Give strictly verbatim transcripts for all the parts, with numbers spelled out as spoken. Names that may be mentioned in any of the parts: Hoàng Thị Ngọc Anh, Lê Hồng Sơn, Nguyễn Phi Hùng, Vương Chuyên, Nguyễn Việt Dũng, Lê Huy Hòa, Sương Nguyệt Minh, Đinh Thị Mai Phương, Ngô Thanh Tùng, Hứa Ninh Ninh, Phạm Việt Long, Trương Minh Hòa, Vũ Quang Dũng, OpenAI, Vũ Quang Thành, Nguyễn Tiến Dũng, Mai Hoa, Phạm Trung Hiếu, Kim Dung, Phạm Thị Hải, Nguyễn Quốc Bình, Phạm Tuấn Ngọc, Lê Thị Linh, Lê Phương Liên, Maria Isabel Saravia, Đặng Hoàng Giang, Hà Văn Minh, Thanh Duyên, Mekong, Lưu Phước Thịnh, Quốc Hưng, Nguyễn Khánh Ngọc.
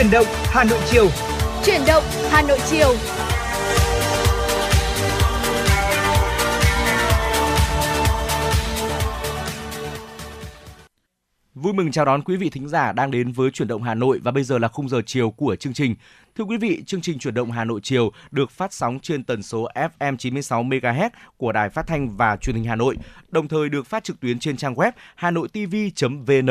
Chuyển động Hà Nội chiều. Chuyển động Hà Nội chiều. Vui mừng chào đón quý vị thính giả đang đến với Chuyển động Hà Nội và bây giờ là khung giờ chiều của chương trình. Thưa quý vị, chương trình Chuyển động Hà Nội chiều được phát sóng trên tần số ép em chín mươi sáu mê ga héc của Đài Phát thanh và Truyền hình Hà Nội, đồng thời được phát trực tuyến trên trang web hanoitv chấm vê en.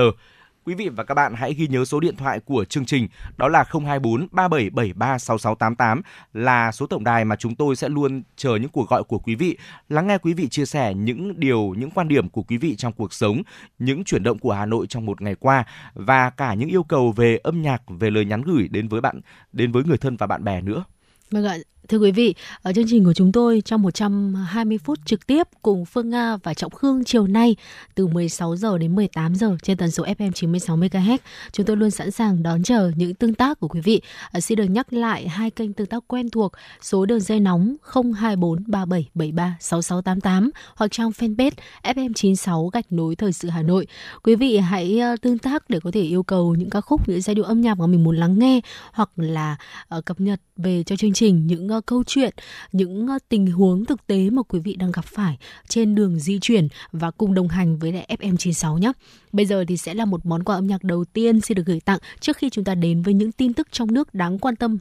Quý vị và các bạn hãy ghi nhớ số điện thoại của chương trình, đó là không hai bốn ba bảy bảy ba sáu sáu tám tám là số tổng đài mà chúng tôi sẽ luôn chờ những cuộc gọi của quý vị, lắng nghe quý vị chia sẻ những điều, những quan điểm của quý vị trong cuộc sống, những chuyển động của Hà Nội trong một ngày qua và cả những yêu cầu về âm nhạc, về lời nhắn gửi đến với bạn, đến với người thân và bạn bè nữa. Vâng ạ, thưa quý vị, ở chương trình của chúng tôi trong một trăm hai mươi phút trực tiếp cùng Phương Nga và Trọng Khương chiều nay từ mười sáu giờ đến mười tám giờ trên tần số ép em chín mươi sáu mê ga héc, chúng tôi luôn sẵn sàng đón chờ những tương tác của quý vị. À, xin được nhắc lại hai kênh tương tác quen thuộc, số đường dây nóng không hai bốn ba bảy bảy ba sáu sáu tám tám hoặc trang fanpage ép em chín sáu gạch nối thời sự Hà Nội. Quý vị hãy tương tác để có thể yêu cầu những ca khúc, những giai điệu âm nhạc mà mình muốn lắng nghe hoặc là uh, cập nhật về cho chương trình những uh, câu chuyện, những uh, tình huống thực tế mà quý vị đang gặp phải trên đường di chuyển và cùng đồng hành với lại ép em chín sáu nhé. Bây giờ thì sẽ là một món quà âm nhạc đầu tiên xin được gửi tặng trước khi chúng ta đến với những tin tức trong nước đáng quan tâm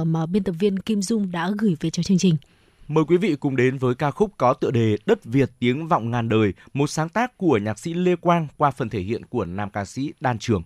uh, mà biên tập viên Kim Dung đã gửi về cho chương trình. Mời quý vị cùng đến với ca khúc có tựa đề Đất Việt tiếng vọng ngàn đời, một sáng tác của nhạc sĩ Lê Quang qua phần thể hiện của nam ca sĩ Đan Trường.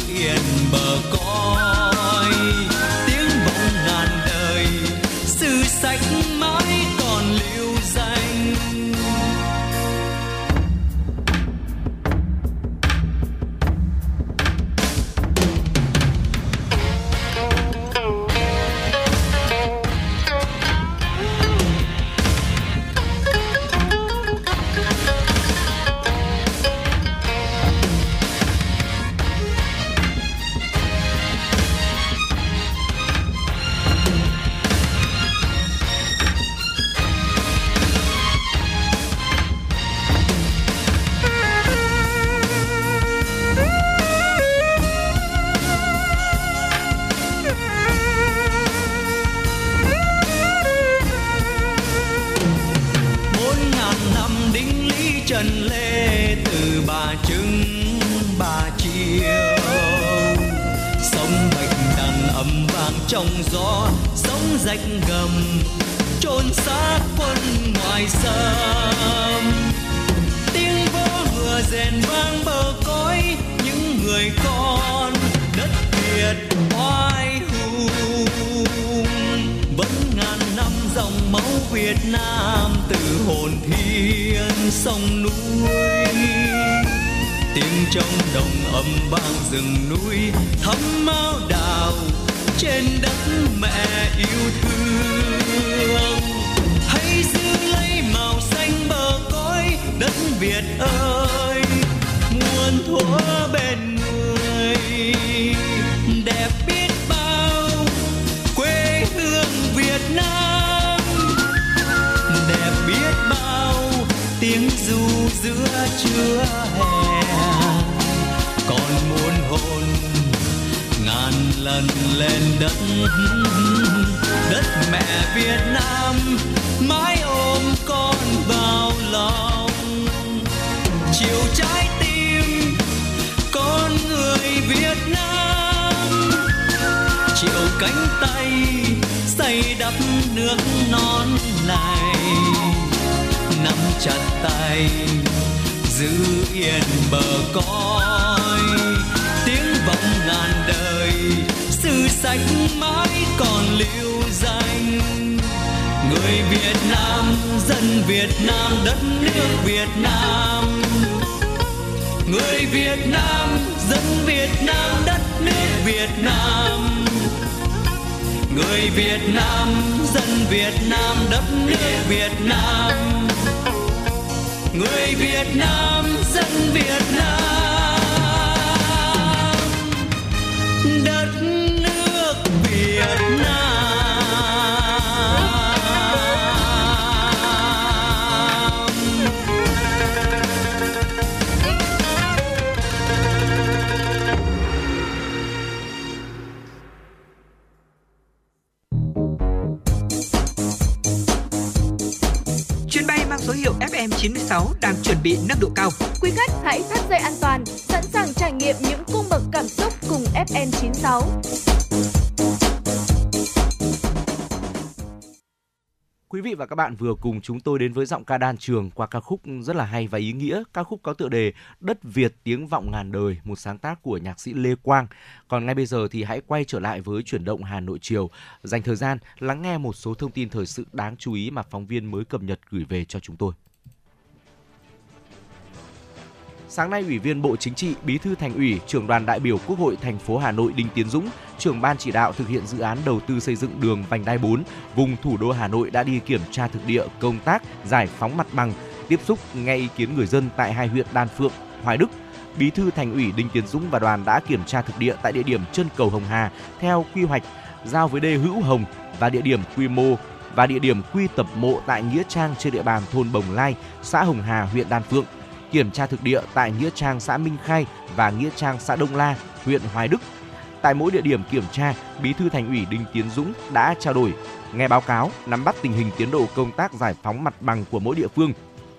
cứ yên bờ cõi, tiếng bóng ngàn đời sử sách mãi còn lưu danh. Trong gió sóng rạch gầm chôn xác quân ngoài sông, tiếng vó ngựa rền vang bờ cõi những người con đất Việt oai hùng. Vẫn ngàn năm dòng máu Việt Nam từ hồn thiên sông núi, tiếng trong đồng âm vang rừng núi thắm áo đào trên đất mẹ yêu thương. Hãy giữ lấy màu xanh bờ cõi đất Việt ơi, muôn thuở bên người đẹp biết bao, quê hương Việt Nam đẹp biết bao. Tiếng ru giữa trưa hè còn muôn hồn ngàn lần lên đất, đất mẹ Việt Nam mãi ôm con vào lòng. Chiều trái tim con người Việt Nam, chiều cánh tay xây đắp nước non này, nắm chặt tay giữ yên bờ cõi, tiếng vọng ngàn đời sử sách mãi còn lưu danh. Người Việt Nam, dân Việt Nam, đất nước Việt Nam. Người Việt Nam, dân Việt Nam, đất nước Việt Nam. Người Việt Nam, dân Việt Nam, đất nước Việt Nam. Người Việt Nam, dân Việt Nam, đất nước Việt Nam. Chuyến bay mang số hiệu F M chín sáu đang chuẩn bị nâng độ cao. Quý khách hãy thắt dây an toàn, sẵn sàng trải nghiệm những cung bậc cảm xúc cùng F M chín sáu. Quý vị và các bạn vừa cùng chúng tôi đến với giọng ca Đan Trường qua ca khúc rất là hay và ý nghĩa. Ca khúc có tựa đề Đất Việt tiếng vọng ngàn đời, một sáng tác của nhạc sĩ Lê Quang. Còn ngay bây giờ thì hãy quay trở lại với Chuyển động Hà Nội chiều, dành thời gian lắng nghe một số thông tin thời sự đáng chú ý mà phóng viên mới cập nhật gửi về cho chúng tôi. Sáng nay, Ủy viên Bộ Chính trị, Bí thư Thành ủy, Trưởng đoàn đại biểu Quốc hội thành phố Hà Nội Đinh Tiến Dũng, Trưởng ban chỉ đạo thực hiện dự án đầu tư xây dựng đường vành đai bốn vùng thủ đô Hà Nội đã đi kiểm tra thực địa công tác giải phóng mặt bằng, tiếp xúc nghe ý kiến người dân tại hai huyện Đan Phượng, Hoài Đức. Bí thư Thành ủy Đinh Tiến Dũng và đoàn đã kiểm tra thực địa tại địa điểm chân cầu Hồng Hà theo quy hoạch giao với đê Hữu Hồng và địa điểm quy mô và địa điểm quy tập mộ tại nghĩa trang trên địa bàn thôn Bồng Lai, xã Hồng Hà, huyện Đan Phượng. Kiểm tra thực địa tại nghĩa trang xã Minh Khai và nghĩa trang xã Đông La, huyện Hoài Đức. Tại mỗi địa điểm kiểm tra, Bí thư Thành ủy Đinh Tiến Dũng đã trao đổi, nghe báo cáo, nắm bắt tình hình tiến độ công tác giải phóng mặt bằng của mỗi địa phương,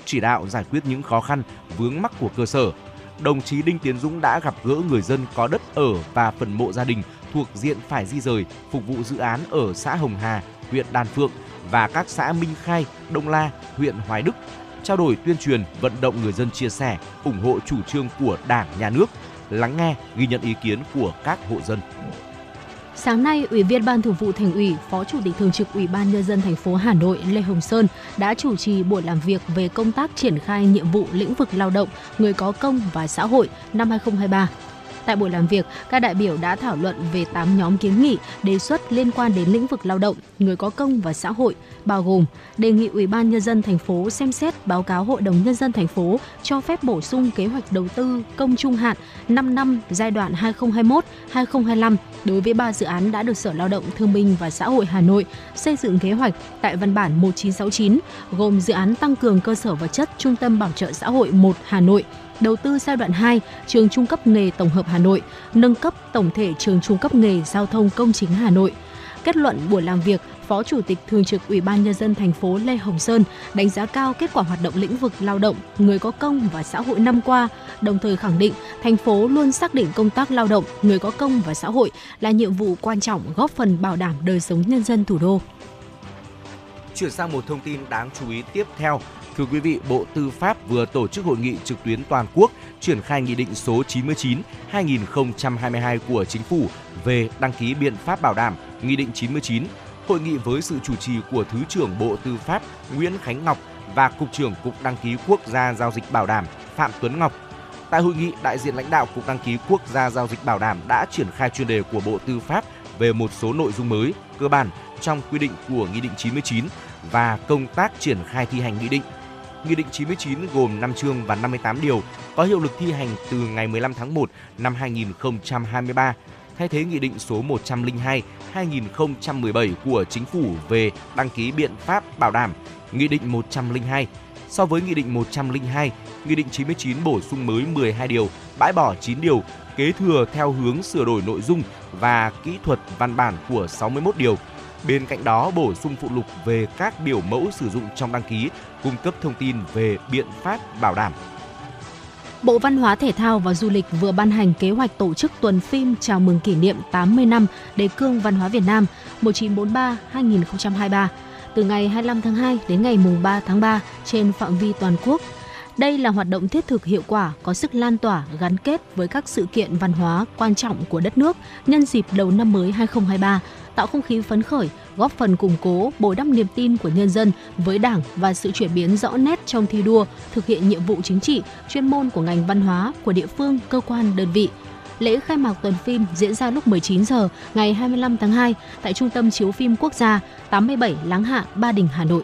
chỉ đạo giải quyết những khó khăn, vướng mắc của cơ sở. Đồng chí Đinh Tiến Dũng đã gặp gỡ người dân có đất ở và phần mộ gia đình thuộc diện phải di rời phục vụ dự án ở xã Hồng Hà, huyện Đan Phượng và các xã Minh Khai, Đông La, huyện Hoài Đức, trao đổi tuyên truyền, vận động người dân chia sẻ, ủng hộ chủ trương của Đảng, Nhà nước lắng nghe, ghi nhận ý kiến của các hộ dân. Sáng nay, Ủy viên Ban Thường vụ Thành ủy, Phó Chủ tịch Thường trực Ủy ban Nhân dân thành phố Hà Nội Lê Hồng Sơn đã chủ trì buổi làm việc về công tác triển khai nhiệm vụ lĩnh vực lao động, người có công và xã hội năm hai không hai ba. Tại buổi làm việc, các đại biểu đã thảo luận về tám nhóm kiến nghị, đề xuất liên quan đến lĩnh vực lao động, người có công và xã hội, bao gồm đề nghị Ủy ban Nhân dân thành phố xem xét báo cáo Hội đồng Nhân dân thành phố cho phép bổ sung kế hoạch đầu tư công trung hạn năm năm giai đoạn hai nghìn không trăm hai mươi mốt đến hai nghìn không trăm hai mươi lăm đối với ba dự án đã được Sở Lao động Thương binh và Xã hội Hà Nội xây dựng kế hoạch tại văn bản một nghìn chín trăm sáu mươi chín, gồm dự án tăng cường cơ sở vật chất Trung tâm Bảo trợ Xã hội một Hà Nội, đầu tư giai đoạn hai, trường trung cấp nghề tổng hợp Hà Nội, nâng cấp tổng thể trường trung cấp nghề giao thông công chính Hà Nội. Kết luận buổi làm việc, Phó Chủ tịch Thường trực Ủy ban Nhân dân thành phố Lê Hồng Sơn đánh giá cao kết quả hoạt động lĩnh vực lao động, người có công và xã hội năm qua, đồng thời khẳng định thành phố luôn xác định công tác lao động, người có công và xã hội là nhiệm vụ quan trọng góp phần bảo đảm đời sống nhân dân thủ đô. Chuyển sang một thông tin đáng chú ý tiếp theo. Thưa quý vị, Bộ Tư pháp vừa tổ chức hội nghị trực tuyến toàn quốc triển khai nghị định số chín mươi chín trên hai nghìn không trăm hai mươi hai của Chính phủ về đăng ký biện pháp bảo đảm, nghị định chín mươi chín. Hội nghị với sự chủ trì của Thứ trưởng Bộ Tư pháp Nguyễn Khánh Ngọc và Cục trưởng Cục Đăng ký Quốc gia Giao dịch Bảo đảm Phạm Tuấn Ngọc. Tại hội nghị, đại diện lãnh đạo Cục Đăng ký Quốc gia Giao dịch Bảo đảm đã triển khai chuyên đề của Bộ Tư pháp về một số nội dung mới, cơ bản trong quy định của Nghị định chín mươi chín và công tác triển khai thi hành nghị định. Nghị định chín mươi chín gồm năm chương và năm mươi tám điều, có hiệu lực thi hành từ ngày mười lăm tháng một năm hai nghìn không trăm hai mươi ba, thay thế Nghị định số một trăm lẻ hai trên hai nghìn không trăm mười bảy của Chính phủ về đăng ký biện pháp bảo đảm, Nghị định một trăm lẻ hai. So với Nghị định một trăm lẻ hai, Nghị định chín mươi chín bổ sung mới mười hai điều, bãi bỏ chín điều, kế thừa theo hướng sửa đổi nội dung và kỹ thuật văn bản của sáu mươi mốt điều. Bên cạnh đó, bổ sung phụ lục về các biểu mẫu sử dụng trong đăng ký, cung cấp thông tin về biện pháp bảo đảm. Bộ Văn hóa Thể thao và Du lịch vừa ban hành kế hoạch tổ chức tuần phim chào mừng kỷ niệm tám mươi năm Đề cương Văn hóa Việt Nam một nghìn chín trăm bốn mươi ba đến hai nghìn không trăm hai mươi ba từ ngày hai mươi lăm tháng hai đến ngày ba tháng ba trên phạm vi toàn quốc. Đây là hoạt động thiết thực hiệu quả, có sức lan tỏa, gắn kết với các sự kiện văn hóa quan trọng của đất nước nhân dịp đầu năm mới hai nghìn không trăm hai mươi ba, tạo không khí phấn khởi, góp phần củng cố, bồi đắp niềm tin của nhân dân với Đảng và sự chuyển biến rõ nét trong thi đua, thực hiện nhiệm vụ chính trị, chuyên môn của ngành văn hóa, của địa phương, cơ quan, đơn vị. Lễ khai mạc tuần phim diễn ra lúc mười chín giờ ngày hai mươi lăm tháng hai tại Trung tâm Chiếu phim Quốc gia, tám mươi bảy Láng Hạ, Ba Đình, Hà Nội.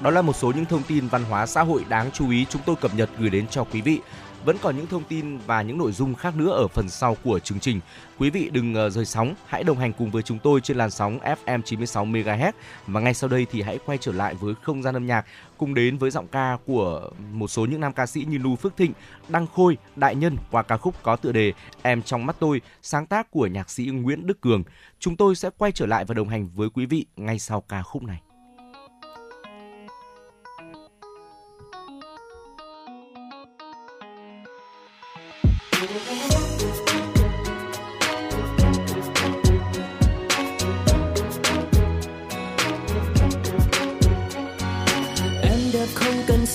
Đó là một số những thông tin văn hóa xã hội đáng chú ý chúng tôi cập nhật gửi đến cho quý vị. Vẫn còn những thông tin và những nội dung khác nữa ở phần sau của chương trình. Quý vị đừng rời sóng, hãy đồng hành cùng với chúng tôi trên làn sóng ép em chín mươi sáu mê ga héc. Và ngay sau đây thì hãy quay trở lại với không gian âm nhạc, cùng đến với giọng ca của một số những nam ca sĩ như Lưu Phước Thịnh, Đăng Khôi, Đại Nhân qua ca khúc có tựa đề Em Trong Mắt Tôi, sáng tác của nhạc sĩ Nguyễn Đức Cường. Chúng tôi sẽ quay trở lại và đồng hành với quý vị ngay sau ca khúc này.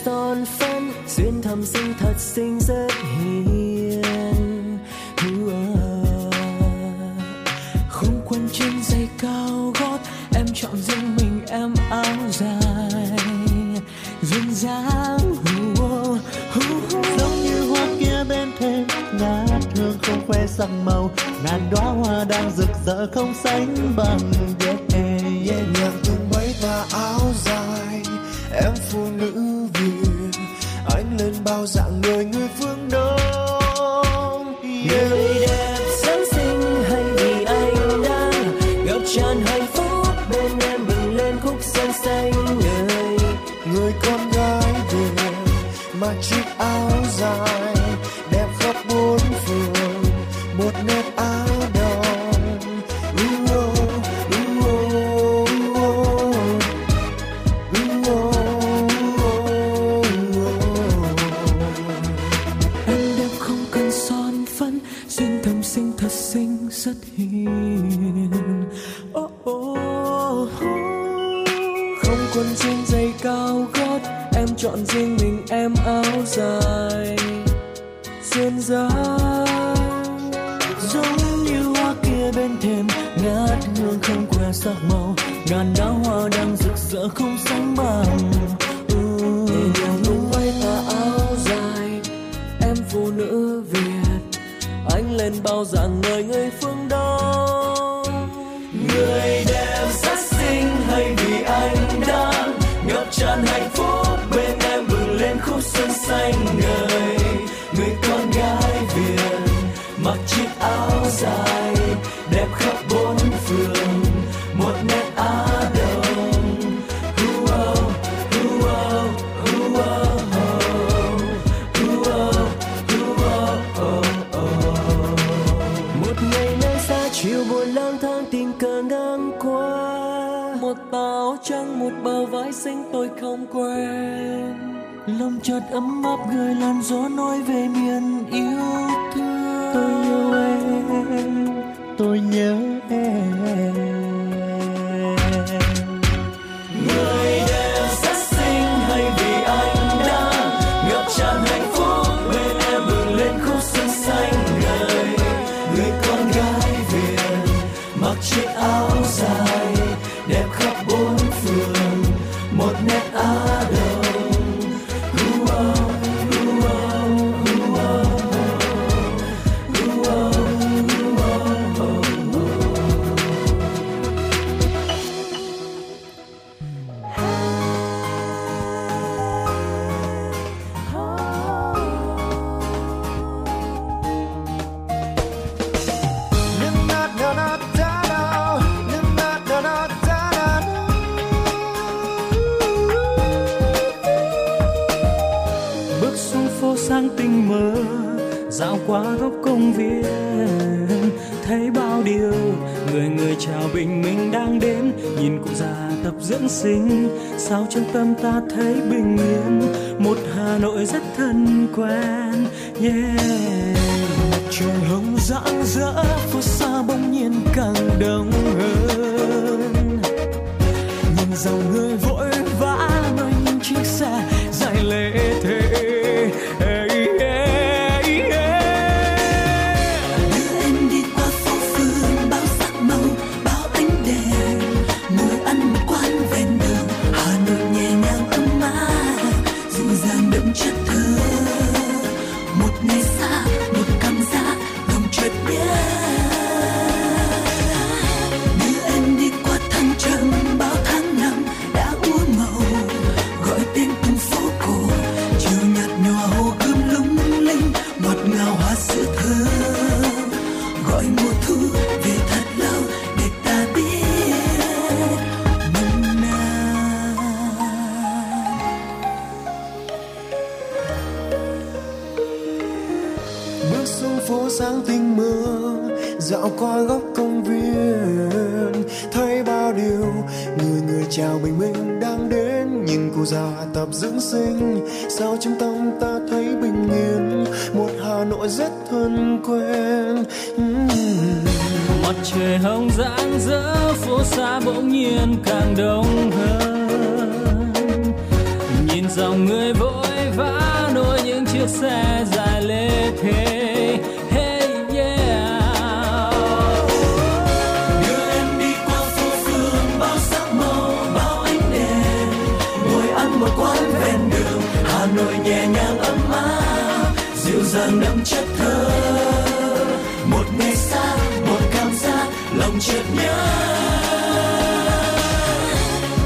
Son phấn xuyên thầm xinh thật xinh rất hiền, không quên chân giày cao gót, em chọn riêng mình em áo dài duyên dáng, giống như hoa kia bên thềm ngát hương không khoe sắc màu, ngàn đóa hoa đang rực rỡ không sánh bằng yeah, yeah, yeah. Nhạc tung váy và áo dài em phụ nữ Việt, anh lên bao dạng người người phương Đông yeah. Người đẹp sáng sinh hay vì anh đang ngập tràn hạnh phúc, bên em bừng lên khúc sen xanh người người con gái Việt mà chiếc áo dài đẹp khắp bốn phương một nét áo đầm uh oh, uh oh, uh oh, uh oh. Xinh rất hiền oh, oh, oh. Không quần jean giày cao gót, em chọn riêng mình em áo dài duyên dáng. giống như hoa kia bên thềm, ngát hương không qua sắc màu, ngàn đóa hoa đang rực rỡ không sánh bằng. Nhàng vây tà áo dài, em phụ nữ Việt, anh lên bao dạng người người phương Đông. Người đẹp sắc xinh hay vì anh đang ngập tràn hạnh phúc bên em bừng lên khúc xuân xanh ngời. Người con gái Việt mặc chiếc áo dài đẹp khắp bốn phương, một nét á đông. Hú ơ, hú ơ, hú ơ, hú ơ, hú ơ. Một ngày nơi xa chiều buồn lang thang tình cờ ngang qua, một tà áo trắng một bờ vai xinh tôi không quen. Lòng chợt ấm áp gửi làn gió nói về miền yêu thương. Tôi yêu em, tôi nhớ em. Người đẹp rất xinh hay vì anh đã ngập tràn hạnh phúc bên em bừng lên khúc xuân xanh ngời. Người con gái Việt mặc chiếc áo dài đẹp khắp bốn phương, một nét á đông. Mơ dạo qua góc công viên thấy bao điều người người chào bình minh đang đến, nhìn cụ già tập dưỡng sinh sao trong tâm ta thấy bình yên, một Hà Nội rất thân quen. Yeah, mặt trời hồng rạng rỡ phố xa bỗng nhiên càng đông hơn, nhìn dòng người vội vã nơi những chiếc xe dài lệ thế. Qua góc công viên thấy bao điều người người chào bình minh đang đến, nhìn cụ già tập dưỡng sinh sao trong tâm ta thấy bình yên, một Hà Nội rất thân quen. Mm. Mặt trời hồng rạng rỡ phố xa bỗng nhiên càng đông hơn, nhìn dòng người vội vã nối những chiếc xe dài lê thế. Hà Nội nhẹ nhàng ấm áp, dịu dàng đậm chất thơ. Một ngày xa, một cảm giác lòng chợt nhớ.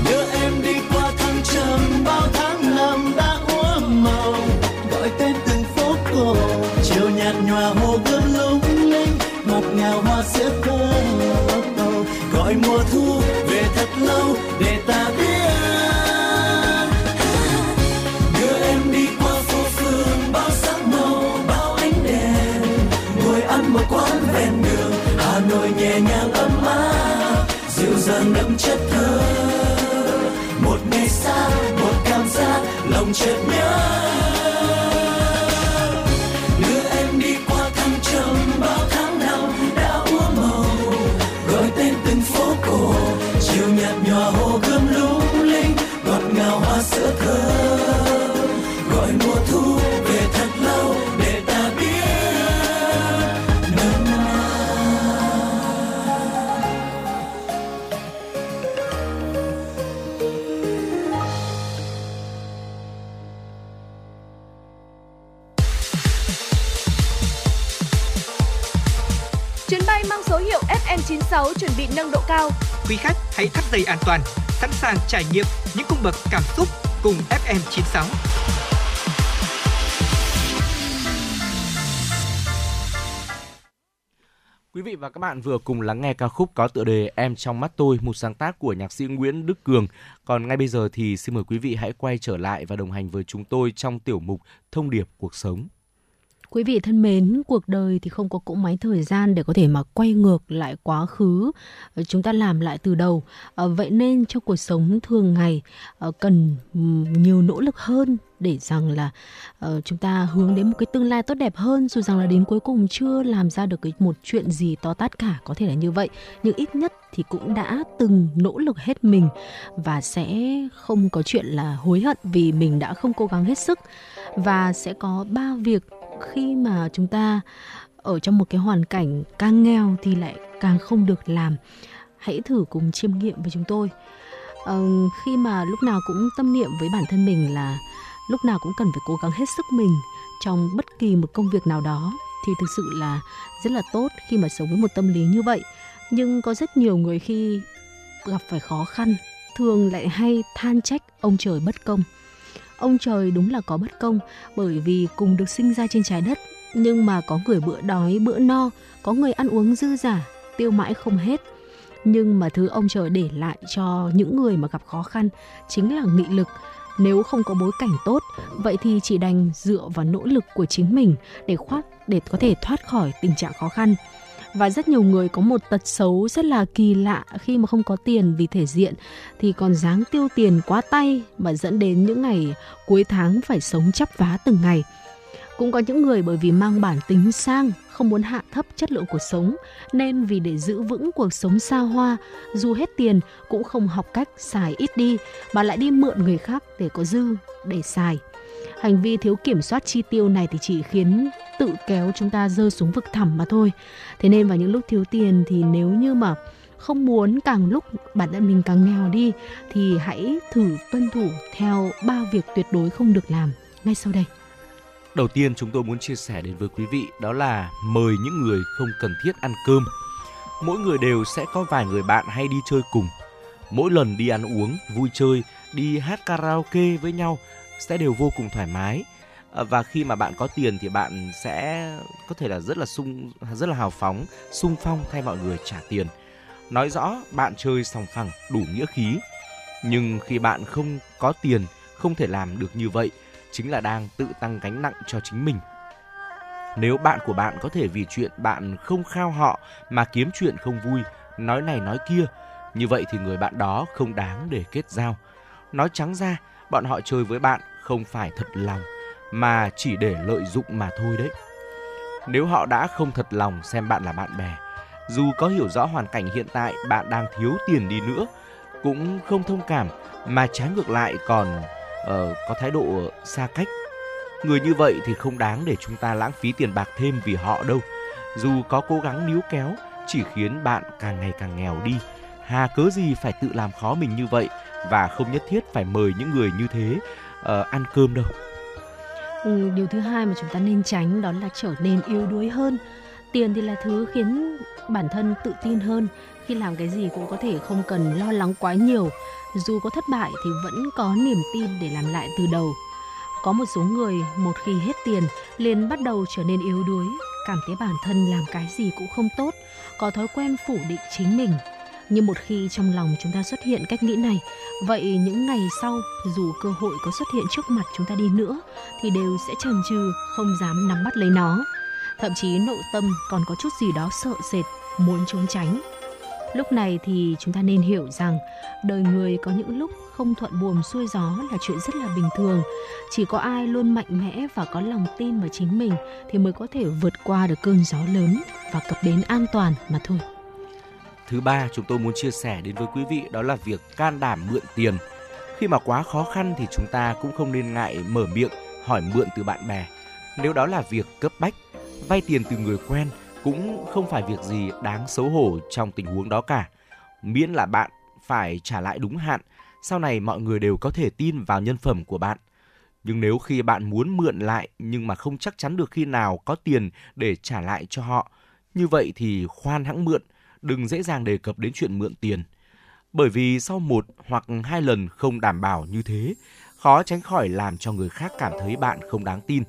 Đưa em đi qua thăng trầm, bao tháng năm đã úa màu. Gọi tên từng phố cổ, chiều nhạt nhòa hồ gươm lung linh, ngọt ngào hoa sữa thơ. Gọi mùa thu về thật lâu để ta biết. Một quán ven đường Hà Nội nhẹ nhàng ấm áp, dịu dàng đậm chất thơ. Một ngày xa, một cảm giác lòng chợt nhớ. Đưa em đi qua thăng trầm, bao tháng năm đã úa màu. Gọi tên từng phố cổ, chiều nhạt nhòa hồ gươm lung linh, ngọt ngào hoa sữa thơ. Gọi mùa thu về thật lâu để ta biết. Bye. Chuyến bay mang số hiệu F M chín sáu chuẩn bị nâng độ cao. Quý khách hãy thắt dây an toàn, sẵn sàng trải nghiệm những cung bậc cảm xúc cùng F M chín sáu. Quý vị và các bạn vừa cùng lắng nghe ca khúc có tựa đề Em trong mắt tôi, một sáng tác của nhạc sĩ Nguyễn Đức Cường. Còn ngay bây giờ thì xin mời quý vị hãy quay trở lại và đồng hành với chúng tôi trong tiểu mục Thông điệp cuộc sống. Quý vị thân mến, cuộc đời thì không có cỗ máy thời gian để có thể mà quay ngược lại quá khứ, chúng ta làm lại từ đầu. Vậy nên trong cuộc sống thường ngày cần nhiều nỗ lực hơn để rằng là chúng ta hướng đến một cái tương lai tốt đẹp hơn, dù rằng là đến cuối cùng chưa làm ra được cái một chuyện gì to tát cả, có thể là như vậy, nhưng ít nhất thì cũng đã từng nỗ lực hết mình và sẽ không có chuyện là hối hận vì mình đã không cố gắng hết sức. Và sẽ có ba việc khi mà chúng ta ở trong một cái hoàn cảnh càng nghèo thì lại càng không được làm. Hãy thử cùng chiêm nghiệm với chúng tôi. Ờ, khi mà lúc nào cũng tâm niệm với bản thân mình là lúc nào cũng cần phải cố gắng hết sức mình trong bất kỳ một công việc nào đó thì thực sự là rất là tốt khi mà sống với một tâm lý như vậy. Nhưng có rất nhiều người khi gặp phải khó khăn thường lại hay than trách ông trời bất công. Ông trời đúng là có bất công, bởi vì cùng được sinh ra trên trái đất, nhưng mà có người bữa đói bữa no, có người ăn uống dư dả, tiêu mãi không hết. Nhưng mà thứ ông trời để lại cho những người mà gặp khó khăn chính là nghị lực. Nếu không có bối cảnh tốt, vậy thì chỉ đành dựa vào nỗ lực của chính mình để, khoát, để có thể thoát khỏi tình trạng khó khăn. Và rất nhiều người có một tật xấu rất là kỳ lạ, khi mà không có tiền vì thể diện thì còn dáng tiêu tiền quá tay mà dẫn đến những ngày cuối tháng phải sống chắp vá từng ngày. Cũng có những người bởi vì mang bản tính sang, không muốn hạ thấp chất lượng cuộc sống, nên vì để giữ vững cuộc sống xa hoa, dù hết tiền cũng không học cách xài ít đi mà lại đi mượn người khác để có dư để xài. Hành vi thiếu kiểm soát chi tiêu này thì chỉ khiến tự kéo chúng ta rơi xuống vực thẳm mà thôi. Thế nên vào những lúc thiếu tiền thì nếu như mà không muốn càng lúc bản thân mình càng nghèo đi thì hãy thử tuân thủ theo ba việc tuyệt đối không được làm ngay sau đây. Đầu tiên chúng tôi muốn chia sẻ đến với quý vị đó là mời những người không cần thiết ăn cơm. Mỗi người đều sẽ có vài người bạn hay đi chơi cùng. Mỗi lần đi ăn uống, vui chơi, đi hát karaoke với nhau sẽ đều vô cùng thoải mái. Và khi mà bạn có tiền thì bạn sẽ có thể là rất là sung, rất là hào phóng, sung phong thay mọi người trả tiền. Nói rõ bạn chơi sòng phẳng đủ nghĩa khí. Nhưng khi bạn không có tiền, không thể làm được như vậy, chính là đang tự tăng gánh nặng cho chính mình. Nếu bạn của bạn có thể vì chuyện bạn không khao họ mà kiếm chuyện không vui, nói này nói kia, như vậy thì người bạn đó không đáng để kết giao. Nói trắng ra, bọn họ chơi với bạn không phải thật lòng mà chỉ để lợi dụng mà thôi đấy. Nếu họ đã không thật lòng xem bạn là bạn bè, dù có hiểu rõ hoàn cảnh hiện tại bạn đang thiếu tiền đi nữa, cũng không thông cảm mà trái ngược lại còn uh, có thái độ xa cách. Người như vậy thì không đáng để chúng ta lãng phí tiền bạc thêm vì họ đâu. Dù có cố gắng níu kéo chỉ khiến bạn càng ngày càng nghèo đi. Hà cớ gì phải tự làm khó mình như vậy, và không nhất thiết phải mời những người như thế uh, ăn cơm đâu. Ừ, điều thứ hai mà chúng ta nên tránh đó là trở nên yếu đuối hơn. Tiền thì là thứ khiến bản thân tự tin hơn, khi làm cái gì cũng có thể không cần lo lắng quá nhiều. Dù có thất bại thì vẫn có niềm tin để làm lại từ đầu. Có một số người một khi hết tiền liền bắt đầu trở nên yếu đuối, cảm thấy bản thân làm cái gì cũng không tốt, có thói quen phủ định chính mình. Nhưng một khi trong lòng chúng ta xuất hiện cách nghĩ này, vậy những ngày sau dù cơ hội có xuất hiện trước mặt chúng ta đi nữa thì đều sẽ chần chừ, không dám nắm bắt lấy nó. Thậm chí nội tâm còn có chút gì đó sợ sệt, muốn trốn tránh. Lúc này thì chúng ta nên hiểu rằng đời người có những lúc không thuận buồm xuôi gió là chuyện rất là bình thường. Chỉ có ai luôn mạnh mẽ và có lòng tin vào chính mình thì mới có thể vượt qua được cơn gió lớn và cập bến an toàn mà thôi. Thứ ba chúng tôi muốn chia sẻ đến với quý vị đó là việc can đảm mượn tiền. Khi mà quá khó khăn thì chúng ta cũng không nên ngại mở miệng hỏi mượn từ bạn bè. Nếu đó là việc cấp bách, vay tiền từ người quen cũng không phải việc gì đáng xấu hổ trong tình huống đó cả. Miễn là bạn phải trả lại đúng hạn, sau này mọi người đều có thể tin vào nhân phẩm của bạn. Nhưng nếu khi bạn muốn mượn lại nhưng mà không chắc chắn được khi nào có tiền để trả lại cho họ, Như vậy thì khoan hãng mượn, đừng dễ dàng đề cập đến chuyện mượn tiền. Bởi vì sau một hoặc hai lần không đảm bảo như thế, khó tránh khỏi làm cho người khác cảm thấy bạn không đáng tin,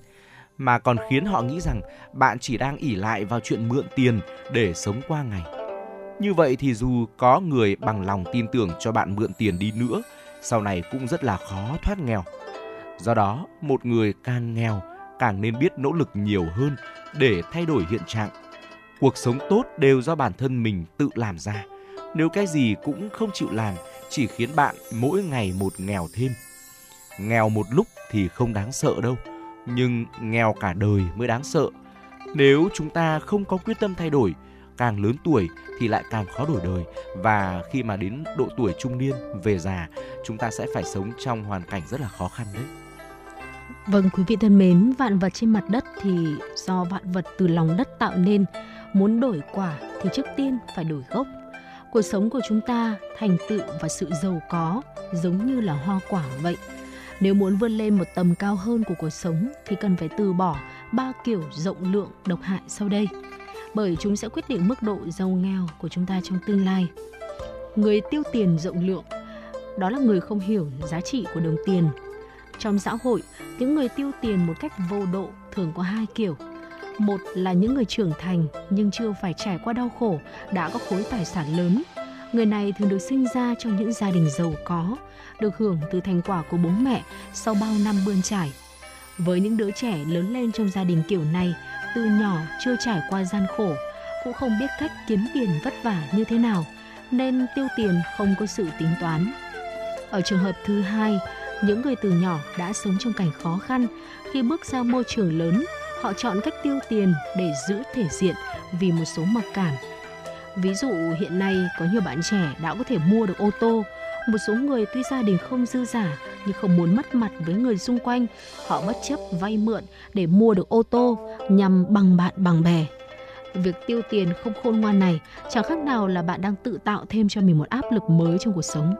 mà còn khiến họ nghĩ rằng bạn chỉ đang ỷ lại vào chuyện mượn tiền để sống qua ngày. Như vậy thì dù có người bằng lòng tin tưởng cho bạn mượn tiền đi nữa, sau này cũng rất là khó thoát nghèo. Do đó, một người càng nghèo càng nên biết nỗ lực nhiều hơn để thay đổi hiện trạng. Cuộc sống tốt đều do bản thân mình tự làm ra. Nếu cái gì cũng không chịu làm, chỉ khiến bạn mỗi ngày một nghèo thêm. Nghèo một lúc thì không đáng sợ đâu, nhưng nghèo cả đời mới đáng sợ. Nếu chúng ta không có quyết tâm thay đổi, càng lớn tuổi thì lại càng khó đổi đời. Và khi mà đến độ tuổi trung niên, về già, chúng ta sẽ phải sống trong hoàn cảnh rất là khó khăn đấy. Vâng, quý vị thân mến, vạn vật trên mặt đất thì do vạn vật từ lòng đất tạo nên. Muốn đổi quả thì trước tiên phải đổi gốc. Cuộc sống của chúng ta, thành tựu và sự giàu có giống như là hoa quả vậy. Nếu muốn vươn lên một tầm cao hơn của cuộc sống thì cần phải từ bỏ ba kiểu rộng lượng độc hại sau đây, bởi chúng sẽ quyết định mức độ giàu nghèo của chúng ta trong tương lai. Người tiêu tiền rộng lượng, đó là người không hiểu giá trị của đồng tiền. Trong xã hội, những người tiêu tiền một cách vô độ thường có hai kiểu. Một là những người trưởng thành nhưng chưa phải trải qua đau khổ, đã có khối tài sản lớn. Người này thường được sinh ra trong những gia đình giàu có, được hưởng từ thành quả của bố mẹ sau bao năm bươn trải. Với những đứa trẻ lớn lên trong gia đình kiểu này, từ nhỏ chưa trải qua gian khổ, cũng không biết cách kiếm tiền vất vả như thế nào, nên tiêu tiền không có sự tính toán. Ở trường hợp thứ hai, những người từ nhỏ đã sống trong cảnh khó khăn, khi bước ra môi trường lớn, họ chọn cách tiêu tiền để giữ thể diện vì một số mặc cảm. Ví dụ hiện nay có nhiều bạn trẻ đã có thể mua được ô tô. Một số người tuy gia đình không dư dả nhưng không muốn mất mặt với người xung quanh, họ bất chấp vay mượn để mua được ô tô nhằm bằng bạn bằng bè. Việc tiêu tiền không khôn ngoan này chẳng khác nào là bạn đang tự tạo thêm cho mình một áp lực mới trong cuộc sống.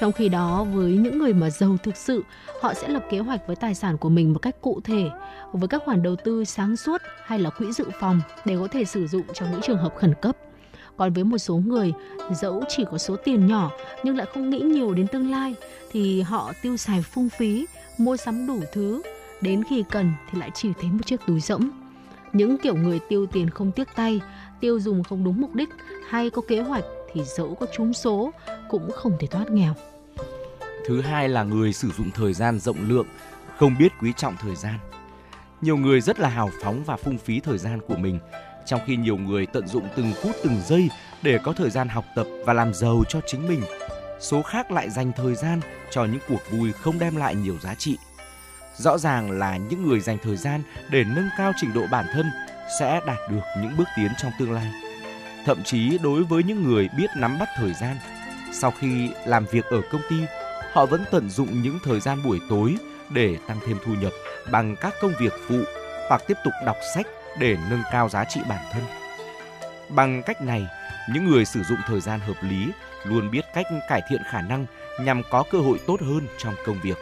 Trong khi đó, với những người mà giàu thực sự, họ sẽ lập kế hoạch với tài sản của mình một cách cụ thể, với các khoản đầu tư sáng suốt hay là quỹ dự phòng để có thể sử dụng trong những trường hợp khẩn cấp. Còn với một số người, dẫu chỉ có số tiền nhỏ nhưng lại không nghĩ nhiều đến tương lai, thì họ tiêu xài phung phí, mua sắm đủ thứ, đến khi cần thì lại chỉ thấy một chiếc túi rỗng. Những kiểu người tiêu tiền không tiếc tay, tiêu dùng không đúng mục đích hay có kế hoạch thì dẫu có trúng số cũng không thể thoát nghèo. Thứ hai là người sử dụng thời gian rộng lượng, không biết quý trọng thời gian. Nhiều người rất là hào phóng và phung phí thời gian của mình, trong khi nhiều người tận dụng từng phút từng giây để có thời gian học tập và làm giàu cho chính mình. Số khác lại dành thời gian cho những cuộc vui không đem lại nhiều giá trị. Rõ ràng là những người dành thời gian để nâng cao trình độ bản thân sẽ đạt được những bước tiến trong tương lai. Thậm chí đối với những người biết nắm bắt thời gian, sau khi làm việc ở công ty, họ vẫn tận dụng những thời gian buổi tối để tăng thêm thu nhập bằng các công việc phụ hoặc tiếp tục đọc sách để nâng cao giá trị bản thân. Bằng cách này, những người sử dụng thời gian hợp lý luôn biết cách cải thiện khả năng nhằm có cơ hội tốt hơn trong công việc.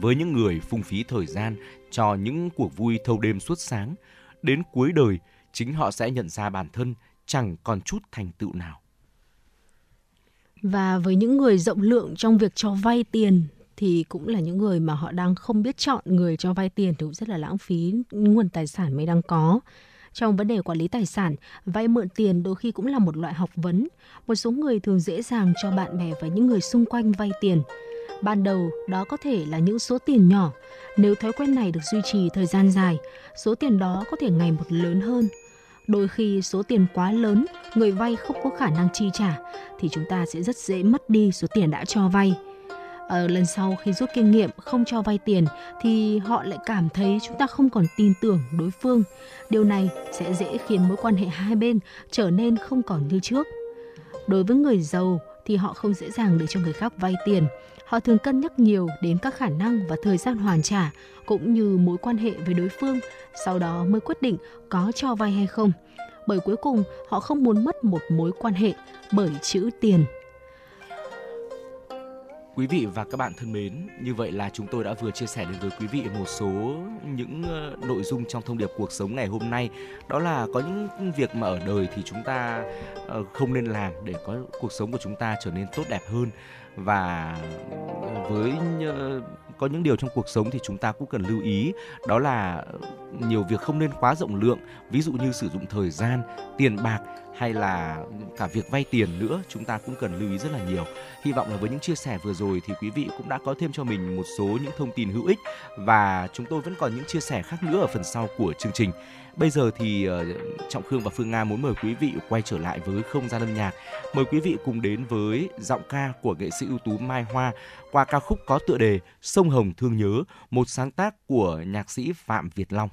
Với những người phung phí thời gian cho những cuộc vui thâu đêm suốt sáng, đến cuối đời, chính họ sẽ nhận ra bản thân chẳng còn chút thành tựu nào. Và với những người rộng lượng trong việc cho vay tiền thì cũng là những người mà họ đang không biết chọn người cho vay tiền, thì cũng rất là lãng phí nguồn tài sản mới đang có. Trong vấn đề quản lý tài sản, vay mượn tiền đôi khi cũng là một loại học vấn. Một số người thường dễ dàng cho bạn bè và những người xung quanh vay tiền. Ban đầu đó có thể là những số tiền nhỏ. Nếu thói quen này được duy trì thời gian dài, số tiền đó có thể ngày một lớn hơn. Đôi khi số tiền quá lớn, người vay không có khả năng chi trả, thì chúng ta sẽ rất dễ mất đi số tiền đã cho vay. Ở lần sau khi rút kinh nghiệm không cho vay tiền thì họ lại cảm thấy chúng ta không còn tin tưởng đối phương. Điều này sẽ dễ khiến mối quan hệ hai bên trở nên không còn như trước. Đối với người giàu thì họ không dễ dàng để cho người khác vay tiền. Họ thường cân nhắc nhiều đến các khả năng và thời gian hoàn trả cũng như mối quan hệ với đối phương, sau đó mới quyết định có cho vay hay không. Bởi cuối cùng họ không muốn mất một mối quan hệ bởi chữ tiền. Quý vị và các bạn thân mến, như vậy là chúng tôi đã vừa chia sẻ đến với quý vị một số những nội dung trong thông điệp cuộc sống ngày hôm nay. Đó là có những việc mà ở đời thì chúng ta không nên làm để có cuộc sống của chúng ta trở nên tốt đẹp hơn. Và với có những điều trong cuộc sống thì chúng ta cũng cần lưu ý, đó là nhiều việc không nên quá rộng lượng, ví dụ như sử dụng thời gian, tiền bạc hay là cả việc vay tiền nữa, chúng ta cũng cần lưu ý rất là nhiều. Hy vọng là với những chia sẻ vừa rồi thì quý vị cũng đã có thêm cho mình một số những thông tin hữu ích, và chúng tôi vẫn còn những chia sẻ khác nữa ở phần sau của chương trình. Bây giờ thì Trọng Khương và Phương Nga muốn mời quý vị quay trở lại với không gian âm nhạc. Mời quý vị cùng đến với giọng ca của nghệ sĩ ưu tú Mai Hoa qua ca khúc có tựa đề Sông Hồng Thương Nhớ, một sáng tác của nhạc sĩ Phạm Việt Long.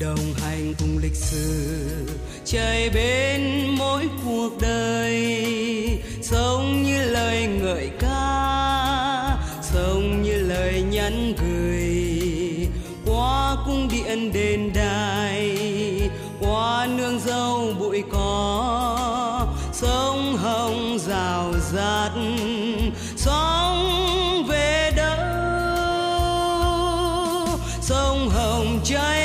Đồng hành cùng lịch sử chạy bên mỗi cuộc đời, sống như lời ngợi ca, sống như lời nhắn gửi, qua cung điện đền đài, qua nương dâu bụi cỏ, sông Hồng rào rạt, sóng về đâu, sông Hồng cháy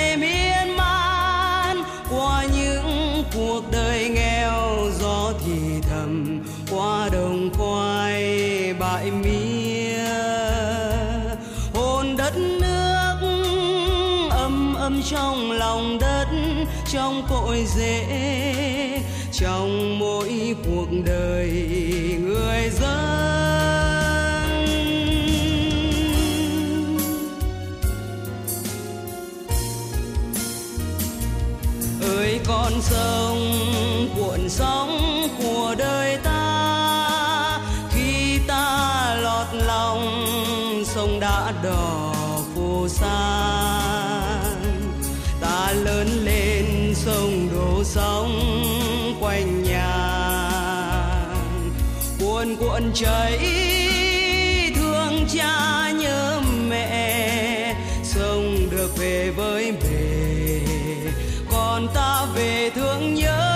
trong lòng đất, trong cội rễ, trong mỗi cuộc đời người dân. Ơi con sông cuộn sóng của đời ta, khi ta lọt lòng sông đã đỏ phù sa. Lớn lên sông đổ sóng quanh nhà, cuồn cuộn chảy thương cha nhớ mẹ, sông được về với bể, còn ta về thương nhớ.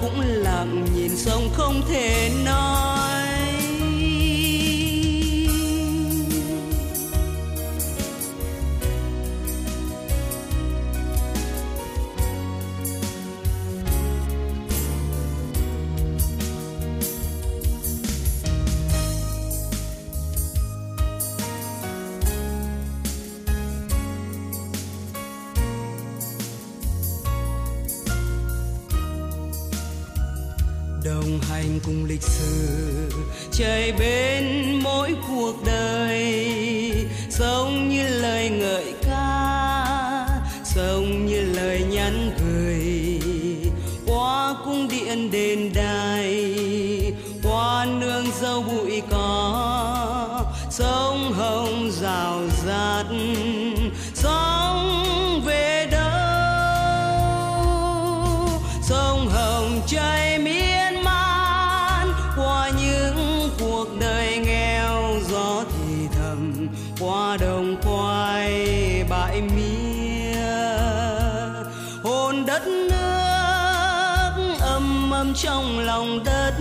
Cũng lặng nhìn sông không thể nói. Đồng hành cùng lịch sử chạy bên mỗi cuộc đời, sống như lời ngợi ca, sống như lời nhắn gửi, qua cung điện đền đài, qua nương dâu bụi cỏ, sông Hồng rào rạt, sóng về đâu, sông Hồng cháy mi. Qua đồng quay bãi mía, hồn đất nước âm âm trong lòng đất,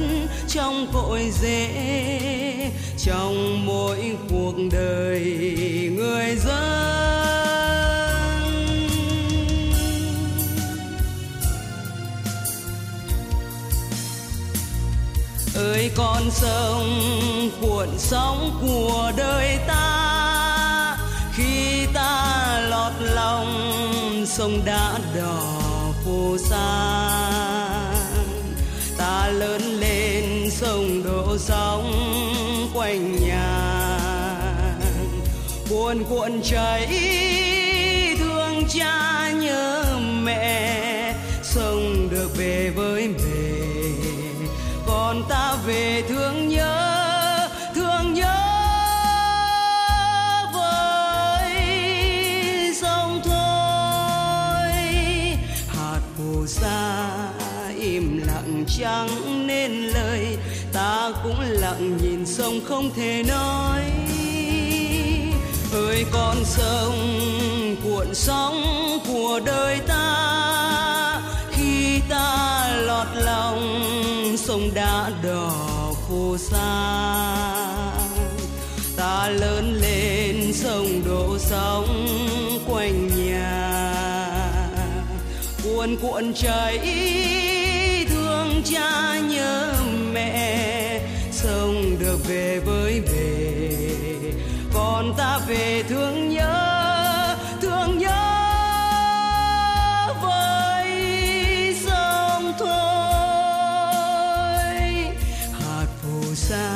trong cội rễ, trong mỗi cuộc đời người dân. Ơi con sông cuộn sóng của đời ta, khi ta lọt lòng sông đã đỏ phù sa, ta lớn lên sông đổ sóng quanh nhà, cuồn cuộn chảy cha nhớ mẹ, sông được về với mẹ, còn ta về thương nhớ. Chẳng nên lời ta cũng lặng nhìn sông không thể nói. Ơi con sông cuộn sóng của đời ta, khi ta lọt lòng sông đã đỏ khô xa. Ta lớn lên sông đổ sóng quanh nhà, cuộn cuộn chảy cha nhớ mẹ, sông được về với bề, còn ta về thương nhớ, thương nhớ với sông thôi. Hạt phù sa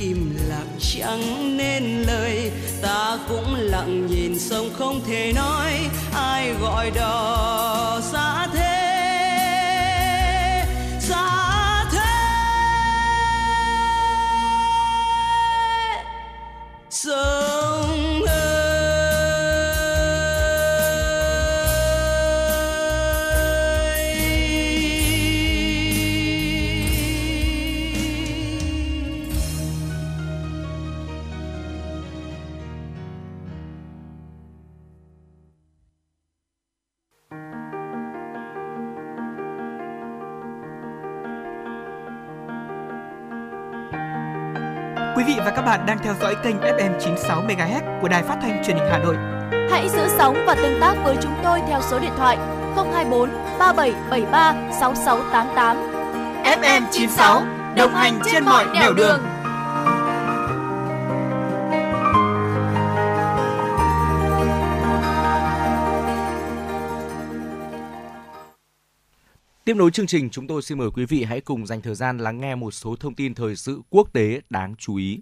im lặng chẳng nên lời, ta cũng lặng nhìn sông không thể nói. Ai gọi đò xa thế, sông ơi. Quý vị và các bạn đang theo dõi kênh ép em chín sáu MHz của Đài Phát thanh Truyền hình Hà Nội. Hãy giữ sóng và tương tác với chúng tôi theo số điện thoại không hai bốn ba bảy bảy ba sáu sáu tám tám. ép em chín sáu đồng hành trên mọi nẻo đường. đường. Tiếp nối chương trình, chúng tôi xin mời quý vị hãy cùng dành thời gian lắng nghe một số thông tin thời sự quốc tế đáng chú ý.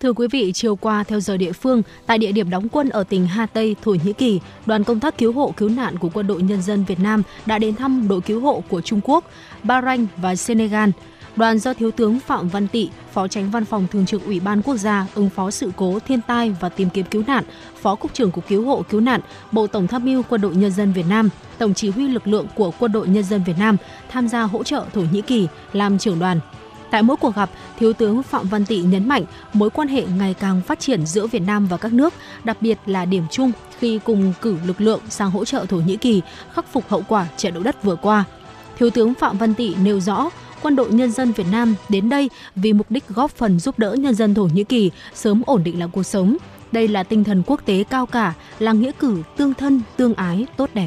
Thưa quý vị, chiều qua theo giờ địa phương, tại địa điểm đóng quân ở tỉnh Hà Tây, Thổ Nhĩ Kỳ, đoàn công tác cứu hộ cứu nạn của Quân đội Nhân dân Việt Nam đã đến thăm đội cứu hộ của Trung Quốc, Bahrain và Senegal. Đoàn do Thiếu tướng Phạm Văn Tị, Phó Chánh Văn phòng Thường trực Ủy ban Quốc gia ứng phó sự cố thiên tai và tìm kiếm cứu nạn, Phó Cục trưởng Cục Cứu hộ Cứu nạn, Bộ Tổng tham mưu Quân đội Nhân dân Việt Nam, Tổng chỉ huy lực lượng của Quân đội Nhân dân Việt Nam tham gia hỗ trợ Thổ Nhĩ Kỳ làm trưởng đoàn. Tại mỗi cuộc gặp, Thiếu tướng Phạm Văn Tị nhấn mạnh mối quan hệ ngày càng phát triển giữa Việt Nam và các nước, đặc biệt là điểm chung khi cùng cử lực lượng sang hỗ trợ Thổ Nhĩ Kỳ khắc phục hậu quả trận động đất vừa qua. Thiếu tướng Phạm Văn Tị nêu rõ, Quân đội Nhân dân Việt Nam đến đây vì mục đích góp phần giúp đỡ nhân dân Thổ Nhĩ Kỳ sớm ổn định lại cuộc sống. Đây là tinh thần quốc tế cao cả, là nghĩa cử tương thân, tương ái, tốt đẹp.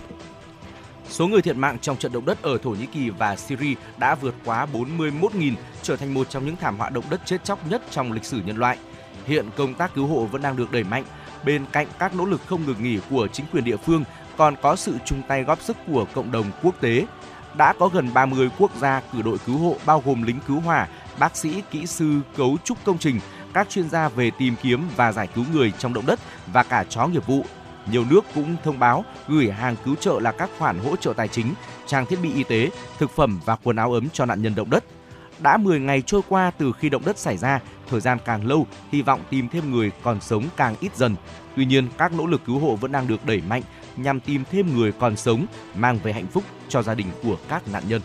Số người thiệt mạng trong trận động đất ở Thổ Nhĩ Kỳ và Syria đã vượt quá bốn mươi mốt nghìn, trở thành một trong những thảm họa động đất chết chóc nhất trong lịch sử nhân loại. Hiện công tác cứu hộ vẫn đang được đẩy mạnh. Bên cạnh các nỗ lực không ngừng nghỉ của chính quyền địa phương, còn có sự chung tay góp sức của cộng đồng quốc tế. Đã có gần ba mươi quốc gia cử đội cứu hộ bao gồm lính cứu hỏa, bác sĩ, kỹ sư, cấu trúc công trình, các chuyên gia về tìm kiếm và giải cứu người trong động đất và cả chó nghiệp vụ. Nhiều nước cũng thông báo gửi hàng cứu trợ là các khoản hỗ trợ tài chính, trang thiết bị y tế, thực phẩm và quần áo ấm cho nạn nhân động đất. Đã mười ngày trôi qua từ khi động đất xảy ra, thời gian càng lâu, hy vọng tìm thêm người còn sống càng ít dần. Tuy nhiên, các nỗ lực cứu hộ vẫn đang được đẩy mạnh nhằm tìm thêm người còn sống, mang về hạnh phúc cho gia đình của các nạn nhân.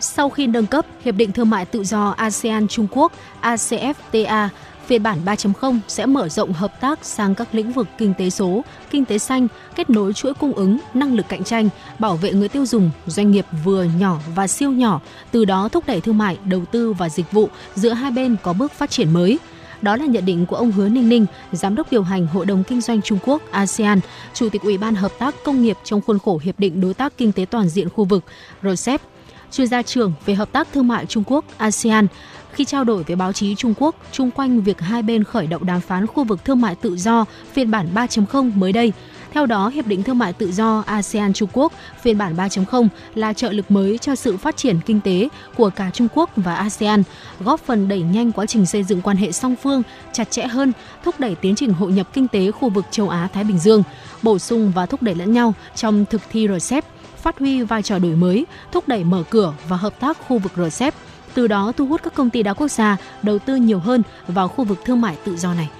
Sau khi nâng cấp, Hiệp định Thương mại Tự do a sê an Trung Quốc A C F T A phiên bản ba chấm không sẽ mở rộng hợp tác sang các lĩnh vực kinh tế số, kinh tế xanh, kết nối chuỗi cung ứng, năng lực cạnh tranh, bảo vệ người tiêu dùng, doanh nghiệp vừa, nhỏ và siêu nhỏ, từ đó thúc đẩy thương mại, đầu tư và dịch vụ giữa hai bên có bước phát triển mới. Đó là nhận định của ông Hứa Ninh Ninh, Giám đốc điều hành Hội đồng Kinh doanh Trung Quốc a sê an, Chủ tịch Ủy ban Hợp tác Công nghiệp trong khuôn khổ Hiệp định Đối tác Kinh tế Toàn diện khu vực, rờ xê e pê, chuyên gia trưởng về Hợp tác Thương mại Trung Quốc a sê an. Khi trao đổi với báo chí Trung Quốc chung quanh việc hai bên khởi động đàm phán khu vực thương mại tự do phiên bản ba chấm không mới đây, Theo đó, Hiệp định Thương mại Tự do a sê an-Trung Quốc phiên bản ba chấm không là trợ lực mới cho sự phát triển kinh tế của cả Trung Quốc và a sê an, góp phần đẩy nhanh quá trình xây dựng quan hệ song phương chặt chẽ hơn, thúc đẩy tiến trình hội nhập kinh tế khu vực châu Á-Thái Bình Dương, bổ sung và thúc đẩy lẫn nhau trong thực thi rờ xê e pê, phát huy vai trò đổi mới, thúc đẩy mở cửa và hợp tác khu vực rờ xê e pê, từ đó thu hút các công ty đa quốc gia đầu tư nhiều hơn vào khu vực thương mại tự do này.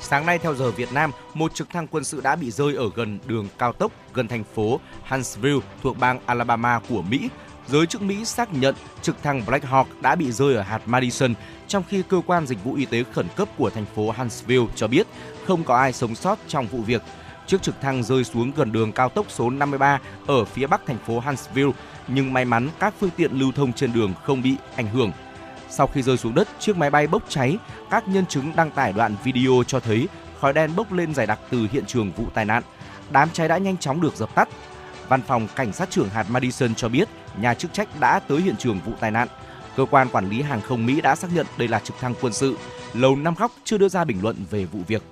Sáng nay theo giờ Việt Nam, một trực thăng quân sự đã bị rơi ở gần đường cao tốc gần thành phố Huntsville thuộc bang Alabama của Mỹ. Giới chức Mỹ xác nhận trực thăng Black Hawk đã bị rơi ở hạt Madison, trong khi cơ quan dịch vụ y tế khẩn cấp của thành phố Huntsville cho biết không có ai sống sót trong vụ việc. Chiếc trực thăng rơi xuống gần đường cao tốc số năm mươi ba ở phía bắc thành phố Huntsville, nhưng may mắn các phương tiện lưu thông trên đường không bị ảnh hưởng. Sau khi rơi xuống đất, chiếc máy bay bốc cháy. Các nhân chứng đăng tải đoạn video cho thấy khói đen bốc lên dày đặc từ hiện trường vụ tai nạn. Đám cháy đã nhanh chóng được dập tắt. Văn phòng Cảnh sát trưởng hạt Madison cho biết nhà chức trách đã tới hiện trường vụ tai nạn. Cơ quan quản lý hàng không Mỹ đã xác nhận đây là trực thăng quân sự. Lầu Năm Góc chưa đưa ra bình luận về vụ việc.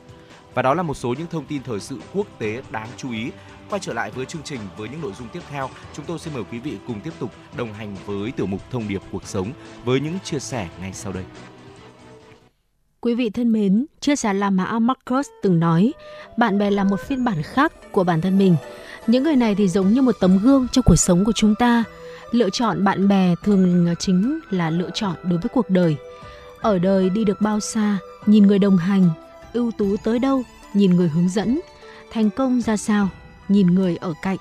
Và đó là một số những thông tin thời sự quốc tế đáng chú ý. Quay trở lại với chương trình với những nội dung tiếp theo, chúng tôi xin mời quý vị cùng tiếp tục đồng hành với tiểu mục Thông điệp cuộc sống với những chia sẻ ngay sau đây. Quý vị thân mến, triết gia La Mã Marcus từng nói, bạn bè là một phiên bản khác của bản thân mình. Những người này thì giống như một tấm gương trong cuộc sống của chúng ta. Lựa chọn bạn bè thường chính là lựa chọn đối với cuộc đời. Ở đời đi được bao xa, nhìn người đồng hành, ưu tú tới đâu, nhìn người hướng dẫn, thành công ra sao, nhìn người ở cạnh.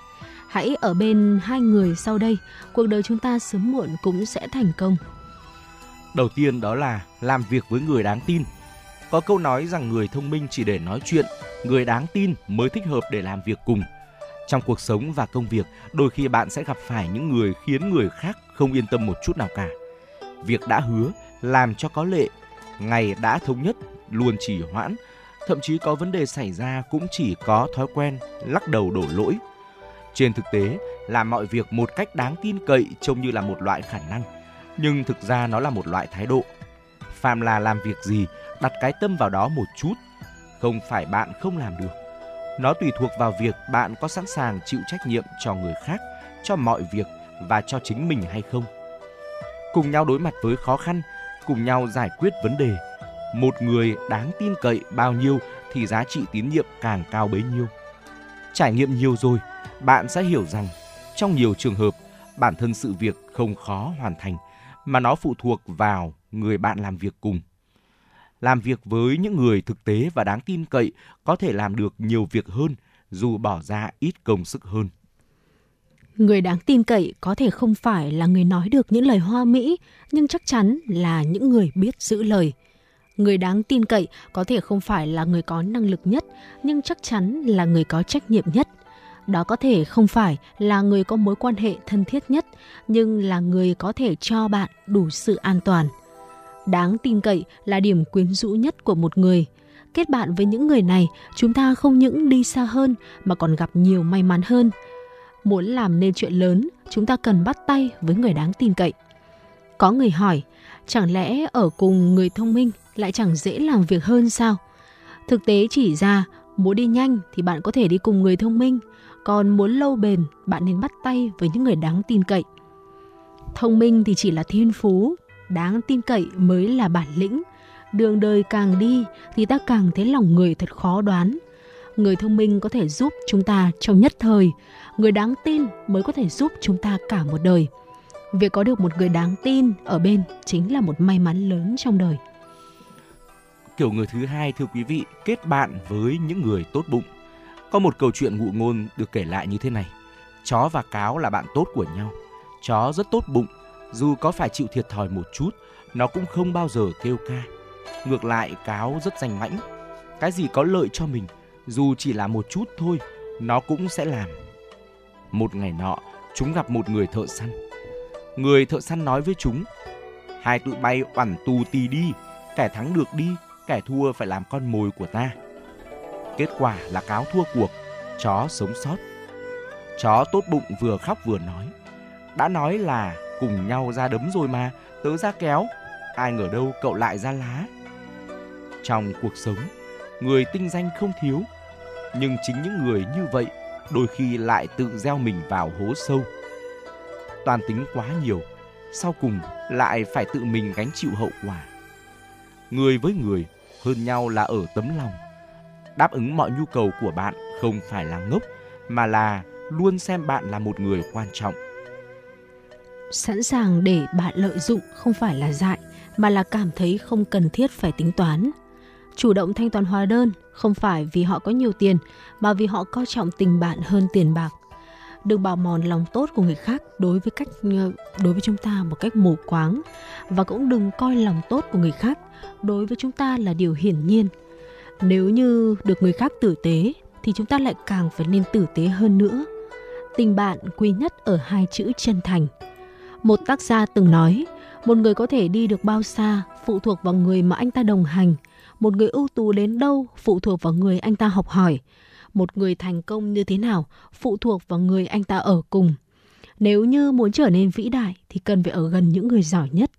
Hãy ở bên hai người sau đây, cuộc đời chúng ta sớm muộn cũng sẽ thành công. Đầu tiên đó là làm việc với người đáng tin. Có câu nói rằng người thông minh chỉ để nói chuyện, người đáng tin mới thích hợp để làm việc cùng. Trong cuộc sống và công việc, đôi khi bạn sẽ gặp phải những người khiến người khác không yên tâm một chút nào cả. Việc đã hứa, làm cho có lệ, ngày đã thống nhất, luôn trì hoãn. Thậm chí có vấn đề xảy ra cũng chỉ có thói quen lắc đầu đổ lỗi. Trên thực tế, làm mọi việc một cách đáng tin cậy trông như là một loại khả năng, nhưng thực ra nó là một loại thái độ. Phàm là làm việc gì, đặt cái tâm vào đó một chút, không phải bạn không làm được. Nó tùy thuộc vào việc bạn có sẵn sàng chịu trách nhiệm cho người khác, cho mọi việc và cho chính mình hay không. Cùng nhau đối mặt với khó khăn, cùng nhau giải quyết vấn đề. Một người đáng tin cậy bao nhiêu thì giá trị tín nhiệm càng cao bấy nhiêu. Trải nghiệm nhiều rồi, bạn sẽ hiểu rằng trong nhiều trường hợp, bản thân sự việc không khó hoàn thành, mà nó phụ thuộc vào người bạn làm việc cùng. Làm việc với những người thực tế và đáng tin cậy có thể làm được nhiều việc hơn dù bỏ ra ít công sức hơn. Người đáng tin cậy có thể không phải là người nói được những lời hoa mỹ, nhưng chắc chắn là những người biết giữ lời. Người đáng tin cậy có thể không phải là người có năng lực nhất, nhưng chắc chắn là người có trách nhiệm nhất. Đó có thể không phải là người có mối quan hệ thân thiết nhất, nhưng là người có thể cho bạn đủ sự an toàn. Đáng tin cậy là điểm quyến rũ nhất của một người. Kết bạn với những người này, chúng ta không những đi xa hơn mà còn gặp nhiều may mắn hơn. Muốn làm nên chuyện lớn, chúng ta cần bắt tay với người đáng tin cậy. Có người hỏi, chẳng lẽ ở cùng người thông minh lại chẳng dễ làm việc hơn sao? Thực tế chỉ ra, muốn đi nhanh thì bạn có thể đi cùng người thông minh, còn muốn lâu bền, bạn nên bắt tay với những người đáng tin cậy. Thông minh thì chỉ là thiên phú, đáng tin cậy mới là bản lĩnh. Đường đời càng đi thì ta càng thấy lòng người thật khó đoán. Người thông minh có thể giúp chúng ta trong nhất thời, người đáng tin mới có thể giúp chúng ta cả một đời. Việc có được một người đáng tin ở bên chính là một may mắn lớn trong đời. Kiểu người thứ hai, thưa quý vị, kết bạn với những người tốt bụng. Có một câu chuyện ngụ ngôn được kể lại như thế này. Chó và cáo là bạn tốt của nhau. Chó rất tốt bụng, dù có phải chịu thiệt thòi một chút, nó cũng không bao giờ kêu ca. Ngược lại, cáo rất danh mãnh. Cái gì có lợi cho mình, dù chỉ là một chút thôi, nó cũng sẽ làm. Một ngày nọ, chúng gặp một người thợ săn. Người thợ săn nói với chúng, hai tụi bay oằn tù tì đi, kẻ thắng được đi, kẻ thua phải làm con mồi của ta. Kết quả là cáo thua cuộc, chó sống sót. Chó tốt bụng vừa khóc vừa nói, đã nói là cùng nhau ra đấm rồi mà, tớ ra kéo, ai ngờ đâu cậu lại ra lá. Trong cuộc sống, người tinh danh không thiếu, nhưng chính những người như vậy đôi khi lại tự gieo mình vào hố sâu. Toan tính quá nhiều, sau cùng lại phải tự mình gánh chịu hậu quả. Người với người, hơn nhau là ở tấm lòng. Đáp ứng mọi nhu cầu của bạn không phải là ngốc, mà là luôn xem bạn là một người quan trọng. Sẵn sàng để bạn lợi dụng không phải là dại, mà là cảm thấy không cần thiết phải tính toán. Chủ động thanh toán hóa đơn không phải vì họ có nhiều tiền, mà vì họ coi trọng tình bạn hơn tiền bạc. Đừng bào mòn lòng tốt của người khác đối với cách đối với chúng ta một cách mù quáng, và cũng đừng coi lòng tốt của người khác đối với chúng ta là điều hiển nhiên. Nếu như được người khác tử tế thì chúng ta lại càng phải nên tử tế hơn nữa. Tình bạn quý nhất ở hai chữ chân thành. Một tác gia từng nói, một người có thể đi được bao xa phụ thuộc vào người mà anh ta đồng hành. Một người ưu tú đến đâu phụ thuộc vào người anh ta học hỏi. Một người thành công như thế nào phụ thuộc vào người anh ta ở cùng. Nếu như muốn trở nên vĩ đại thì cần phải ở gần những người giỏi nhất.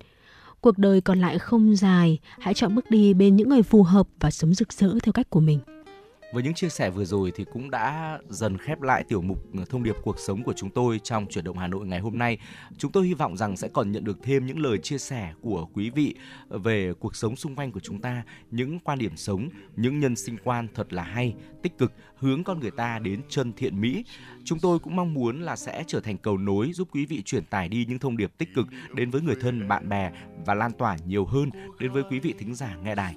Cuộc đời còn lại không dài, hãy chọn bước đi bên những người phù hợp và sống rực rỡ theo cách của mình. Với những chia sẻ vừa rồi thì cũng đã dần khép lại tiểu mục Thông điệp cuộc sống của chúng tôi trong Chuyển động Hà Nội ngày hôm nay. Chúng tôi hy vọng rằng sẽ còn nhận được thêm những lời chia sẻ của quý vị về cuộc sống xung quanh của chúng ta, những quan điểm sống, những nhân sinh quan thật là hay, tích cực, hướng con người ta đến chân thiện mỹ. Chúng tôi cũng mong muốn là sẽ trở thành cầu nối giúp quý vị truyền tải đi những thông điệp tích cực đến với người thân, bạn bè và lan tỏa nhiều hơn đến với quý vị thính giả nghe đài.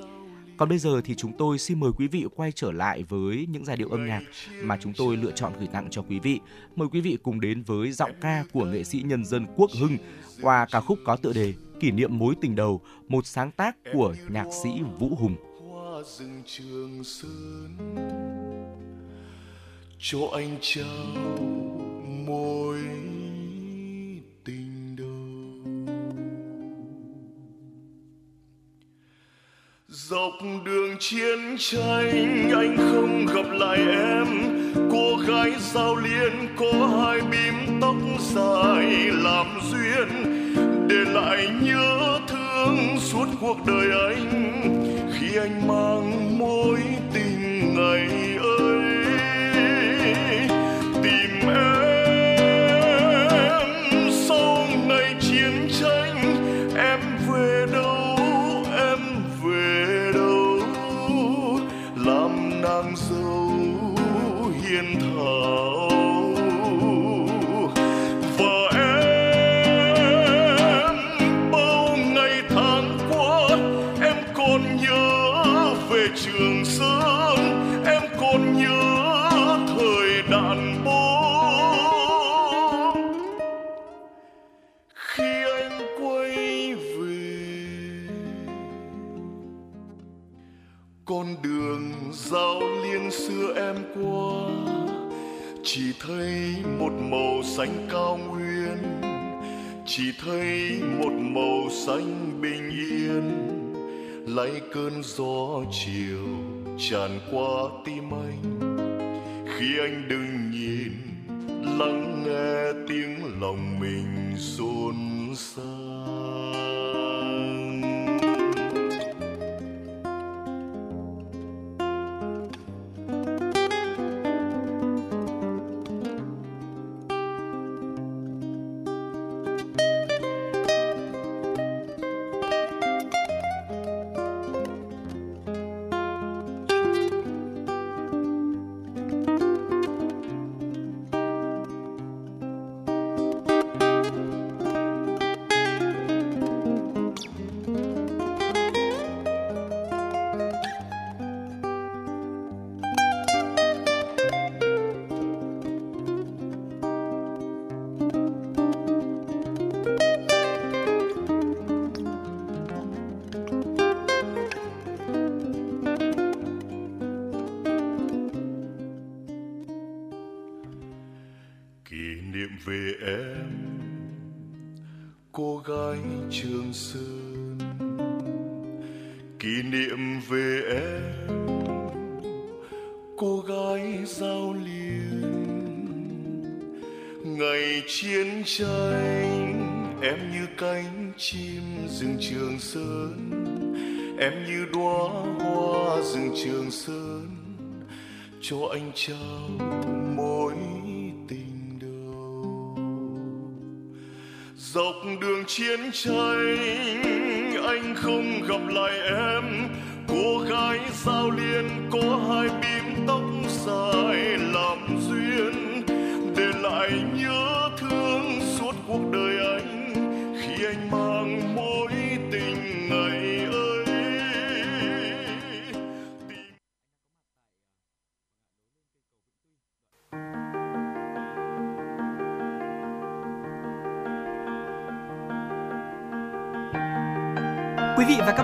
Còn bây giờ thì chúng tôi xin mời quý vị quay trở lại với những giai điệu âm nhạc mà chúng tôi lựa chọn gửi tặng cho quý vị. Mời quý vị cùng đến với giọng ca của nghệ sĩ nhân dân Quốc Hưng qua ca khúc có tựa đề Kỷ niệm mối tình đầu, một sáng tác của nhạc sĩ Vũ Hùng. Qua rừng Trường Sơn, cho anh trao mối tình. Dọc đường chiến tranh anh không gặp lại em, cô gái Giao Liên có hai bím tóc dài làm duyên để lại nhớ thương suốt cuộc đời anh khi anh mang mối tình ngày ấy tìm em. Sau ngày chiến tranh em về đâu? Nàng dâu hiền thảo và em, bao ngày tháng qua em còn nhớ về Trường Sơn, em còn nhớ thời đạn bom. Khi anh quay về con đường Giao Liên xưa em qua, chỉ thấy một màu xanh cao nguyên, chỉ thấy một màu xanh bình yên. Lấy cơn gió chiều tràn qua tim anh khi anh đứng nhìn lắng nghe tiếng lòng mình xôn xao. Trường Sơn kỷ niệm về em, cô gái Giao Liên. Ngày chiến tranh em như cánh chim rừng Trường Sơn, em như đóa hoa rừng Trường Sơn, cho anh trao mối tình đầu. Dọc đường chiến tranh anh không gặp lại em, cô gái giao liên có hai bím tóc dài làm duyên, để lại nhớ thương suốt cuộc đời anh khi anh mang mối tình ngày ấy. Quý vị và các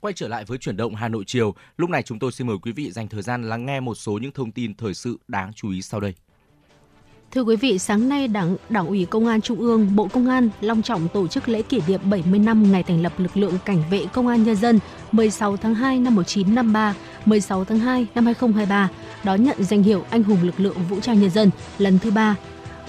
Quay trở lại với Chuyển động Hà Nội chiều, lúc này chúng tôi xin mời quý vị dành thời gian lắng nghe một số những thông tin thời sự đáng chú ý sau đây. Thưa quý vị, sáng nay Đảng, Đảng ủy Công an Trung ương, Bộ Công an long trọng tổ chức lễ kỷ niệm bảy mươi năm ngày thành lập lực lượng Cảnh vệ Công an Nhân dân mười sáu tháng hai năm một nghìn chín trăm năm mươi ba, mười sáu tháng hai năm hai nghìn không trăm hai mươi ba, đón nhận danh hiệu Anh hùng lực lượng vũ trang nhân dân lần thứ ba.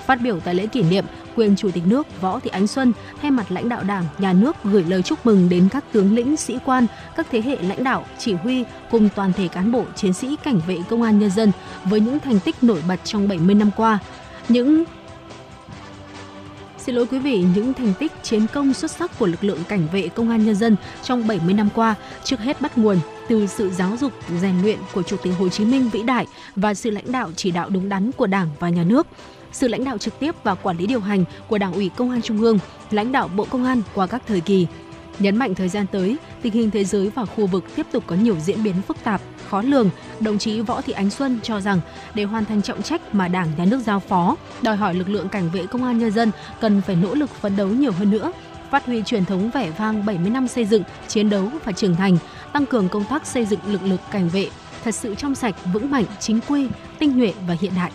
Phát biểu tại lễ kỷ niệm, quyền Chủ tịch nước Võ Thị Ánh Xuân thay mặt lãnh đạo Đảng, Nhà nước gửi lời chúc mừng đến các tướng lĩnh, sĩ quan, các thế hệ lãnh đạo, chỉ huy cùng toàn thể cán bộ, chiến sĩ Cảnh vệ Công an Nhân dân với những thành tích nổi bật trong bảy mươi năm qua. Những Xin lỗi quý vị, những thành tích chiến công xuất sắc của lực lượng Cảnh vệ Công an Nhân dân trong bảy mươi năm qua trước hết bắt nguồn từ sự giáo dục, rèn luyện của Chủ tịch Hồ Chí Minh vĩ đại và sự lãnh đạo chỉ đạo đúng đắn của Đảng và Nhà nước. Sự lãnh đạo trực tiếp và quản lý điều hành của Đảng ủy Công an Trung ương, lãnh đạo Bộ Công an qua các thời kỳ. Nhấn mạnh thời gian tới, tình hình thế giới và khu vực tiếp tục có nhiều diễn biến phức tạp, khó lường, đồng chí Võ Thị Ánh Xuân cho rằng để hoàn thành trọng trách mà Đảng, Nhà nước giao phó, đòi hỏi lực lượng Cảnh vệ Công an Nhân dân cần phải nỗ lực phấn đấu nhiều hơn nữa, phát huy truyền thống vẻ vang bảy mươi năm xây dựng, chiến đấu và trưởng thành, tăng cường công tác xây dựng lực lượng cảnh vệ thật sự trong sạch, vững mạnh, chính quy, tinh nhuệ và hiện đại.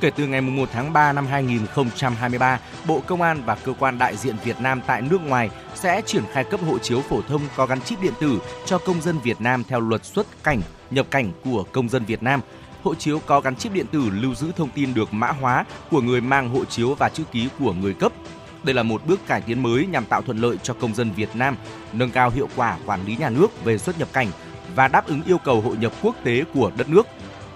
Kể từ ngày mùng một tháng ba năm hai nghìn không trăm hai mươi ba, Bộ Công an và cơ quan đại diện Việt Nam tại nước ngoài sẽ triển khai cấp hộ chiếu phổ thông có gắn chip điện tử cho công dân Việt Nam theo luật xuất cảnh, nhập cảnh của công dân Việt Nam. Hộ chiếu có gắn chip điện tử lưu giữ thông tin được mã hóa của người mang hộ chiếu và chữ ký của người cấp. Đây là một bước cải tiến mới nhằm tạo thuận lợi cho công dân Việt Nam, nâng cao hiệu quả quản lý nhà nước về xuất nhập cảnh và đáp ứng yêu cầu hội nhập quốc tế của đất nước.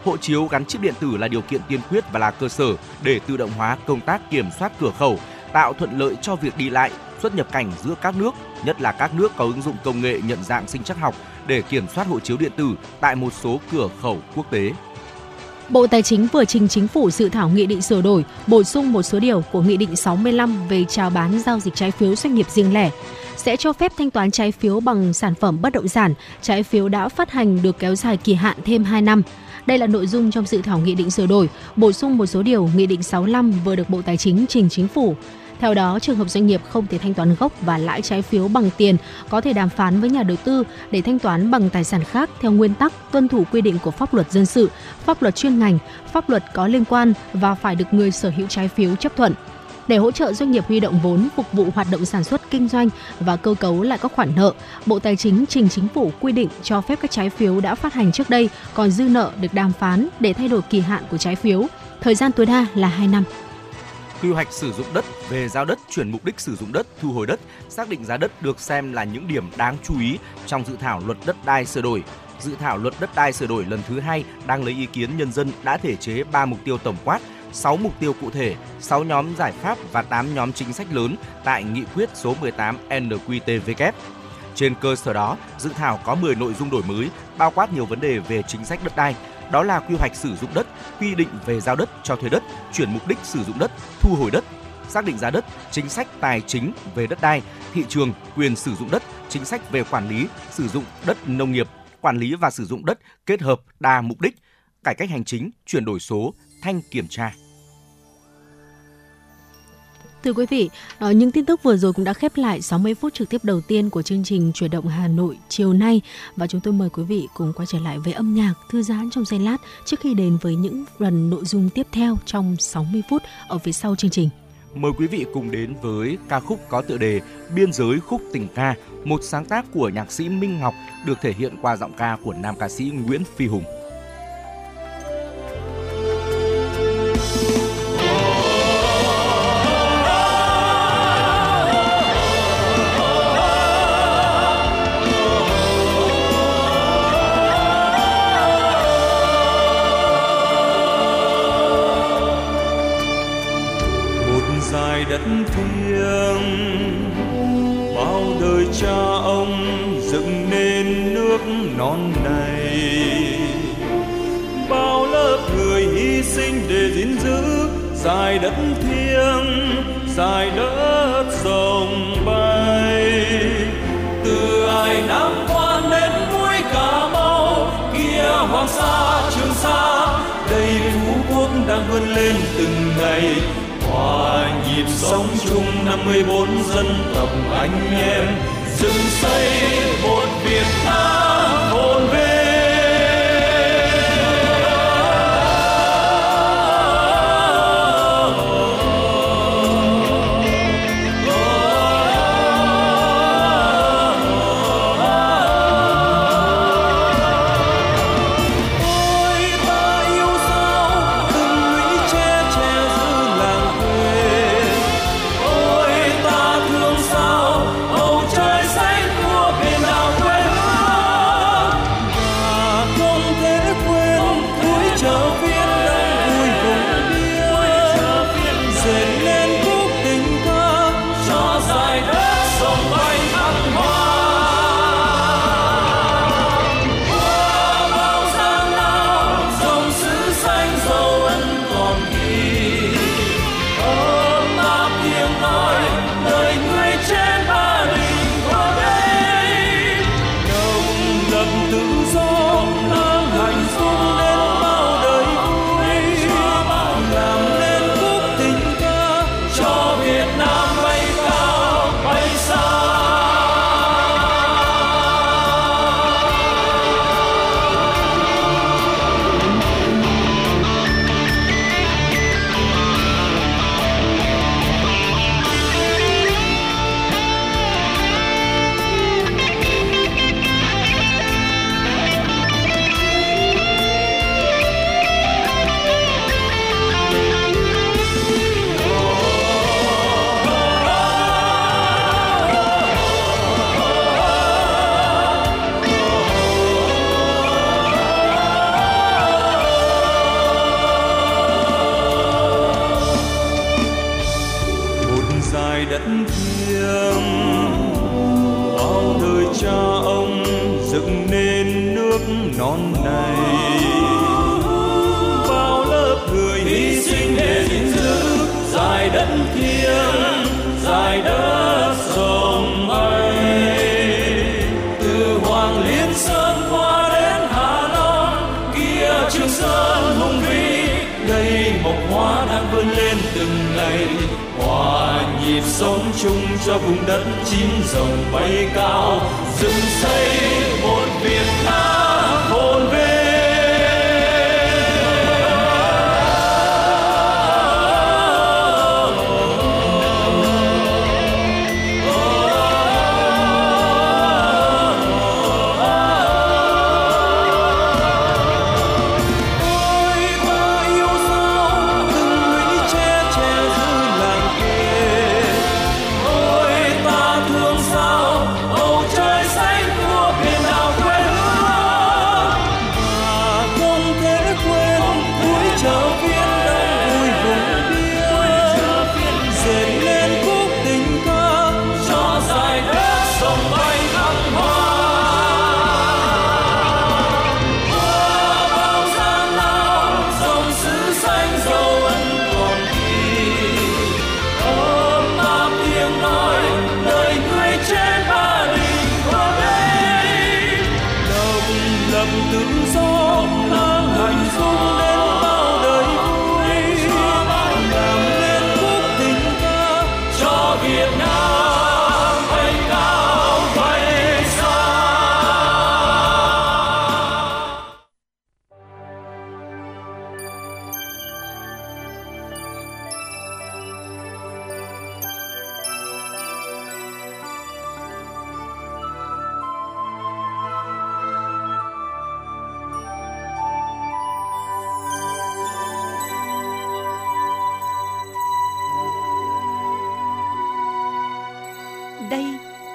Hộ chiếu gắn chip điện tử là điều kiện tiên quyết và là cơ sở để tự động hóa công tác kiểm soát cửa khẩu, tạo thuận lợi cho việc đi lại, xuất nhập cảnh giữa các nước, nhất là các nước có ứng dụng công nghệ nhận dạng sinh trắc học để kiểm soát hộ chiếu điện tử tại một số cửa khẩu quốc tế. Bộ Tài chính vừa trình Chính phủ dự thảo nghị định sửa đổi, bổ sung một số điều của Nghị định sáu mươi lăm về chào bán giao dịch trái phiếu doanh nghiệp riêng lẻ, sẽ cho phép thanh toán trái phiếu bằng sản phẩm bất động sản, trái phiếu đã phát hành được kéo dài kỳ hạn thêm hai năm. Đây là nội dung trong dự thảo Nghị định sửa đổi, bổ sung một số điều Nghị định sáu mươi lăm vừa được Bộ Tài chính trình Chính phủ. Theo đó, trường hợp doanh nghiệp không thể thanh toán gốc và lãi trái phiếu bằng tiền, có thể đàm phán với nhà đầu tư để thanh toán bằng tài sản khác theo nguyên tắc tuân thủ quy định của pháp luật dân sự, pháp luật chuyên ngành, pháp luật có liên quan và phải được người sở hữu trái phiếu chấp thuận. Để hỗ trợ doanh nghiệp huy động vốn phục vụ hoạt động sản xuất kinh doanh và cơ cấu lại các khoản nợ, Bộ Tài chính trình Chính phủ quy định cho phép các trái phiếu đã phát hành trước đây còn dư nợ được đàm phán để thay đổi kỳ hạn của trái phiếu, thời gian tối đa là hai năm. Quy hoạch sử dụng đất về giao đất, chuyển mục đích sử dụng đất, thu hồi đất, xác định giá đất được xem là những điểm đáng chú ý trong dự thảo luật đất đai sửa đổi. Dự thảo luật đất đai sửa đổi lần thứ hai đang lấy ý kiến nhân dân đã thể chế ba mục tiêu tổng quát, sáu mục tiêu cụ thể, sáu nhóm giải pháp và tám nhóm chính sách lớn tại nghị quyết số mười tám en quy tê vê kép. Trên cơ sở đó, dự thảo có mười nội dung đổi mới, bao quát nhiều vấn đề về chính sách đất đai, đó là quy hoạch sử dụng đất, quy định về giao đất, cho thuê đất, chuyển mục đích sử dụng đất, thu hồi đất, xác định giá đất, chính sách tài chính về đất đai, thị trường, quyền sử dụng đất, chính sách về quản lý, sử dụng đất nông nghiệp, quản lý và sử dụng đất kết hợp đa mục đích, cải cách hành chính, chuyển đổi số, thanh kiểm tra. Thưa quý vị, những tin tức vừa rồi cũng đã khép lại sáu mươi phút trực tiếp đầu tiên của chương trình Chuyển động Hà Nội chiều nay. Và chúng tôi mời quý vị cùng quay trở lại với âm nhạc, thư giãn trong giây lát trước khi đến với những phần nội dung tiếp theo trong sáu mươi phút ở phía sau chương trình. mời quý vị cùng đến với ca khúc có tựa đề Biên giới khúc tình ca, một sáng tác của nhạc sĩ Minh Ngọc được thể hiện qua giọng ca của nam ca sĩ Nguyễn Phi Hùng. Dài đất thiêng, dài đất rồng bay, từ Hải Nam Quan đến mũi Cà Mau, kia Hoàng Sa, Trường Sa, đây Phú Quốc đang vươn lên từng ngày. Hòa nhịp sống chung năm mươi bốn dân tộc anh em, dựng xây một Việt Nam hồn vinh. Hãy subscribe cho kênh Ghiền Mì Gõ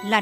là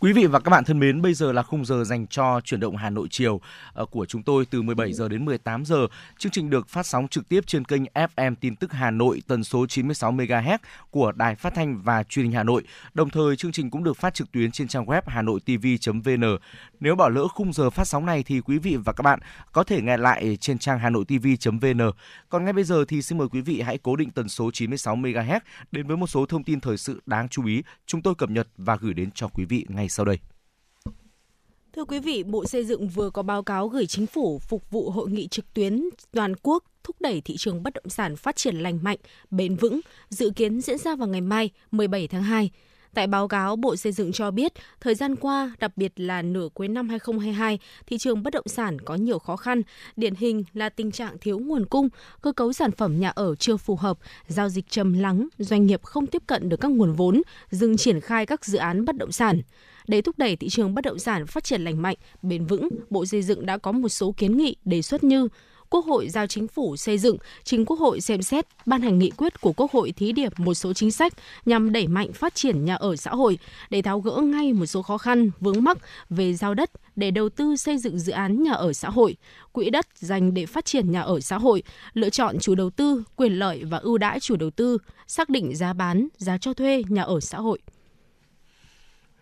Quý vị và các bạn thân mến, bây giờ là khung giờ dành cho Chuyển động Hà Nội chiều của chúng tôi từ mười bảy giờ đến mười tám giờ. Chương trình được phát sóng trực tiếp trên kênh ép em Tin tức Hà Nội tần số chín mươi sáu mê ga héc của Đài Phát thanh và Truyền hình Hà Nội. Đồng thời, chương trình cũng được phát trực tuyến trên trang web hanoitv chấm vn. Nếu bỏ lỡ khung giờ phát sóng này thì quý vị và các bạn có thể nghe lại trên trang hanoitv chấm vn. Còn ngay bây giờ thì xin mời quý vị hãy cố định tần số chín mươi sáu mê ga héc đến với một số thông tin thời sự đáng chú ý chúng tôi cập nhật và gửi đến cho quý vị ngay sau đây. Thưa quý vị, Bộ Xây dựng vừa có báo cáo gửi Chính phủ phục vụ hội nghị trực tuyến toàn quốc thúc đẩy thị trường bất động sản phát triển lành mạnh, bền vững, dự kiến diễn ra vào ngày mai, mười bảy tháng hai. Tại báo cáo, Bộ Xây dựng cho biết, thời gian qua, đặc biệt là nửa cuối năm hai không hai hai, thị trường bất động sản có nhiều khó khăn, điển hình là tình trạng thiếu nguồn cung, cơ cấu sản phẩm nhà ở chưa phù hợp, giao dịch trầm lắng, doanh nghiệp không tiếp cận được các nguồn vốn, dừng triển khai các dự án bất động sản. Để thúc đẩy thị trường bất động sản phát triển lành mạnh, bền vững, Bộ Xây dựng đã có một số kiến nghị đề xuất như: Quốc hội giao Chính phủ xây dựng, trình Quốc hội xem xét, ban hành nghị quyết của Quốc hội thí điểm một số chính sách nhằm đẩy mạnh phát triển nhà ở xã hội để tháo gỡ ngay một số khó khăn, vướng mắc về giao đất để đầu tư xây dựng dự án nhà ở xã hội, quỹ đất dành để phát triển nhà ở xã hội, lựa chọn chủ đầu tư, quyền lợi và ưu đãi chủ đầu tư, xác định giá bán, giá cho thuê nhà ở xã hội.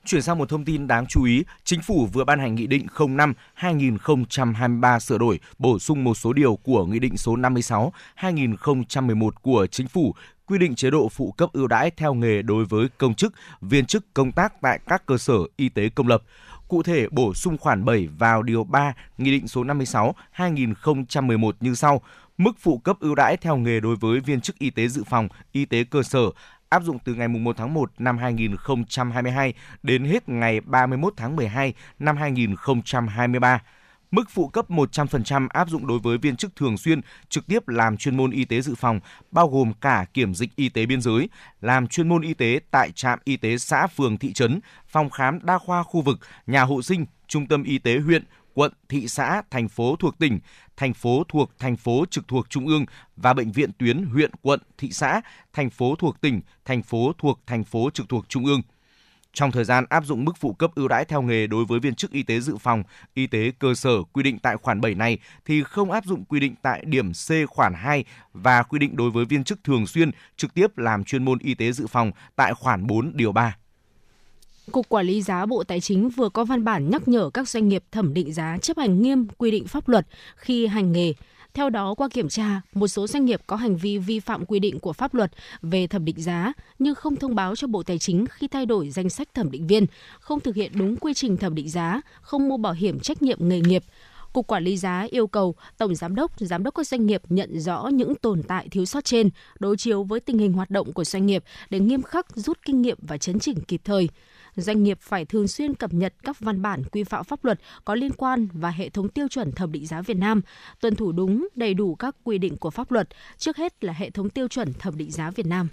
Chuyển sang một thông tin đáng chú ý, Chính phủ vừa ban hành Nghị định không năm hai nghìn không trăm hai mươi ba sửa đổi, bổ sung một số điều của Nghị định số năm mươi sáu hai nghìn không trăm mười một của Chính phủ, quy định chế độ phụ cấp ưu đãi theo nghề đối với công chức, viên chức công tác tại các cơ sở y tế công lập. Cụ thể, bổ sung khoản bảy vào điều ba Nghị định số năm mươi sáu hai nghìn không trăm mười một như sau: mức phụ cấp ưu đãi theo nghề đối với viên chức y tế dự phòng, y tế cơ sở áp dụng từ ngày mùng một tháng một năm hai nghìn không trăm hai mươi hai đến hết ngày ba mươi mốt tháng mười hai năm hai nghìn không trăm hai mươi ba. Mức phụ cấp một trăm phần trăm áp dụng đối với viên chức thường xuyên trực tiếp làm chuyên môn y tế dự phòng, bao gồm cả kiểm dịch y tế biên giới, làm chuyên môn y tế tại trạm y tế xã, phường, thị trấn, phòng khám đa khoa khu vực, nhà hộ sinh, trung tâm y tế huyện, quận, thị xã, thành phố thuộc tỉnh, thành phố thuộc thành phố trực thuộc trung ương và bệnh viện tuyến huyện, quận, thị xã, thành phố thuộc tỉnh, thành phố thuộc thành phố trực thuộc trung ương. Trong thời gian áp dụng mức phụ cấp ưu đãi theo nghề đối với viên chức y tế dự phòng, y tế cơ sở quy định tại khoản bảy này thì không áp dụng quy định tại điểm C khoản hai và quy định đối với viên chức thường xuyên trực tiếp làm chuyên môn y tế dự phòng tại khoản bốn điều ba. Cục Quản lý giá Bộ Tài chính vừa có văn bản nhắc nhở các doanh nghiệp thẩm định giá chấp hành nghiêm quy định pháp luật khi hành nghề. Theo đó, qua kiểm tra, một số doanh nghiệp có hành vi vi phạm quy định của pháp luật về thẩm định giá nhưng không thông báo cho Bộ Tài chính khi thay đổi danh sách thẩm định viên, không thực hiện đúng quy trình thẩm định giá, không mua bảo hiểm trách nhiệm nghề nghiệp. Cục Quản lý giá yêu cầu Tổng Giám đốc, Giám đốc các doanh nghiệp nhận rõ những tồn tại thiếu sót trên, đối chiếu với tình hình hoạt động của doanh nghiệp để nghiêm khắc rút kinh nghiệm và chấn chỉnh kịp thời. Doanh nghiệp phải thường xuyên cập nhật các văn bản quy phạm pháp luật có liên quan và hệ thống tiêu chuẩn thẩm định giá Việt Nam, tuân thủ đúng, đầy đủ các quy định của pháp luật, trước hết là hệ thống tiêu chuẩn thẩm định giá Việt Nam.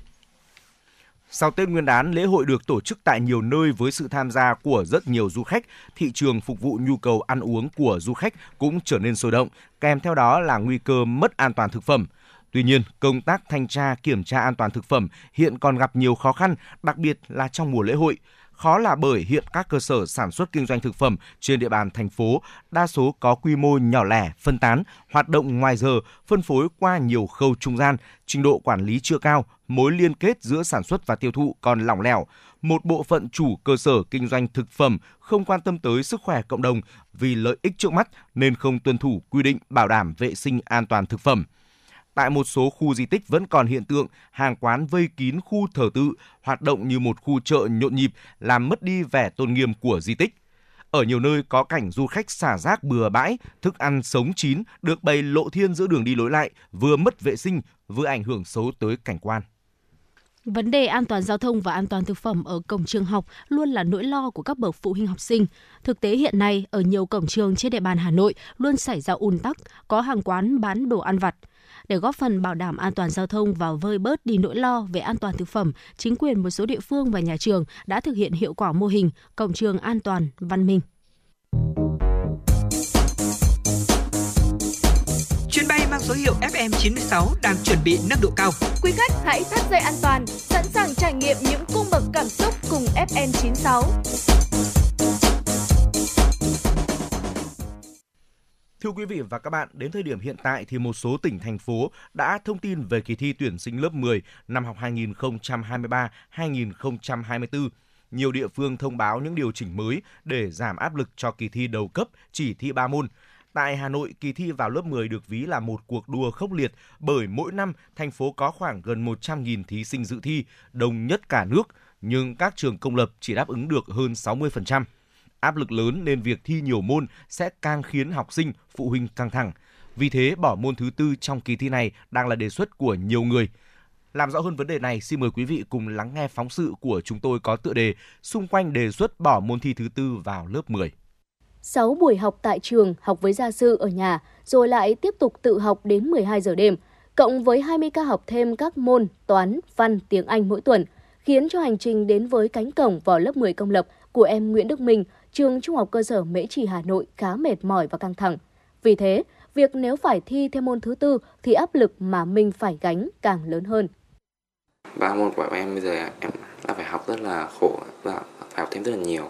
Sau Tết Nguyên đán, lễ hội được tổ chức tại nhiều nơi với sự tham gia của rất nhiều du khách. Thị trường phục vụ nhu cầu ăn uống của du khách cũng trở nên sôi động, kèm theo đó là nguy cơ mất an toàn thực phẩm. Tuy nhiên, công tác thanh tra kiểm tra an toàn thực phẩm hiện còn gặp nhiều khó khăn, đặc biệt là trong mùa lễ hội. Khó là bởi hiện các cơ sở sản xuất kinh doanh thực phẩm trên địa bàn thành phố đa số có quy mô nhỏ lẻ, phân tán, hoạt động ngoài giờ, phân phối qua nhiều khâu trung gian, trình độ quản lý chưa cao, mối liên kết giữa sản xuất và tiêu thụ còn lỏng lẻo. Một bộ phận chủ cơ sở kinh doanh thực phẩm không quan tâm tới sức khỏe cộng đồng vì lợi ích trước mắt nên không tuân thủ quy định bảo đảm vệ sinh an toàn thực phẩm. Tại một số khu di tích vẫn còn hiện tượng hàng quán vây kín khu thờ tự, hoạt động như một khu chợ nhộn nhịp, làm mất đi vẻ tôn nghiêm của di tích. Ở nhiều nơi có cảnh du khách xả rác bừa bãi, thức ăn sống chín được bày lộ thiên giữa đường đi lối lại, vừa mất vệ sinh, vừa ảnh hưởng xấu tới cảnh quan. Vấn đề an toàn giao thông và an toàn thực phẩm ở cổng trường học luôn là nỗi lo của các bậc phụ huynh học sinh. Thực tế hiện nay, ở nhiều cổng trường trên địa bàn Hà Nội luôn xảy ra ùn tắc, có hàng quán bán đồ ăn vặt. Để góp phần bảo đảm an toàn giao thông và vơi bớt đi nỗi lo về an toàn thực phẩm, chính quyền một số địa phương và nhà trường đã thực hiện hiệu quả mô hình cổng trường an toàn, văn minh. Chuyến bay mang số hiệu F M chín sáu đang chuẩn bị nâng độ cao. Quý khách hãy thắt dây an toàn, sẵn sàng trải nghiệm những cung bậc cảm xúc cùng F M chín sáu. Thưa quý vị và các bạn, đến thời điểm hiện tại thì một số tỉnh, thành phố đã thông tin về kỳ thi tuyển sinh lớp mười năm học hai nghìn không trăm hai mươi ba hai nghìn không trăm hai mươi tư. Nhiều địa phương thông báo những điều chỉnh mới để giảm áp lực cho kỳ thi đầu cấp chỉ thi ba môn. Tại Hà Nội, kỳ thi vào lớp mười được ví là một cuộc đua khốc liệt bởi mỗi năm thành phố có khoảng gần một trăm nghìn thí sinh dự thi, đông nhất cả nước, nhưng các trường công lập chỉ đáp ứng được hơn sáu mươi phần trăm. Áp lực lớn nên việc thi nhiều môn sẽ càng khiến học sinh, phụ huynh căng thẳng. Vì thế, bỏ môn thứ tư trong kỳ thi này đang là đề xuất của nhiều người. Làm rõ hơn vấn đề này, xin mời quý vị cùng lắng nghe phóng sự của chúng tôi có tựa đề xung quanh đề xuất bỏ môn thi thứ tư vào lớp mười. sáu buổi học tại trường, học với gia sư ở nhà, rồi lại tiếp tục tự học đến mười hai giờ đêm, cộng với hai mươi ca học thêm các môn toán, văn, tiếng Anh mỗi tuần, khiến cho hành trình đến với cánh cổng vào lớp mười công lập của em Nguyễn Đức Minh, trường Trung học cơ sở Mễ Trì Hà Nội khá mệt mỏi và căng thẳng. Vì thế, việc nếu phải thi theo môn thứ tư thì áp lực mà mình phải gánh càng lớn hơn. Ba môn của em bây giờ em đã phải học rất là khổ và phải học thêm rất là nhiều.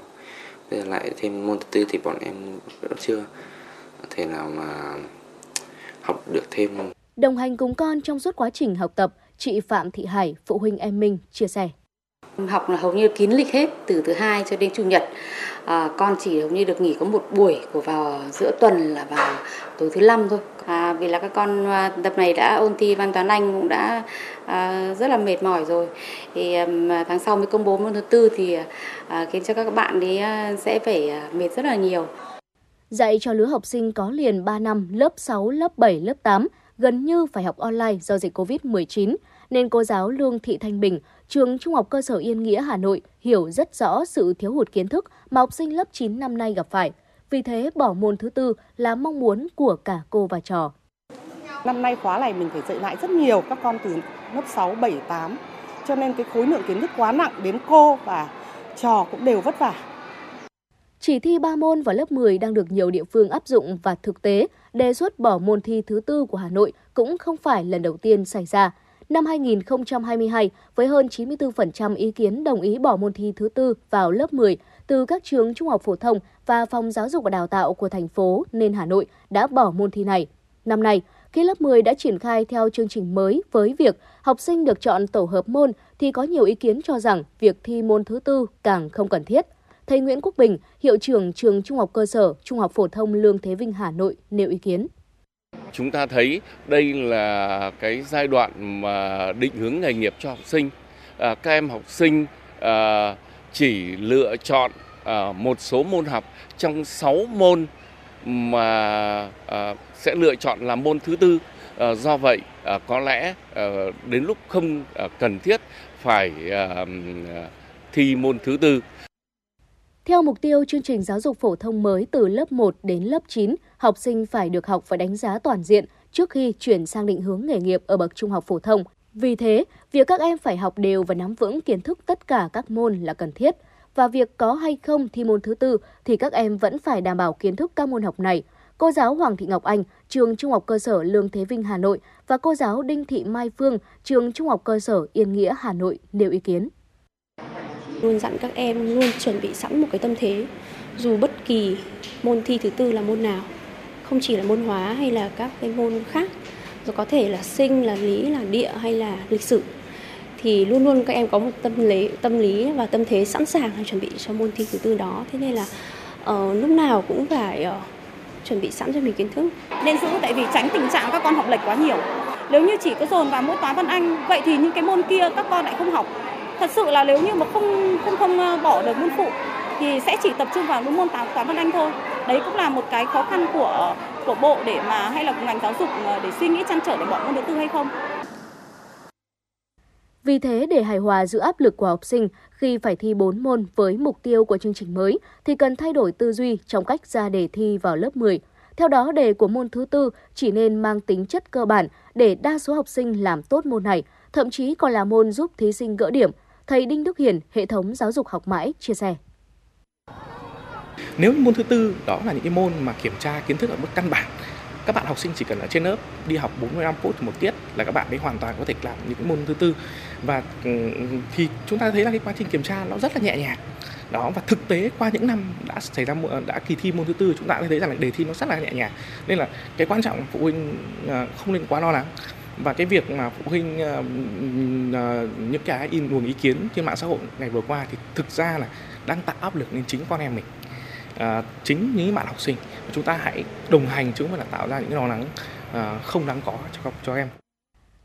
Bây giờ lại thêm môn thứ tư thì bọn em chưa thể nào mà học được thêm. Đồng hành cùng con trong suốt quá trình học tập, chị Phạm Thị Hải, phụ huynh em Minh chia sẻ. Học là hầu như kín lịch hết, từ thứ hai cho đến chủ nhật. À, con chỉ hầu như được nghỉ có một buổi của vào giữa tuần là vào tối thứ năm thôi. À, vì là các con tập này đã ôn thi văn toán Anh cũng đã à, rất là mệt mỏi rồi. Thì à, tháng sau mới công bố môn thứ tư thì à, khiến cho các bạn ấy sẽ phải à, mệt rất là nhiều. Dạy cho lứa học sinh có liền ba năm, lớp sáu, lớp bảy, lớp tám, gần như phải học online do dịch covid mười chín, nên cô giáo Lương Thị Thanh Bình, trường Trung học cơ sở Yên Nghĩa Hà Nội hiểu rất rõ sự thiếu hụt kiến thức mà học sinh lớp chín năm nay gặp phải. Vì thế, bỏ môn thứ tư là mong muốn của cả cô và trò. Năm nay khóa này mình phải dạy lại rất nhiều các con từ lớp sáu, bảy, tám. Cho nên cái khối lượng kiến thức quá nặng đến cô và trò cũng đều vất vả. Chỉ thi ba môn vào lớp mười đang được nhiều địa phương áp dụng và thực tế, đề xuất bỏ môn thi thứ tư của Hà Nội cũng không phải lần đầu tiên xảy ra. Năm hai nghìn không trăm hai mươi hai, với hơn chín mươi tư phần trăm ý kiến đồng ý bỏ môn thi thứ tư vào lớp mười từ các trường trung học phổ thông và phòng giáo dục và đào tạo của thành phố nên Hà Nội đã bỏ môn thi này. Năm nay, khi lớp mười đã triển khai theo chương trình mới với việc học sinh được chọn tổ hợp môn thì có nhiều ý kiến cho rằng việc thi môn thứ tư càng không cần thiết. Thầy Nguyễn Quốc Bình, hiệu trưởng trường Trung học cơ sở, Trung học phổ thông Lương Thế Vinh Hà Nội nêu ý kiến. Chúng ta thấy đây là cái giai đoạn mà định hướng nghề nghiệp cho học sinh. À, các em học sinh à, chỉ lựa chọn à, một số môn học trong sáu môn mà à, sẽ lựa chọn là môn thứ tư. À, do vậy à, có lẽ à, đến lúc không à, cần thiết phải à, thi môn thứ tư. Theo mục tiêu chương trình giáo dục phổ thông mới từ lớp một đến lớp chín, học sinh phải được học và đánh giá toàn diện trước khi chuyển sang định hướng nghề nghiệp ở bậc trung học phổ thông. Vì thế, việc các em phải học đều và nắm vững kiến thức tất cả các môn là cần thiết. Và việc có hay không thi môn thứ tư thì các em vẫn phải đảm bảo kiến thức các môn học này. Cô giáo Hoàng Thị Ngọc Anh, trường Trung học cơ sở Lương Thế Vinh Hà Nội và cô giáo Đinh Thị Mai Phương, trường Trung học cơ sở Yên Nghĩa Hà Nội nêu ý kiến. Luôn dặn các em luôn chuẩn bị sẵn một cái tâm thế, dù bất kỳ môn thi thứ tư là môn nào, không chỉ là môn hóa hay là các cái môn khác, rồi có thể là sinh, là lý, là địa hay là lịch sử, thì luôn luôn các em có một tâm lý, tâm lý và tâm thế sẵn sàng chuẩn bị cho môn thi thứ tư đó. Thế nên là uh, lúc nào cũng phải uh, chuẩn bị sẵn cho mình kiến thức. Nên giữ, tại vì tránh tình trạng các con học lệch quá nhiều. Nếu như chỉ có dồn vào mỗi toán văn Anh, vậy thì những cái môn kia các con lại không học. Thật sự là nếu như mà không không không bỏ được môn phụ thì sẽ chỉ tập trung vào môn toán toán văn Anh thôi. Đấy cũng là một cái khó khăn của của bộ để mà hay là ngành giáo dục để suy nghĩ trăn trở để bỏ môn thứ tư hay không. Vì thế, để hài hòa giữa áp lực của học sinh khi phải thi bốn môn với mục tiêu của chương trình mới thì cần thay đổi tư duy trong cách ra đề thi vào lớp mười. Theo đó, đề của môn thứ tư chỉ nên mang tính chất cơ bản để đa số học sinh làm tốt môn này, thậm chí còn là môn giúp thí sinh gỡ điểm. Thầy Đinh Đức Hiển, hệ thống giáo dục học mãi, chia sẻ. Nếu môn thứ tư đó là những cái môn mà kiểm tra kiến thức ở mức căn bản, các bạn học sinh chỉ cần ở trên lớp đi học bốn mươi lăm phút một tiết là các bạn ấy hoàn toàn có thể làm những cái môn thứ tư. Và thì chúng ta thấy là cái quá trình kiểm tra nó rất là nhẹ nhàng. Đó, và thực tế qua những năm đã xảy ra đã kỳ thi môn thứ tư, chúng ta đã thấy rằng là đề thi nó rất là nhẹ nhàng. Nên là cái quan trọng phụ huynh không nên quá lo lắng. Và cái việc mà phụ huynh những cái in luồng ý kiến trên mạng xã hội ngày vừa qua thì thực ra là đang tạo áp lực lên chính con em mình. À, chính những bạn học sinh, chúng ta hãy đồng hành chứ không phải là tạo ra những lo lắng à, không đáng có cho, cho em.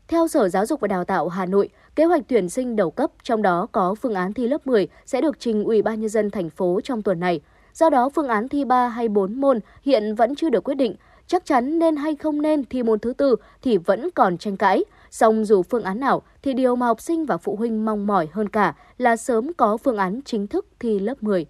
Theo Sở Giáo dục và Đào tạo Hà Nội, kế hoạch tuyển sinh đầu cấp trong đó có phương án thi lớp mười sẽ được trình Ủy ban Nhân dân thành phố trong tuần này. Do đó, phương án thi ba hay bốn môn hiện vẫn chưa được quyết định. Chắc chắn nên hay không nên thi môn thứ tư thì vẫn còn tranh cãi. Song dù phương án nào thì điều mà học sinh và phụ huynh mong mỏi hơn cả là sớm có phương án chính thức thi lớp mười.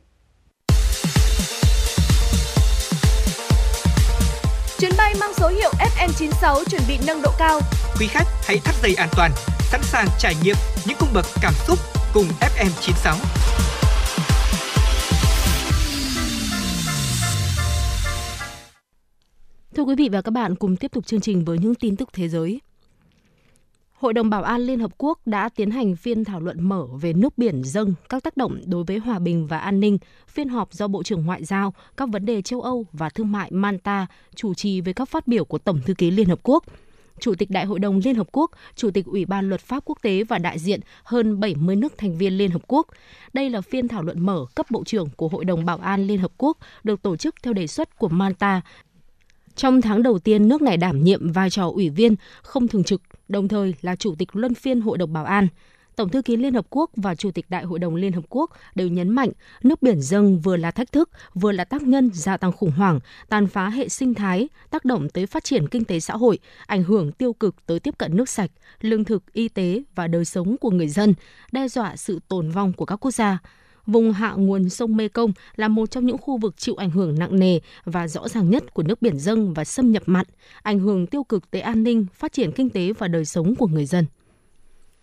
Chuyến bay mang số hiệu F M chín sáu chuẩn bị nâng độ cao. Quý khách hãy thắt dây an toàn, sẵn sàng trải nghiệm những cung bậc cảm xúc cùng F M chín sáu. Thưa quý vị và các bạn, cùng tiếp tục chương trình với những tin tức thế giới. Hội đồng Bảo an Liên Hợp Quốc đã tiến hành phiên thảo luận mở về nước biển dâng, các tác động đối với hòa bình và an ninh. Phiên họp do Bộ trưởng Ngoại giao, các vấn đề châu Âu và thương mại Malta chủ trì với các phát biểu của Tổng thư ký Liên Hợp Quốc, Chủ tịch Đại hội đồng Liên Hợp Quốc, Chủ tịch Ủy ban Luật pháp quốc tế và đại diện hơn bảy mươi nước thành viên Liên Hợp Quốc. Đây là phiên thảo luận mở cấp Bộ trưởng của Hội đồng Bảo an Liên Hợp Quốc được tổ chức theo đề xuất của Malta. Trong tháng đầu tiên, nước này đảm nhiệm vai trò ủy viên không thường trực, đồng thời là chủ tịch luân phiên Hội đồng Bảo an. Tổng thư ký Liên Hợp Quốc và Chủ tịch Đại hội đồng Liên Hợp Quốc đều nhấn mạnh nước biển dâng vừa là thách thức, vừa là tác nhân gia tăng khủng hoảng, tàn phá hệ sinh thái, tác động tới phát triển kinh tế xã hội, ảnh hưởng tiêu cực tới tiếp cận nước sạch, lương thực, y tế và đời sống của người dân, đe dọa sự tồn vong của các quốc gia. Vùng hạ nguồn sông Mekong là một trong những khu vực chịu ảnh hưởng nặng nề và rõ ràng nhất của nước biển dâng và xâm nhập mặn, ảnh hưởng tiêu cực tới an ninh, phát triển kinh tế và đời sống của người dân.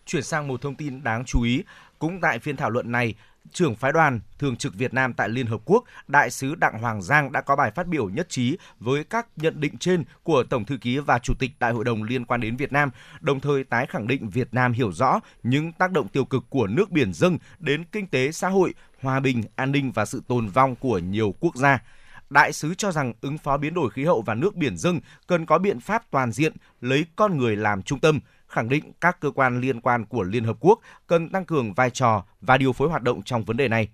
Chuyển sang một thông tin đáng chú ý, cũng tại phiên thảo luận này, trưởng phái đoàn thường trực Việt Nam tại Liên Hợp Quốc, Đại sứ Đặng Hoàng Giang đã có bài phát biểu nhất trí với các nhận định trên của Tổng thư ký và Chủ tịch Đại hội đồng liên quan đến Việt Nam, đồng thời tái khẳng định Việt Nam hiểu rõ những tác động tiêu cực của nước biển dâng đến kinh tế, xã hội, hòa bình, an ninh và sự tồn vong của nhiều quốc gia. Đại sứ cho rằng ứng phó biến đổi khí hậu và nước biển dâng cần có biện pháp toàn diện, lấy con người làm trung tâm, khẳng định các cơ quan liên quan của Liên Hợp Quốc cần tăng cường vai trò và điều phối hoạt động trong vấn đề này.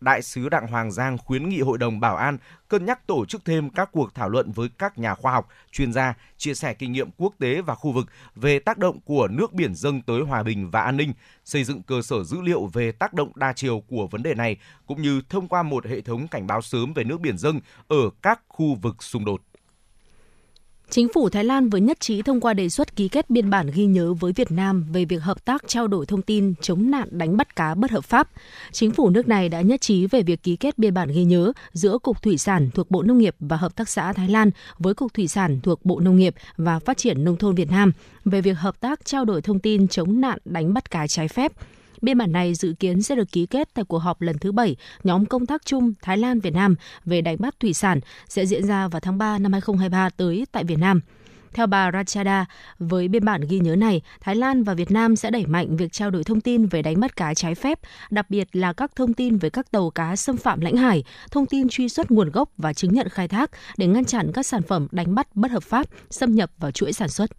Đại sứ Đặng Hoàng Giang khuyến nghị Hội đồng Bảo an cân nhắc tổ chức thêm các cuộc thảo luận với các nhà khoa học, chuyên gia, chia sẻ kinh nghiệm quốc tế và khu vực về tác động của nước biển dâng tới hòa bình và an ninh, xây dựng cơ sở dữ liệu về tác động đa chiều của vấn đề này, cũng như thông qua một hệ thống cảnh báo sớm về nước biển dâng ở các khu vực xung đột. Chính phủ Thái Lan vừa nhất trí thông qua đề xuất ký kết biên bản ghi nhớ với Việt Nam về việc hợp tác trao đổi thông tin chống nạn đánh bắt cá bất hợp pháp. Chính phủ nước này đã nhất trí về việc ký kết biên bản ghi nhớ giữa Cục Thủy sản thuộc Bộ Nông nghiệp và Hợp tác xã Thái Lan với Cục Thủy sản thuộc Bộ Nông nghiệp và Phát triển Nông thôn Việt Nam về việc hợp tác trao đổi thông tin chống nạn đánh bắt cá trái phép. Biên bản này dự kiến sẽ được ký kết tại cuộc họp lần thứ bảy nhóm công tác chung Thái Lan-Việt Nam về đánh bắt thủy sản sẽ diễn ra vào tháng ba năm hai không hai ba tới tại Việt Nam. Theo bà Rachada, với biên bản ghi nhớ này, Thái Lan và Việt Nam sẽ đẩy mạnh việc trao đổi thông tin về đánh bắt cá trái phép, đặc biệt là các thông tin về các tàu cá xâm phạm lãnh hải, thông tin truy xuất nguồn gốc và chứng nhận khai thác để ngăn chặn các sản phẩm đánh bắt bất hợp pháp xâm nhập vào chuỗi sản xuất.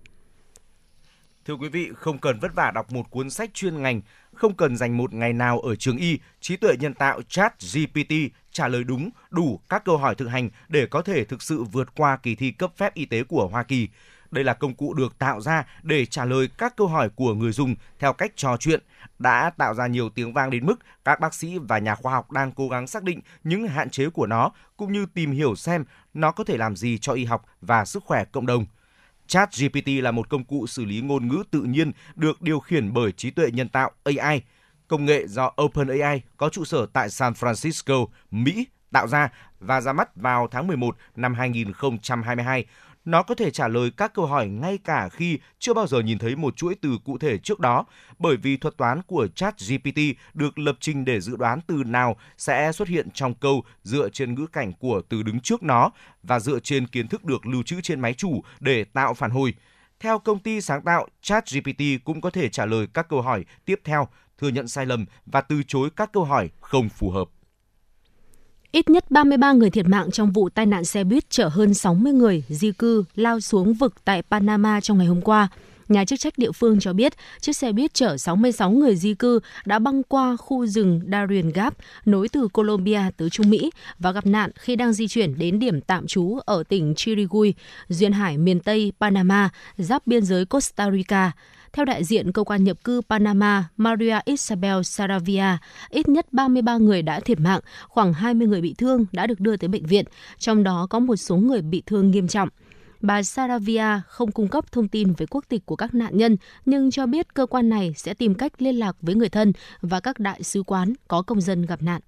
Thưa quý vị, không cần vất vả đọc một cuốn sách chuyên ngành, không cần dành một ngày nào ở trường y, trí tuệ nhân tạo ChatGPT trả lời đúng, đủ các câu hỏi thực hành để có thể thực sự vượt qua kỳ thi cấp phép y tế của Hoa Kỳ. Đây là công cụ được tạo ra để trả lời các câu hỏi của người dùng theo cách trò chuyện, đã tạo ra nhiều tiếng vang đến mức các bác sĩ và nhà khoa học đang cố gắng xác định những hạn chế của nó, cũng như tìm hiểu xem nó có thể làm gì cho y học và sức khỏe cộng đồng. ChatGPT là một công cụ xử lý ngôn ngữ tự nhiên được điều khiển bởi trí tuệ nhân tạo a i, công nghệ do OpenAI có trụ sở tại San Francisco, Mỹ tạo ra và ra mắt vào tháng mười một năm hai nghìn không trăm hai mươi hai. Nó có thể trả lời các câu hỏi ngay cả khi chưa bao giờ nhìn thấy một chuỗi từ cụ thể trước đó, bởi vì thuật toán của ChatGPT được lập trình để dự đoán từ nào sẽ xuất hiện trong câu dựa trên ngữ cảnh của từ đứng trước nó và dựa trên kiến thức được lưu trữ trên máy chủ để tạo phản hồi. Theo công ty sáng tạo, ChatGPT cũng có thể trả lời các câu hỏi tiếp theo, thừa nhận sai lầm và từ chối các câu hỏi không phù hợp. Ít nhất ba mươi ba người thiệt mạng trong vụ tai nạn xe buýt chở hơn sáu mươi người di cư lao xuống vực tại Panama trong ngày hôm qua. Nhà chức trách địa phương cho biết, chiếc xe buýt chở sáu mươi sáu người di cư đã băng qua khu rừng Darien Gap nối từ Colombia tới Trung Mỹ và gặp nạn khi đang di chuyển đến điểm tạm trú ở tỉnh Chirigui, duyên hải miền Tây Panama, giáp biên giới Costa Rica. Theo đại diện cơ quan nhập cư Panama Maria Isabel Saravia, ít nhất ba mươi ba người đã thiệt mạng, khoảng hai mươi người bị thương đã được đưa tới bệnh viện, trong đó có một số người bị thương nghiêm trọng. Bà Saravia không cung cấp thông tin về quốc tịch của các nạn nhân, nhưng cho biết cơ quan này sẽ tìm cách liên lạc với người thân và các đại sứ quán có công dân gặp nạn.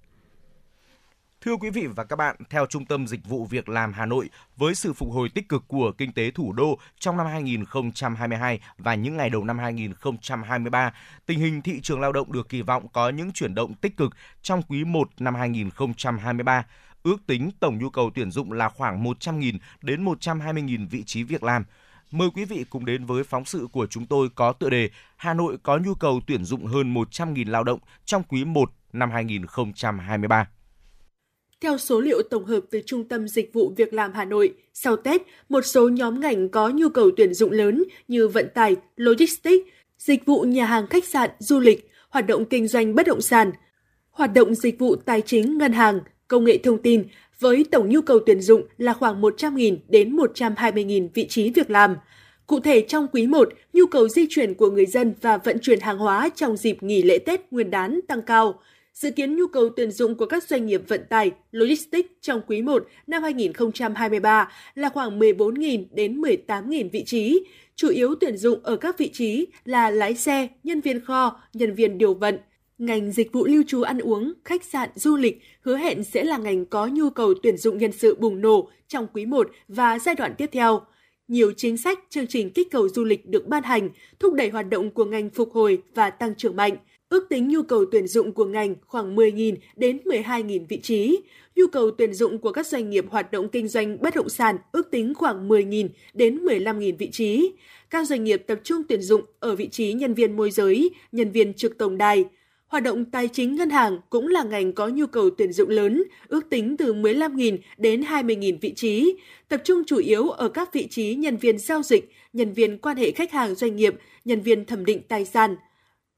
Thưa quý vị và các bạn, theo Trung tâm Dịch vụ Việc làm Hà Nội, với sự phục hồi tích cực của kinh tế thủ đô trong năm hai nghìn không trăm hai mươi hai và những ngày đầu năm hai nghìn không trăm hai mươi ba, tình hình thị trường lao động được kỳ vọng có những chuyển động tích cực trong quý một năm hai nghìn không trăm hai mươi ba. Ước tính tổng nhu cầu tuyển dụng là khoảng một trăm nghìn đến một trăm hai mươi nghìn vị trí việc làm. Mời quý vị cùng đến với phóng sự của chúng tôi có tựa đề Hà Nội có nhu cầu tuyển dụng hơn một trăm nghìn lao động trong quý một năm hai nghìn không trăm hai mươi ba. Theo số liệu tổng hợp từ Trung tâm Dịch vụ Việc làm Hà Nội, sau Tết, một số nhóm ngành có nhu cầu tuyển dụng lớn như vận tải, logistics, dịch vụ nhà hàng khách sạn, du lịch, hoạt động kinh doanh bất động sản, hoạt động dịch vụ tài chính, ngân hàng, công nghệ thông tin, với tổng nhu cầu tuyển dụng là khoảng một trăm nghìn đến một trăm hai mươi nghìn vị trí việc làm. Cụ thể, trong quý một, nhu cầu di chuyển của người dân và vận chuyển hàng hóa trong dịp nghỉ lễ Tết Nguyên đán tăng cao. Dự kiến nhu cầu tuyển dụng của các doanh nghiệp vận tải, logistics trong quý một năm hai nghìn không trăm hai mươi ba là khoảng mười bốn nghìn đến mười tám nghìn vị trí. Chủ yếu tuyển dụng ở các vị trí là lái xe, nhân viên kho, nhân viên điều vận. Ngành dịch vụ lưu trú ăn uống, khách sạn, du lịch hứa hẹn sẽ là ngành có nhu cầu tuyển dụng nhân sự bùng nổ trong quý một và giai đoạn tiếp theo. Nhiều chính sách, chương trình kích cầu du lịch được ban hành, thúc đẩy hoạt động của ngành phục hồi và tăng trưởng mạnh. Ước tính nhu cầu tuyển dụng của ngành khoảng mười nghìn đến mười hai nghìn vị trí. Nhu cầu tuyển dụng của các doanh nghiệp hoạt động kinh doanh bất động sản ước tính khoảng mười nghìn đến mười lăm nghìn vị trí. Các doanh nghiệp tập trung tuyển dụng ở vị trí nhân viên môi giới, nhân viên trực tổng đài. Hoạt động tài chính ngân hàng cũng là ngành có nhu cầu tuyển dụng lớn, ước tính từ mười lăm nghìn đến hai mươi nghìn vị trí, tập trung chủ yếu ở các vị trí nhân viên giao dịch, nhân viên quan hệ khách hàng doanh nghiệp, nhân viên thẩm định tài sản.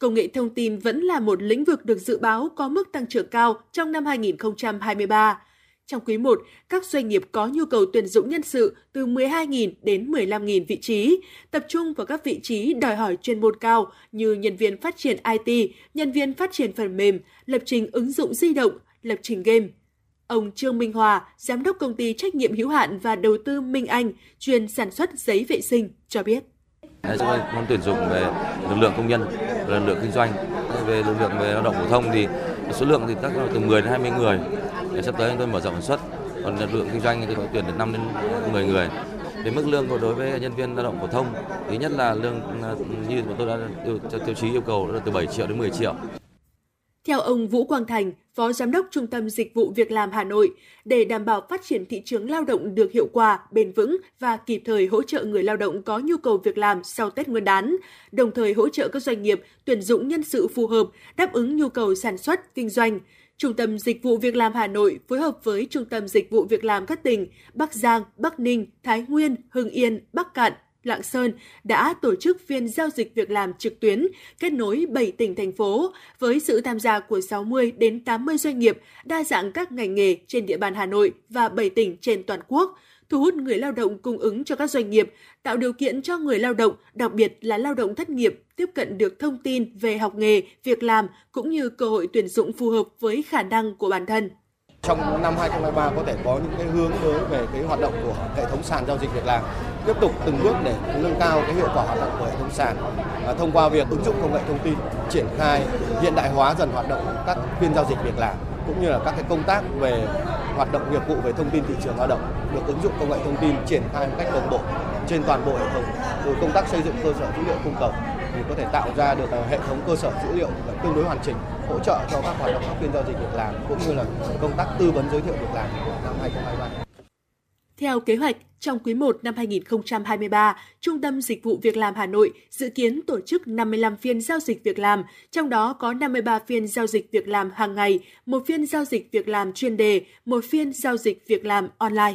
Công nghệ thông tin vẫn là một lĩnh vực được dự báo có mức tăng trưởng cao trong năm hai nghìn không trăm hai mươi ba. Trong quý một, các doanh nghiệp có nhu cầu tuyển dụng nhân sự từ mười hai nghìn đến mười lăm nghìn vị trí, tập trung vào các vị trí đòi hỏi chuyên môn cao như nhân viên phát triển i tê, nhân viên phát triển phần mềm, lập trình ứng dụng di động, lập trình game. Ông Trương Minh Hòa, Giám đốc Công ty Trách nhiệm hữu hạn và Đầu tư Minh Anh, chuyên sản xuất giấy vệ sinh, cho biết. Chúng tôi muốn tuyển dụng về lực lượng công nhân, lực lượng kinh doanh, về lực lượng về lao động phổ thông thì số lượng thì các từ mười đến hai mươi người. Để sắp tới chúng tôi mở rộng sản xuất, còn lực lượng kinh doanh thì tuyển được năm đến mười người. Về mức lương của đối với nhân viên lao động phổ thông, thứ nhất là lương như tôi đã tiêu, tiêu chí yêu cầu là từ bảy triệu đến mười triệu. Theo ông Vũ Quang Thành, Phó Giám đốc Trung tâm Dịch vụ Việc làm Hà Nội, để đảm bảo phát triển thị trường lao động được hiệu quả, bền vững và kịp thời hỗ trợ người lao động có nhu cầu việc làm sau Tết Nguyên đán, đồng thời hỗ trợ các doanh nghiệp tuyển dụng nhân sự phù hợp, đáp ứng nhu cầu sản xuất, kinh doanh, Trung tâm Dịch vụ Việc làm Hà Nội phối hợp với Trung tâm Dịch vụ Việc làm các tỉnh Bắc Giang, Bắc Ninh, Thái Nguyên, Hưng Yên, Bắc Cạn, Lạng Sơn đã tổ chức phiên giao dịch việc làm trực tuyến kết nối bảy tỉnh, thành phố với sự tham gia của sáu mươi đến tám mươi doanh nghiệp đa dạng các ngành nghề trên địa bàn Hà Nội và bảy tỉnh trên toàn quốc, thu hút người lao động cung ứng cho các doanh nghiệp, tạo điều kiện cho người lao động, đặc biệt là lao động thất nghiệp, tiếp cận được thông tin về học nghề, việc làm cũng như cơ hội tuyển dụng phù hợp với khả năng của bản thân. trong năm hai không hai ba có thể có những cái hướng mới về cái hoạt động của hệ thống sàn giao dịch việc làm, tiếp tục từng bước để nâng cao cái hiệu quả hoạt động của hệ thống sàn à, thông qua việc ứng dụng công nghệ thông tin, triển khai hiện đại hóa dần hoạt động các phiên giao dịch việc làm cũng như là các cái công tác về hoạt động nghiệp vụ về thông tin thị trường lao động được ứng dụng công nghệ thông tin triển khai một cách đồng bộ trên toàn bộ hệ thống, từ công tác xây dựng cơ sở dữ liệu cung cầu thì có thể tạo ra được hệ thống cơ sở dữ liệu tương đối hoàn chỉnh, hỗ trợ cho các hoạt động các phiên giao dịch việc làm cũng như là công tác tư vấn giới thiệu việc làm của năm hai không hai ba. Theo kế hoạch, trong quý một năm hai nghìn không trăm hai mươi ba, Trung tâm Dịch vụ Việc làm Hà Nội dự kiến tổ chức năm mươi lăm phiên giao dịch việc làm, trong đó có năm mươi ba phiên giao dịch việc làm hàng ngày, một phiên giao dịch việc làm chuyên đề, một phiên giao dịch việc làm online.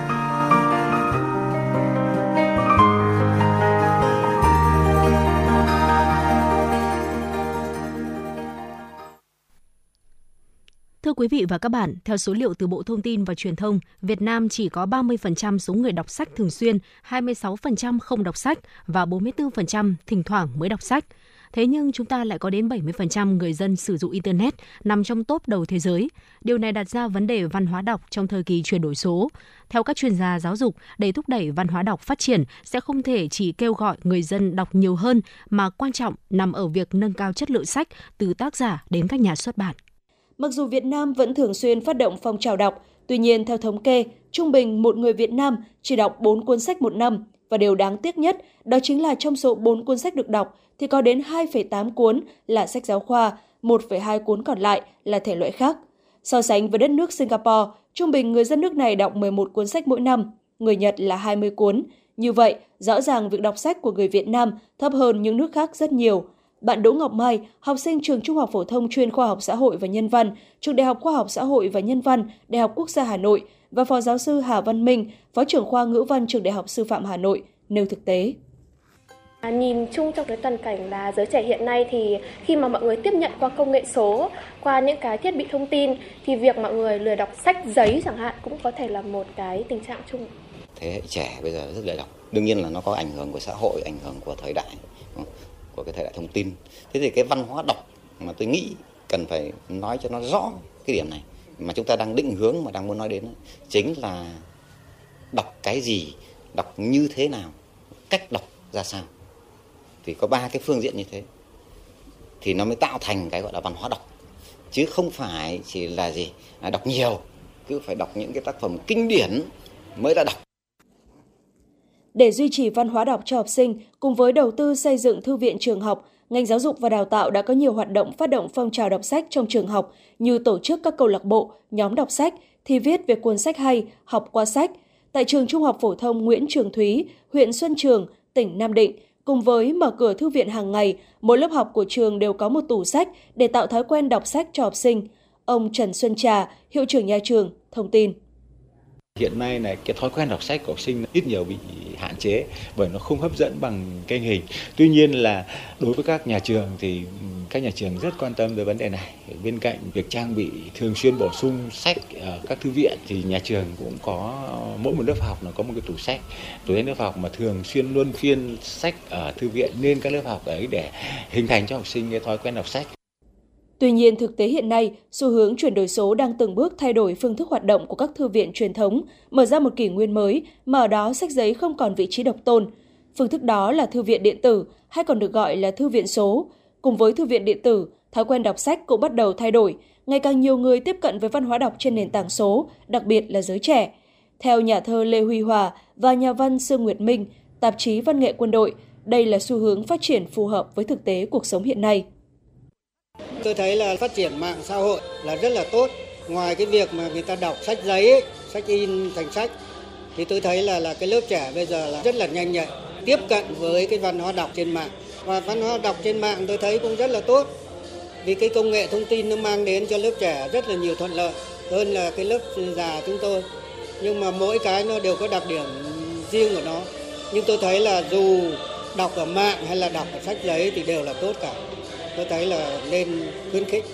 Thưa quý vị và các bạn, theo số liệu từ Bộ Thông tin và Truyền thông, Việt Nam chỉ có ba mươi phần trăm số người đọc sách thường xuyên, hai mươi sáu phần trăm không đọc sách và bốn mươi tư phần trăm thỉnh thoảng mới đọc sách. Thế nhưng chúng ta lại có đến bảy mươi phần trăm người dân sử dụng Internet nằm trong top đầu thế giới. Điều này đặt ra vấn đề văn hóa đọc trong thời kỳ chuyển đổi số. Theo các chuyên gia giáo dục, để thúc đẩy văn hóa đọc phát triển sẽ không thể chỉ kêu gọi người dân đọc nhiều hơn, mà quan trọng nằm ở việc nâng cao chất lượng sách từ tác giả đến các nhà xuất bản. Mặc dù Việt Nam vẫn thường xuyên phát động phong trào đọc, tuy nhiên theo thống kê, trung bình một người Việt Nam chỉ đọc bốn cuốn sách một năm. Và điều đáng tiếc nhất đó chính là trong số bốn cuốn sách được đọc thì có đến hai phẩy tám cuốn là sách giáo khoa, một phẩy hai cuốn còn lại là thể loại khác. So sánh với đất nước Singapore, trung bình người dân nước này đọc mười một cuốn sách mỗi năm, người Nhật là hai mươi cuốn. Như vậy, rõ ràng việc đọc sách của người Việt Nam thấp hơn những nước khác rất nhiều. Bạn Đỗ Ngọc Mai, học sinh trường Trung học phổ thông chuyên Khoa học xã hội và nhân văn, trường Đại học Khoa học xã hội và nhân văn, Đại học Quốc gia Hà Nội và Phó giáo sư Hà Văn Minh, Phó trưởng khoa ngữ văn trường Đại học Sư phạm Hà Nội, nêu thực tế. À, nhìn chung trong cái toàn cảnh là giới trẻ hiện nay thì khi mà mọi người tiếp nhận qua công nghệ số, qua những cái thiết bị thông tin thì việc mọi người lười đọc sách giấy chẳng hạn cũng có thể là một cái tình trạng chung. Thế hệ trẻ bây giờ rất lười đọc. Đương nhiên là nó có ảnh hưởng của xã hội, ảnh hưởng của thời đại, của cái thời đại thông tin. Thế thì cái văn hóa đọc mà tôi nghĩ cần phải nói cho nó rõ cái điểm này mà chúng ta đang định hướng mà đang muốn nói đến chính là đọc cái gì, đọc như thế nào, cách đọc ra sao. Thì có ba cái phương diện như thế thì nó mới tạo thành cái gọi là văn hóa đọc, chứ không phải chỉ là gì là đọc nhiều, cứ phải đọc những cái tác phẩm kinh điển mới đã đọc. Để duy trì văn hóa đọc cho học sinh, cùng với đầu tư xây dựng thư viện trường học, ngành giáo dục và đào tạo đã có nhiều hoạt động phát động phong trào đọc sách trong trường học như tổ chức các câu lạc bộ, nhóm đọc sách, thi viết về cuốn sách hay, học qua sách. Tại trường Trung học phổ thông Nguyễn Trường Thúy, huyện Xuân Trường, tỉnh Nam Định, cùng với mở cửa thư viện hàng ngày, mỗi lớp học của trường đều có một tủ sách để tạo thói quen đọc sách cho học sinh. Ông Trần Xuân Trà, hiệu trưởng nhà trường, thông tin. Hiện nay này, cái thói quen đọc sách của học sinh ít nhiều bị hạn chế bởi nó không hấp dẫn bằng cái hình. Tuy nhiên là đối với các nhà trường thì các nhà trường rất quan tâm tới vấn đề này. Bên cạnh việc trang bị thường xuyên bổ sung sách ở các thư viện thì nhà trường cũng có mỗi một lớp học nó có một cái tủ sách. Tủ sách lớp học mà thường xuyên luân phiên sách ở thư viện nên các lớp học ấy để hình thành cho học sinh cái thói quen đọc sách. Tuy nhiên, thực tế hiện nay, xu hướng chuyển đổi số đang từng bước thay đổi phương thức hoạt động của các thư viện truyền thống, mở ra một kỷ nguyên mới mà ở đó sách giấy không còn vị trí độc tôn. Phương thức đó là thư viện điện tử, hay còn được gọi là thư viện số. Cùng với thư viện điện tử, thói quen đọc sách cũng bắt đầu thay đổi. Ngày càng nhiều người tiếp cận với văn hóa đọc trên nền tảng số, đặc biệt là giới trẻ. Theo nhà thơ Lê Huy Hòa và nhà văn Sương Nguyệt Minh, tạp chí Văn nghệ Quân đội, đây là xu hướng phát triển phù hợp với thực tế cuộc sống hiện nay. Tôi thấy là phát triển mạng xã hội là rất là tốt. Ngoài cái việc mà người ta đọc sách giấy, ấy, sách in thành sách, thì tôi thấy là là cái lớp trẻ bây giờ là rất là nhanh nhạy, tiếp cận với cái văn hóa đọc trên mạng. Và văn hóa đọc trên mạng tôi thấy cũng rất là tốt, vì cái công nghệ thông tin nó mang đến cho lớp trẻ rất là nhiều thuận lợi hơn là cái lớp già chúng tôi. Nhưng mà mỗi cái nó đều có đặc điểm riêng của nó. Nhưng tôi thấy là dù đọc ở mạng hay là đọc ở sách giấy thì đều là tốt cả. Tôi thấy là nên khuyến khích.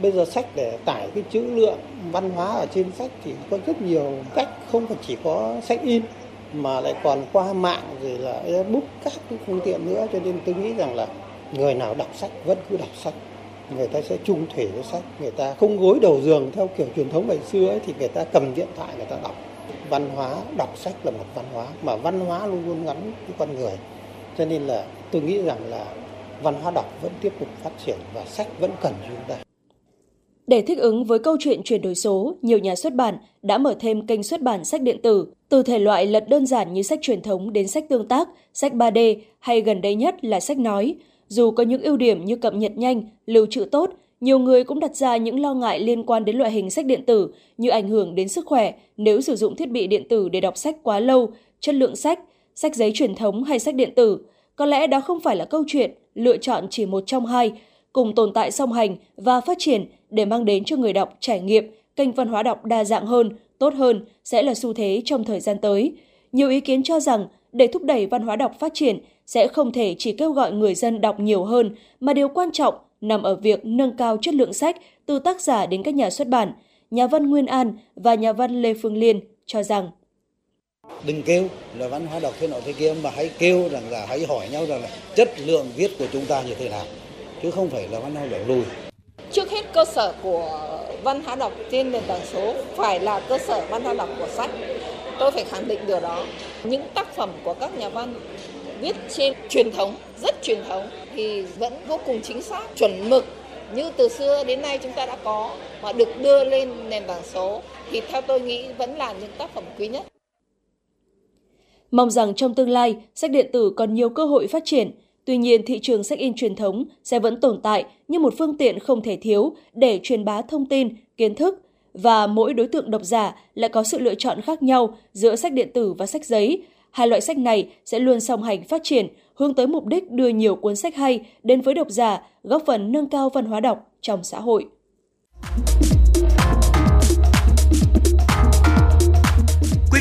Bây giờ sách để tải cái trữ lượng văn hóa ở trên sách thì có rất nhiều cách, không phải chỉ có sách in mà lại còn qua mạng rồi là ebook các cái phương tiện nữa, cho nên tôi nghĩ rằng là người nào đọc sách vẫn cứ đọc sách, người ta sẽ trung thủy với sách, người ta không gối đầu giường theo kiểu truyền thống ngày xưa ấy, thì người ta cầm điện thoại người ta đọc. Văn hóa đọc sách là một văn hóa, mà văn hóa luôn luôn gắn với con người, cho nên là tôi nghĩ rằng là văn hóa đọc vẫn tiếp tục phát triển và sách vẫn cần chúng ta. Để thích ứng với câu chuyện chuyển đổi số, nhiều nhà xuất bản đã mở thêm kênh xuất bản sách điện tử, từ thể loại lật đơn giản như sách truyền thống đến sách tương tác, sách ba D hay gần đây nhất là sách nói. Dù có những ưu điểm như cập nhật nhanh, lưu trữ tốt, nhiều người cũng đặt ra những lo ngại liên quan đến loại hình sách điện tử như ảnh hưởng đến sức khỏe nếu sử dụng thiết bị điện tử để đọc sách quá lâu, chất lượng sách, sách giấy truyền thống hay sách điện tử. Có lẽ đó không phải là câu chuyện lựa chọn chỉ một trong hai, cùng tồn tại song hành và phát triển để mang đến cho người đọc trải nghiệm kênh văn hóa đọc đa dạng hơn, tốt hơn sẽ là xu thế trong thời gian tới. Nhiều ý kiến cho rằng để thúc đẩy văn hóa đọc phát triển sẽ không thể chỉ kêu gọi người dân đọc nhiều hơn, mà điều quan trọng nằm ở việc nâng cao chất lượng sách từ tác giả đến các nhà xuất bản. Nhà văn Nguyên An và nhà văn Lê Phương Liên cho rằng đừng kêu là văn hóa đọc thế nọ thế kia, mà hãy kêu rằng là hãy hỏi nhau rằng là chất lượng viết của chúng ta như thế nào, chứ không phải là văn hóa đọc lùi. Trước hết cơ sở của văn hóa đọc trên nền tảng số phải là cơ sở văn hóa đọc của sách. Tôi phải khẳng định điều đó. Những tác phẩm của các nhà văn viết trên truyền thống, rất truyền thống thì vẫn vô cùng chính xác, chuẩn mực như từ xưa đến nay chúng ta đã có, mà được đưa lên nền tảng số thì theo tôi nghĩ vẫn là những tác phẩm quý nhất. Mong rằng trong tương lai, sách điện tử còn nhiều cơ hội phát triển. Tuy nhiên, thị trường sách in truyền thống sẽ vẫn tồn tại như một phương tiện không thể thiếu để truyền bá thông tin, kiến thức, và mỗi đối tượng độc giả lại có sự lựa chọn khác nhau giữa sách điện tử và sách giấy. Hai loại sách này sẽ luôn song hành phát triển, hướng tới mục đích đưa nhiều cuốn sách hay đến với độc giả, góp phần nâng cao văn hóa đọc trong xã hội. Quý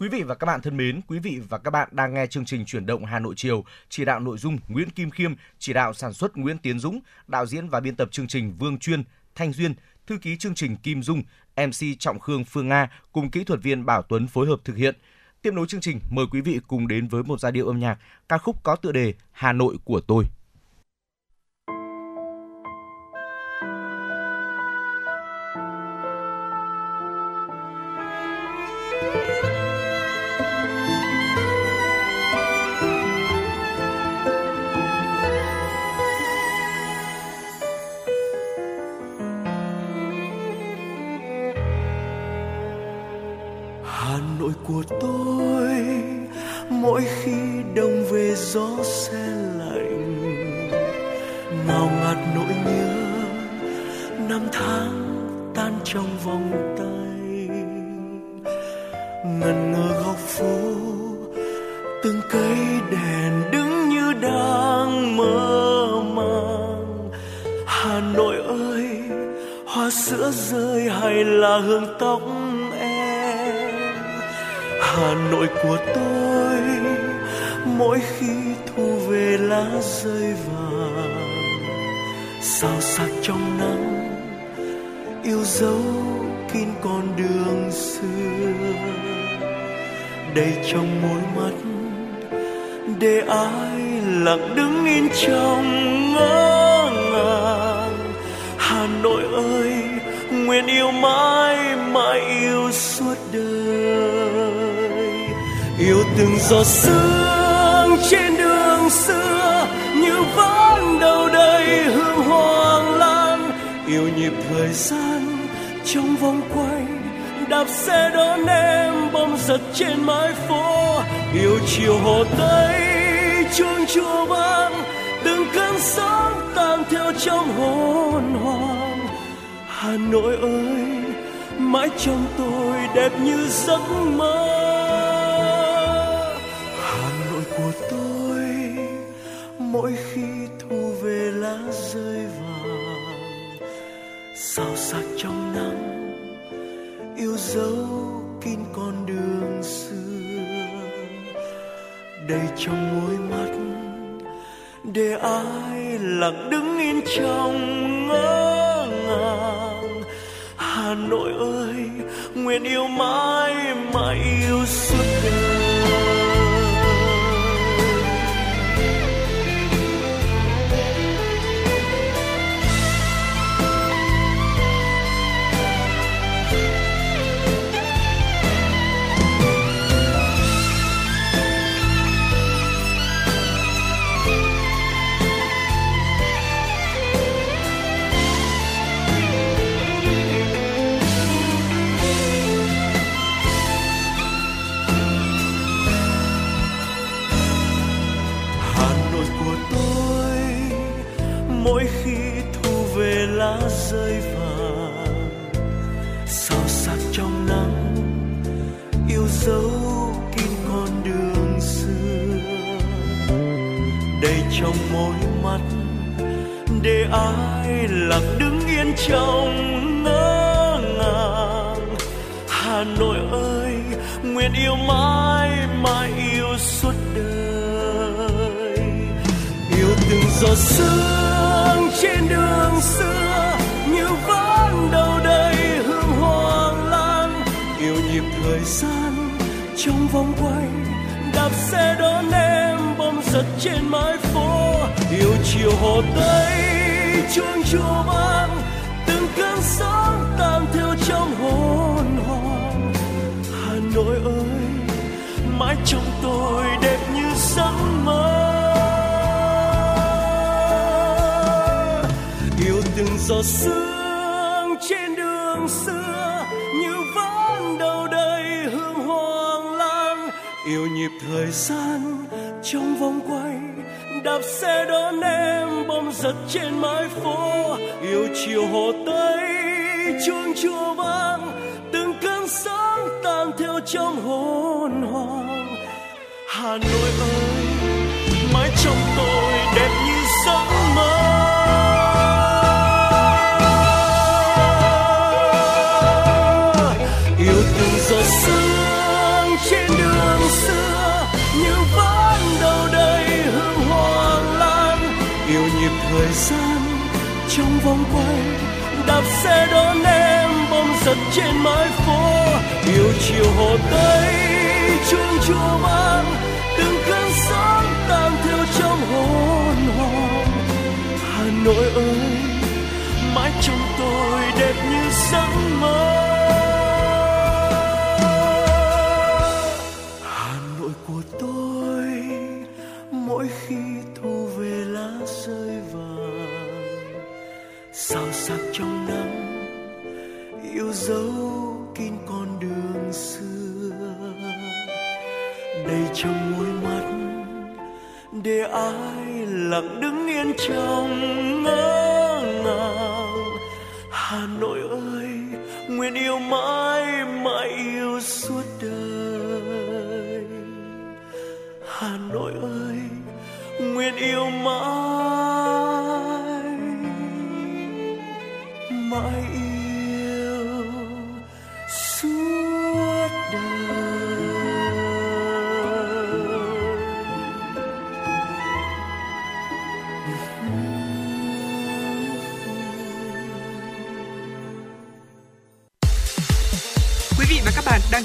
Quý vị và các bạn thân mến, quý vị và các bạn đang nghe chương trình Chuyển động Hà Nội chiều, chỉ đạo nội dung Nguyễn Kim Khiêm, chỉ đạo sản xuất Nguyễn Tiến Dũng, đạo diễn và biên tập chương trình Vương Chuyên, Thanh Duyên, thư ký chương trình Kim Dung, em xê Trọng Khương, Phương Nga cùng kỹ thuật viên Bảo Tuấn phối hợp thực hiện. Tiếp nối chương trình, mời quý vị cùng đến với một giai điệu âm nhạc, ca khúc có tựa đề Hà Nội của tôi. Của tôi mỗi khi đông về gió se lạnh, ngào ngạt nỗi nhớ năm tháng tan trong vòng tay, ngần ngơ góc phố từng cây đèn đứng như đang mơ màng. Hà Nội ơi, hoa sữa rơi hay là hương tóc em, Hà Nội của tôi mỗi khi thu về lá rơi vàng xao xạc trong nắng, yêu dấu kín con đường xưa đầy trong môi mắt để ai lặng đứng in trong ngỡ ngàng. Hà Nội ơi, nguyện yêu mãi mãi yêu suốt đời, yêu từng giọt sương trên đường xưa như vẫn đầu đầy hương hoàng lan, yêu nhịp thời gian trong vòng quay đạp xe đón em bóng giật trên mái phố, yêu chiều Hồ Tây chuông chùa vang từng cơn sóng tan theo trong hồn hoàng. Hà Nội ơi, em mãi trong tôi đẹp như giấc mơ. Hà Nội của tôi mỗi khi thu về lá rơi vàng, sao sắc trong năm yêu dấu kín con đường xưa. Đây trong môi mắt để ai lặng đứng yên trong ngỡ ngàng. Hà Nội ơi, nguyện yêu mãi mãi yêu suốt đời. Rơi vàng sao sắc trong nắng yêu dấu kín con đường xưa. Đây trong môi mắt để ai lặng đứng yên trong ngỡ ngàng. Hà Nội ơi, nguyện yêu mãi mãi yêu suốt đời. Yêu từng giọt sương trên đường xưa vẫn đâu đây hương hoàng lan. Yêu nhịp thời gian trong vòng quay đạp xe đón em bom giật trên mái phố. Yêu chiều Hồ Tây chuông chùa vang, từng cơn sóng tan theo trong hồn hồn. Hà Nội ơi, mãi trong tôi đẹp như giấc mơ. Yêu từng giọt sương trên đường xưa như vẫn đâu đây hương hoàng lan. Yêu nhịp thời gian trong vòng quay đạp xe đón em bom giật trên mái phố. Yêu chiều Hồ Tây chuông chùa vang, từng cơn sóng tan theo trong hồn hoàng. Hà Nội ơi, mãi trong tôi đẹp như giấc mơ. Giọt sương trên đường xưa như vẫn đâu đây hương hoàng lan. Yêu nhịp thời gian trong vòng quay đạp xe đón em bom giật trên mái phố. Yêu chiều Hồ Tây chuông chùa vang, từng cơn sóng tan theo trong hồn hồn. Hà Nội ơi, mãi trong tôi đẹp như giấc mơ. Sao sắc trong năm yêu dấu kín con đường xưa. Đây trong môi mắt để ai lặng đứng yên trong ngỡ ngàng. Hà Nội ơi, nguyện yêu mãi mãi yêu suốt đời. Hà Nội ơi, nguyện yêu mãi mãi yêu suốt đời. Quý vị và các bạn đang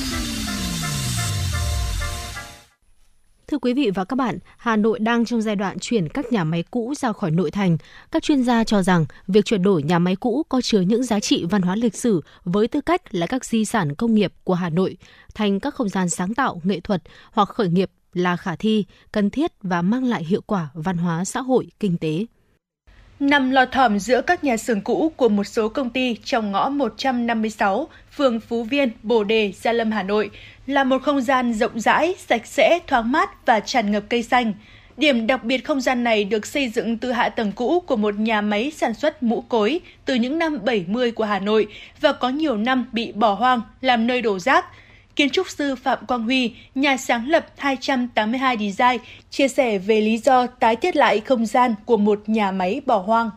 Thưa quý vị và các bạn, Hà Nội đang trong giai đoạn chuyển các nhà máy cũ ra khỏi nội thành. Các chuyên gia cho rằng việc chuyển đổi nhà máy cũ có chứa những giá trị văn hóa lịch sử với tư cách là các di sản công nghiệp của Hà Nội thành các không gian sáng tạo, nghệ thuật hoặc khởi nghiệp là khả thi, cần thiết và mang lại hiệu quả văn hóa xã hội, kinh tế. nằm lọt thỏm giữa các nhà xưởng cũ của một số công ty trong ngõ một trăm năm mươi sáu, phường Phú Viên, Bồ Đề, Gia Lâm, Hà Nội, là một không gian rộng rãi, sạch sẽ, thoáng mát và tràn ngập cây xanh. Điểm đặc biệt không gian này được xây dựng từ hạ tầng cũ của một nhà máy sản xuất mũ cối từ những năm bảy mươi của Hà Nội và có nhiều năm bị bỏ hoang, làm nơi đổ rác. Kiến trúc sư Phạm Quang Huy, nhà sáng lập hai tám hai Design, chia sẻ về lý do tái thiết lại không gian của một nhà máy bỏ hoang.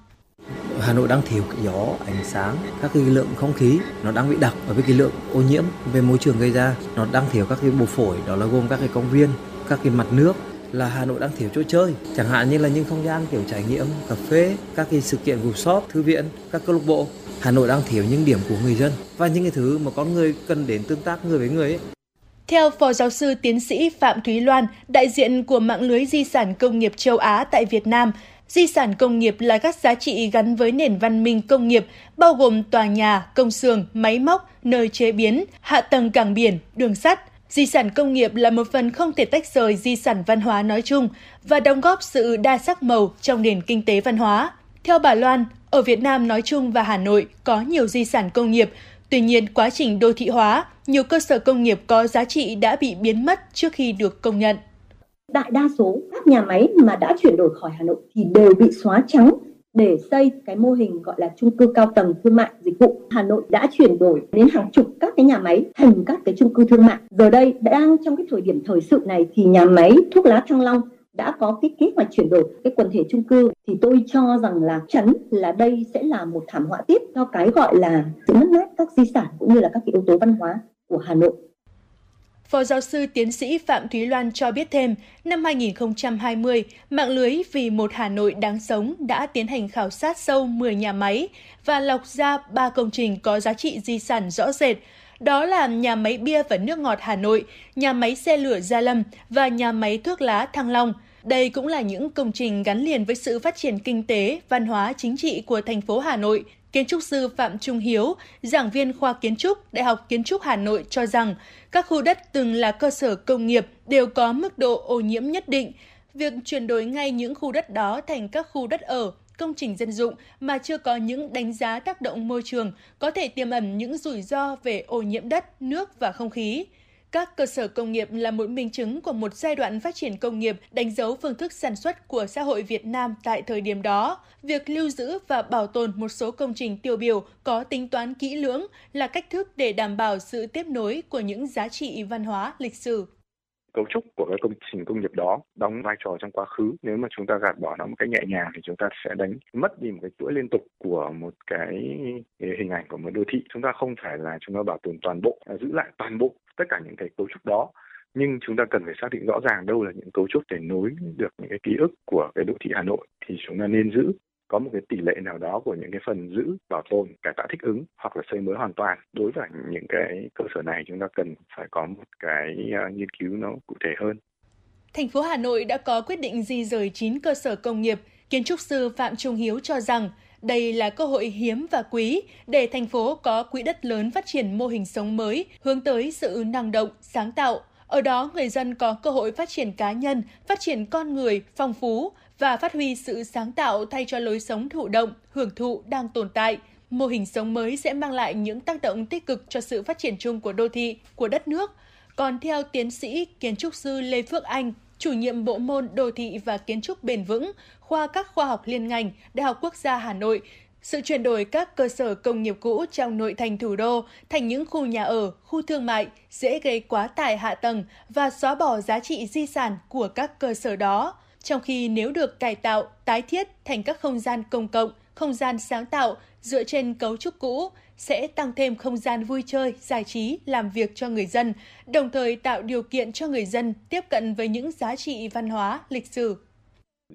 Hà Nội đang thiếu cái gió, ánh sáng, các cái lượng không khí nó đang bị đặc ở với cái lượng ô nhiễm về môi trường gây ra. Nó đang thiếu các cái bộ phổi, đó là gồm các cái công viên, các cái mặt nước. Là Hà Nội đang thiếu chỗ chơi, chẳng hạn như là những không gian kiểu trải nghiệm, cà phê, các cái sự kiện workshop, thư viện, các câu lạc bộ. Hà Nội đang thiếu những điểm của người dân và những cái thứ mà con người cần đến tương tác người với người ấy. Theo Phó Giáo sư Tiến sĩ Phạm Thúy Loan, đại diện của mạng lưới di sản công nghiệp châu Á tại Việt Nam, di sản công nghiệp là các giá trị gắn với nền văn minh công nghiệp, bao gồm tòa nhà, công xưởng, máy móc, nơi chế biến, hạ tầng cảng biển, đường sắt. Di sản công nghiệp là một phần không thể tách rời di sản văn hóa nói chung và đóng góp sự đa sắc màu trong nền kinh tế văn hóa. Theo bà Loan, ở Việt Nam nói chung và Hà Nội có nhiều di sản công nghiệp, tuy nhiên quá trình đô thị hóa, nhiều cơ sở công nghiệp có giá trị đã bị biến mất trước khi được công nhận. Đại đa số các nhà máy mà đã chuyển đổi khỏi Hà Nội thì đều bị xóa trắng để xây cái mô hình gọi là chung cư cao tầng thương mại dịch vụ. Hà Nội đã chuyển đổi đến hàng chục các cái nhà máy thành các cái chung cư thương mại. Giờ đây đang trong cái thời điểm thời sự này thì nhà máy thuốc lá Thăng Long đã có cái kế hoạch chuyển đổi cái quần thể chung cư, thì tôi cho rằng là chắn là đây sẽ là một thảm họa tiếp cho cái gọi là sự mất mát các di sản cũng như là các cái yếu tố văn hóa của Hà Nội. Phó Giáo sư Tiến sĩ Phạm Thúy Loan cho biết thêm, năm hai không hai không, mạng lưới Vì một Hà Nội đáng sống đã tiến hành khảo sát sâu mười nhà máy và lọc ra ba công trình có giá trị di sản rõ rệt. Đó là nhà máy bia và nước ngọt Hà Nội, nhà máy xe lửa Gia Lâm và nhà máy thuốc lá Thăng Long. Đây cũng là những công trình gắn liền với sự phát triển kinh tế, văn hóa, chính trị của thành phố Hà Nội. Kiến trúc sư Phạm Trung Hiếu, giảng viên khoa kiến trúc, Đại học Kiến trúc Hà Nội cho rằng các khu đất từng là cơ sở công nghiệp đều có mức độ ô nhiễm nhất định. Việc chuyển đổi ngay những khu đất đó thành các khu đất ở, công trình dân dụng mà chưa có những đánh giá tác động môi trường có thể tiềm ẩn những rủi ro về ô nhiễm đất, nước và không khí. Các cơ sở công nghiệp là một minh chứng của một giai đoạn phát triển công nghiệp đánh dấu phương thức sản xuất của xã hội Việt Nam tại thời điểm đó. Việc lưu giữ và bảo tồn một số công trình tiêu biểu có tính toán kỹ lưỡng là cách thức để đảm bảo sự tiếp nối của những giá trị văn hóa, lịch sử. Cấu trúc của các công trình công nghiệp đó đóng vai trò trong quá khứ. Nếu mà chúng ta gạt bỏ nó một cách nhẹ nhàng thì chúng ta sẽ đánh mất đi một cái chuỗi liên tục của một cái hình ảnh của một đô thị. Chúng ta không phải là chúng ta bảo tồn toàn bộ, giữ lại toàn bộ tất cả những cái cấu trúc đó. Nhưng chúng ta cần phải xác định rõ ràng đâu là những cấu trúc để nối được những cái ký ức của cái đô thị Hà Nội thì chúng ta nên giữ. Có một cái tỷ lệ nào đó của những cái phần giữ, bảo tồn, cải tạo thích ứng hoặc là xây mới hoàn toàn. Đối với những cái cơ sở này chúng ta cần phải có một cái nghiên cứu nó cụ thể hơn. Thành phố Hà Nội đã có quyết định di rời chín cơ sở công nghiệp. Kiến trúc sư Phạm Trung Hiếu cho rằng đây là cơ hội hiếm và quý để thành phố có quỹ đất lớn phát triển mô hình sống mới, hướng tới sự năng động, sáng tạo. Ở đó người dân có cơ hội phát triển cá nhân, phát triển con người, phong phú và phát huy sự sáng tạo thay cho lối sống thụ động, hưởng thụ đang tồn tại. Mô hình sống mới sẽ mang lại những tác động tích cực cho sự phát triển chung của đô thị, của đất nước. Còn theo tiến sĩ, kiến trúc sư Lê Phước Anh, chủ nhiệm bộ môn đô thị và kiến trúc bền vững, khoa các khoa học liên ngành, Đại học Quốc gia Hà Nội, sự chuyển đổi các cơ sở công nghiệp cũ trong nội thành thủ đô thành những khu nhà ở, khu thương mại dễ gây quá tải hạ tầng và xóa bỏ giá trị di sản của các cơ sở đó. Trong khi nếu được cải tạo, tái thiết thành các không gian công cộng, không gian sáng tạo dựa trên cấu trúc cũ, sẽ tăng thêm không gian vui chơi, giải trí, làm việc cho người dân, đồng thời tạo điều kiện cho người dân tiếp cận với những giá trị văn hóa, lịch sử.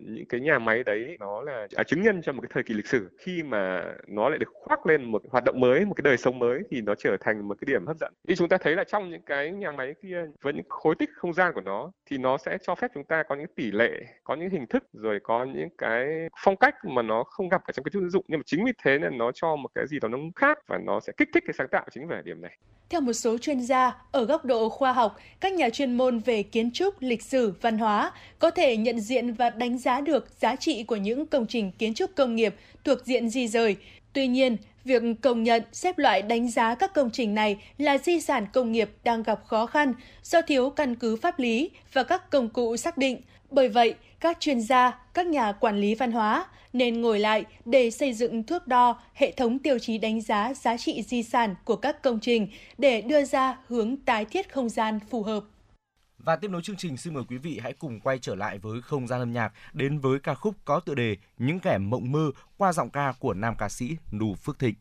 Những cái nhà máy đấy nó là chứng nhân cho một cái thời kỳ lịch sử. Khi mà nó lại được khoác lên một hoạt động mới, một cái đời sống mới thì nó trở thành một cái điểm hấp dẫn. Thì chúng ta thấy là trong những cái nhà máy kia với những khối tích không gian của nó thì nó sẽ cho phép chúng ta có những tỷ lệ, có những hình thức, rồi có những cái phong cách mà nó không gặp ở trong cái chức dụng. Nhưng mà chính vì thế nên nó cho một cái gì đó nó khác và nó sẽ kích thích cái sáng tạo chính về điểm này. Theo một số chuyên gia, ở góc độ khoa học, các nhà chuyên môn về kiến trúc, lịch sử, văn hóa có thể nhận diện và đánh giá được giá trị của những công trình kiến trúc công nghiệp thuộc diện di dời. Tuy nhiên, việc công nhận, xếp loại đánh giá các công trình này là di sản công nghiệp đang gặp khó khăn do thiếu căn cứ pháp lý và các công cụ xác định. Bởi vậy, các chuyên gia, các nhà quản lý văn hóa nên ngồi lại để xây dựng thước đo hệ thống tiêu chí đánh giá giá trị di sản của các công trình để đưa ra hướng tái thiết không gian phù hợp. Và tiếp nối chương trình, xin mời quý vị hãy cùng quay trở lại với không gian âm nhạc đến với ca khúc có tựa đề Những Kẻ Mộng Mơ qua giọng ca của nam ca sĩ Lưu Phước Thịnh.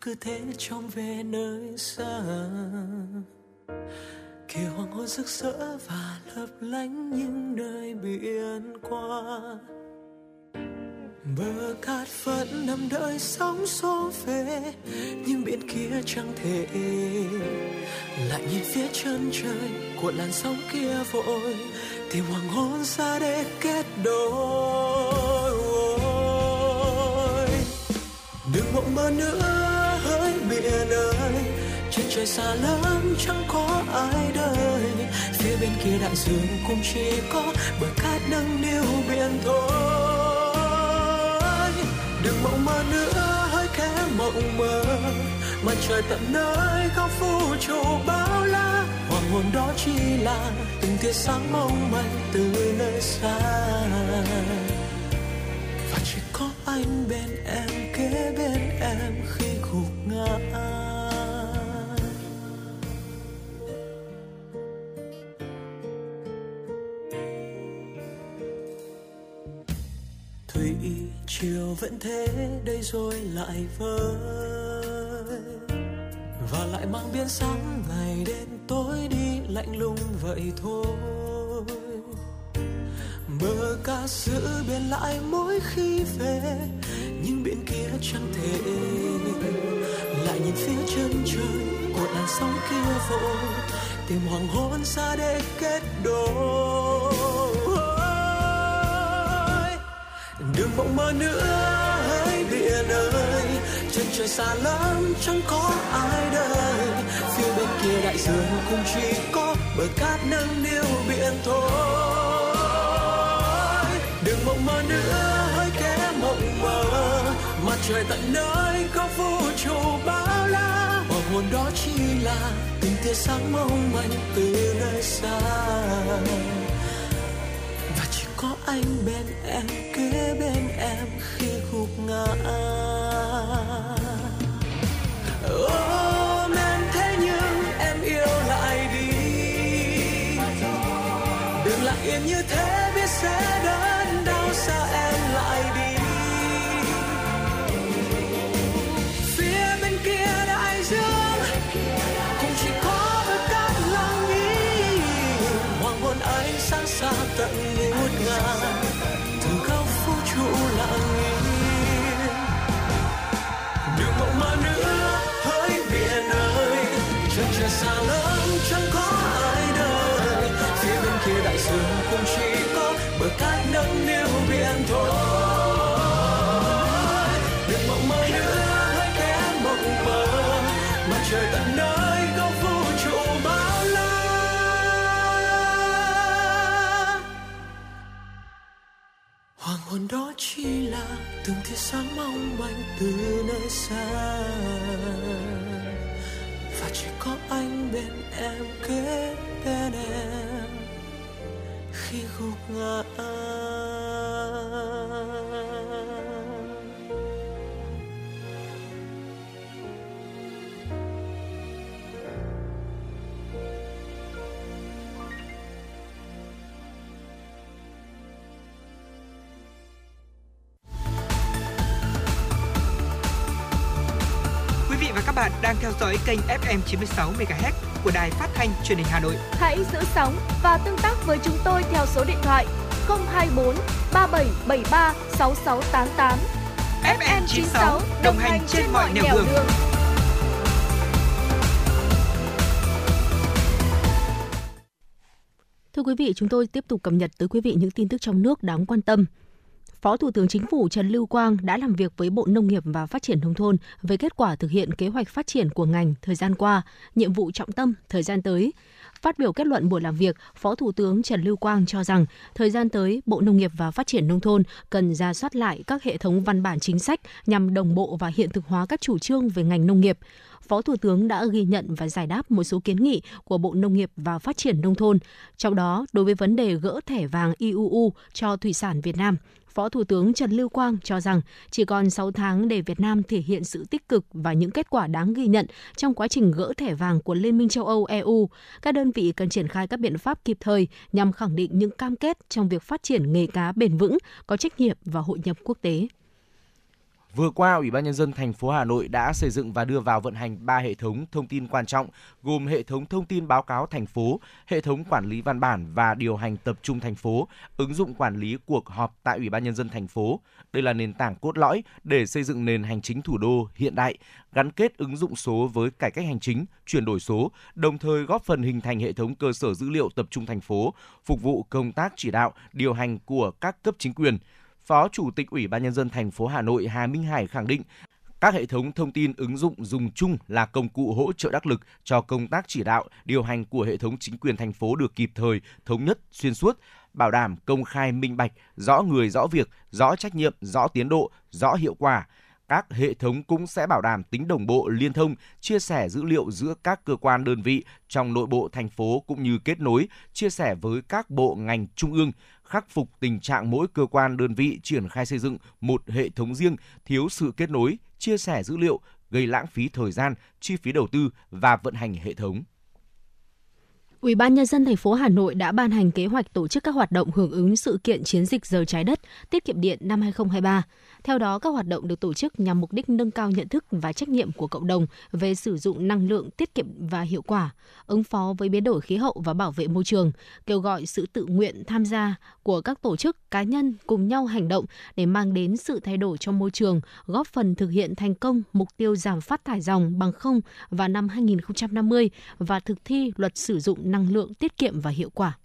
Cứ thế trong về nơi xa, kìa hoàng hôn rực rỡ và lấp lánh những nơi biển qua. Bờ cát vẫn nằm đợi sóng xô về, nhưng biển kia chẳng thể. Lại nhìn phía chân trời của làn sóng kia vội, tìm hoàng hôn ra để kết đôi. Đừng mộng mơ nữa biển ơi, trên trời xa lắm chẳng có ai đời, phía bên kia đại dương cũng chỉ có bờ cát nâng niu biển thôi. Đừng mộng mơ nữa, hỡi kẻ mộng mơ, mặt trời tận nơi góc vũ trụ bao la, hoàng hôn đó chỉ là từng tia sáng mong manh từ nơi xa, và chỉ có anh bên em, kế bên em khi gục ngã. Thủy triều vẫn thế, đây rồi lại vơi, và lại mang biến sáng ngày đến tối đi lạnh lùng vậy thôi. Bờ cát giữ bên lại mỗi khi về, nhưng biển kia chẳng thể. Lại nhìn phía chân trời của làn sóng kia vội, tìm hoàng hôn xa để kết đôi. Đừng mộng mơ nữa hỡi biển ơi, trên trời xa lắm chẳng có ai đời, phía bên kia đại dương cũng chỉ có bờ cát nâng niu biển thôi. Đừng mộng mơ nữa hỡi kẻ mộng mơ, mặt trời tận nơi có vũ trụ bao la, hoàng hồn đó chỉ là từng tia sáng mong manh từ nơi xa, và chỉ có anh bên em, kế bên em khi gục ngã. Ôm em thế nhưng em yêu lại đi, đừng lặng yên như thế biết sẽ đớn đau, xa em lại đi. Tận ngút ngàn từ góc vũ trụ lặng im. Đừng mộng mơ nữa hỡi biển ơi, chân trời xa lắm chẳng có ai đời, phía bên kia đại dương cũng chỉ có bờ cát nâng niu biển thôi. Đừng mộng mơ nữa hỡi kẻ mộng mơ, mặt trời tận nơi góc vũ trụ bao la. Hoàng hồn đó chỉ là từng tia sáng mong manh từ nơi xa, và chỉ có anh bên em, kế bên em khi gục ngã. các bạn đang theo dõi kênh ép em chín mươi sáu MHz của Đài Phát thanh Truyền hình Hà Nội. Hãy giữ sóng và tương tác với chúng tôi theo số điện thoại không hai bốn ba bảy bảy ba sáu sáu tám tám. ép em chín mươi sáu đồng hành trên mọi nẻo đường. đường. Thưa quý vị, chúng tôi tiếp tục cập nhật tới quý vị những tin tức trong nước đáng quan tâm. Phó Thủ tướng Chính phủ Trần Lưu Quang đã làm việc với Bộ Nông nghiệp và Phát triển Nông thôn về kết quả thực hiện kế hoạch phát triển của ngành thời gian qua, nhiệm vụ trọng tâm thời gian tới. Phát biểu kết luận buổi làm việc, Phó Thủ tướng Trần Lưu Quang cho rằng thời gian tới, Bộ Nông nghiệp và Phát triển Nông thôn cần rà soát lại các hệ thống văn bản chính sách nhằm đồng bộ và hiện thực hóa các chủ trương về ngành nông nghiệp. Phó Thủ tướng đã ghi nhận và giải đáp một số kiến nghị của Bộ Nông nghiệp và Phát triển Nông thôn. Trong đó, đối với vấn đề gỡ thẻ vàng i u u cho thủy sản Việt Nam, Phó Thủ tướng Trần Lưu Quang cho rằng chỉ còn sáu tháng để Việt Nam thể hiện sự tích cực và những kết quả đáng ghi nhận trong quá trình gỡ thẻ vàng của Liên minh châu Âu e u. Các đơn vị cần triển khai các biện pháp kịp thời nhằm khẳng định những cam kết trong việc phát triển nghề cá bền vững, có trách nhiệm và hội nhập quốc tế. Vừa qua, Ủy ban Nhân dân thành phố Hà Nội đã xây dựng và đưa vào vận hành ba hệ thống thông tin quan trọng, gồm hệ thống thông tin báo cáo thành phố, hệ thống quản lý văn bản và điều hành tập trung thành phố, ứng dụng quản lý cuộc họp tại Ủy ban Nhân dân thành phố. Đây là nền tảng cốt lõi để xây dựng nền hành chính thủ đô hiện đại, gắn kết ứng dụng số với cải cách hành chính, chuyển đổi số, đồng thời góp phần hình thành hệ thống cơ sở dữ liệu tập trung thành phố, phục vụ công tác chỉ đạo, điều hành của các cấp chính quyền. Phó Chủ tịch Ủy ban Nhân dân thành phố Hà Nội Hà Minh Hải khẳng định, các hệ thống thông tin ứng dụng dùng chung là công cụ hỗ trợ đắc lực cho công tác chỉ đạo, điều hành của hệ thống chính quyền thành phố được kịp thời, thống nhất, xuyên suốt, bảo đảm công khai minh bạch, rõ người rõ việc, rõ trách nhiệm, rõ tiến độ, rõ hiệu quả. Các hệ thống cũng sẽ bảo đảm tính đồng bộ, liên thông, chia sẻ dữ liệu giữa các cơ quan đơn vị trong nội bộ thành phố cũng như kết nối, chia sẻ với các bộ ngành trung ương, khắc phục tình trạng mỗi cơ quan đơn vị triển khai xây dựng một hệ thống riêng, thiếu sự kết nối, chia sẻ dữ liệu, gây lãng phí thời gian, chi phí đầu tư và vận hành hệ thống. Ủy ban Nhân dân thành phố Hà Nội đã ban hành kế hoạch tổ chức các hoạt động hưởng ứng sự kiện chiến dịch giờ trái đất, tiết kiệm điện năm hai không hai ba. Theo đó, các hoạt động được tổ chức nhằm mục đích nâng cao nhận thức và trách nhiệm của cộng đồng về sử dụng năng lượng tiết kiệm và hiệu quả, ứng phó với biến đổi khí hậu và bảo vệ môi trường, kêu gọi sự tự nguyện tham gia của các tổ chức, cá nhân cùng nhau hành động để mang đến sự thay đổi cho môi trường, góp phần thực hiện thành công mục tiêu giảm phát thải ròng bằng không vào năm hai không năm không và thực thi luật sử dụng năng lượng tiết kiệm và hiệu quả.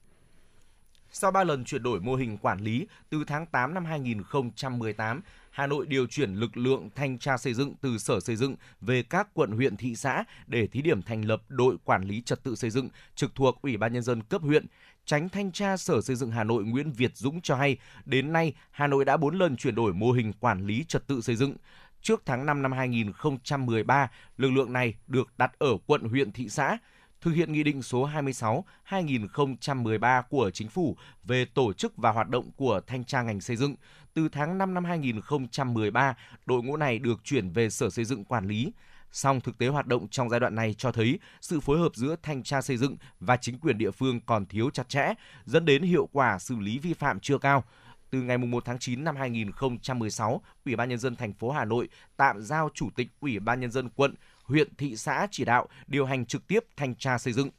Sau ba lần chuyển đổi mô hình quản lý, từ tháng tám năm hai không một tám, Hà Nội điều chuyển lực lượng thanh tra xây dựng từ Sở Xây dựng về các quận, huyện, thị xã để thí điểm thành lập đội quản lý trật tự xây dựng trực thuộc Ủy ban Nhân dân cấp huyện. Chánh thanh tra Sở Xây dựng Hà Nội Nguyễn Việt Dũng cho hay, đến nay Hà Nội đã bốn lần chuyển đổi mô hình quản lý trật tự xây dựng. Trước tháng năm năm hai không một ba, lực lượng này được đặt ở quận, huyện, thị xã. Thực hiện Nghị định số hai mươi sáu trên hai nghìn không trăm mười ba của Chính phủ về tổ chức và hoạt động của thanh tra ngành xây dựng, từ tháng năm năm hai không một ba, đội ngũ này được chuyển về Sở Xây dựng quản lý. Song thực tế hoạt động trong giai đoạn này cho thấy sự phối hợp giữa thanh tra xây dựng và chính quyền địa phương còn thiếu chặt chẽ, dẫn đến hiệu quả xử lý vi phạm chưa cao. Từ ngày một tháng chín năm hai không một sáu, Ủy ban Nhân dân thành phố Hà Nội tạm giao Chủ tịch Ủy ban Nhân dân quận, huyện, thị xã chỉ đạo điều hành trực tiếp thanh tra xây dựng.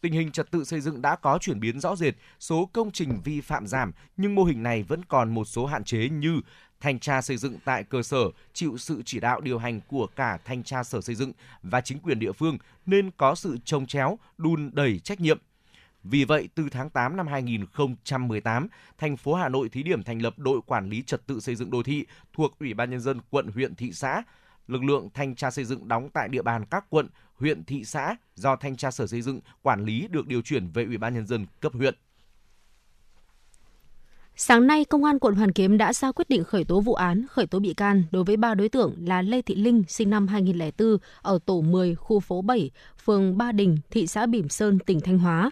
Tình hình trật tự xây dựng đã có chuyển biến rõ rệt, số công trình vi phạm giảm, nhưng mô hình này vẫn còn một số hạn chế như thanh tra xây dựng tại cơ sở chịu sự chỉ đạo điều hành của cả thanh tra Sở Xây dựng và chính quyền địa phương nên có sự chồng chéo, đùn đẩy trách nhiệm. Vì vậy, từ tháng tám năm hai không một tám, thành phố Hà Nội thí điểm thành lập đội quản lý trật tự xây dựng đô thị thuộc Ủy ban Nhân dân quận, huyện, thị xã. Lực lượng thanh tra xây dựng đóng tại địa bàn các quận, huyện, thị xã do thanh tra Sở Xây dựng quản lý được điều chuyển về Ủy ban Nhân dân cấp huyện. Sáng nay, Công an quận Hoàn Kiếm đã ra quyết định khởi tố vụ án, khởi tố bị can đối với ba đối tượng là Lê Thị Linh, sinh năm hai nghìn không trăm lẻ bốn, ở tổ mười, khu phố bảy, phường Ba Đình, thị xã Bỉm Sơn, tỉnh Thanh Hóa.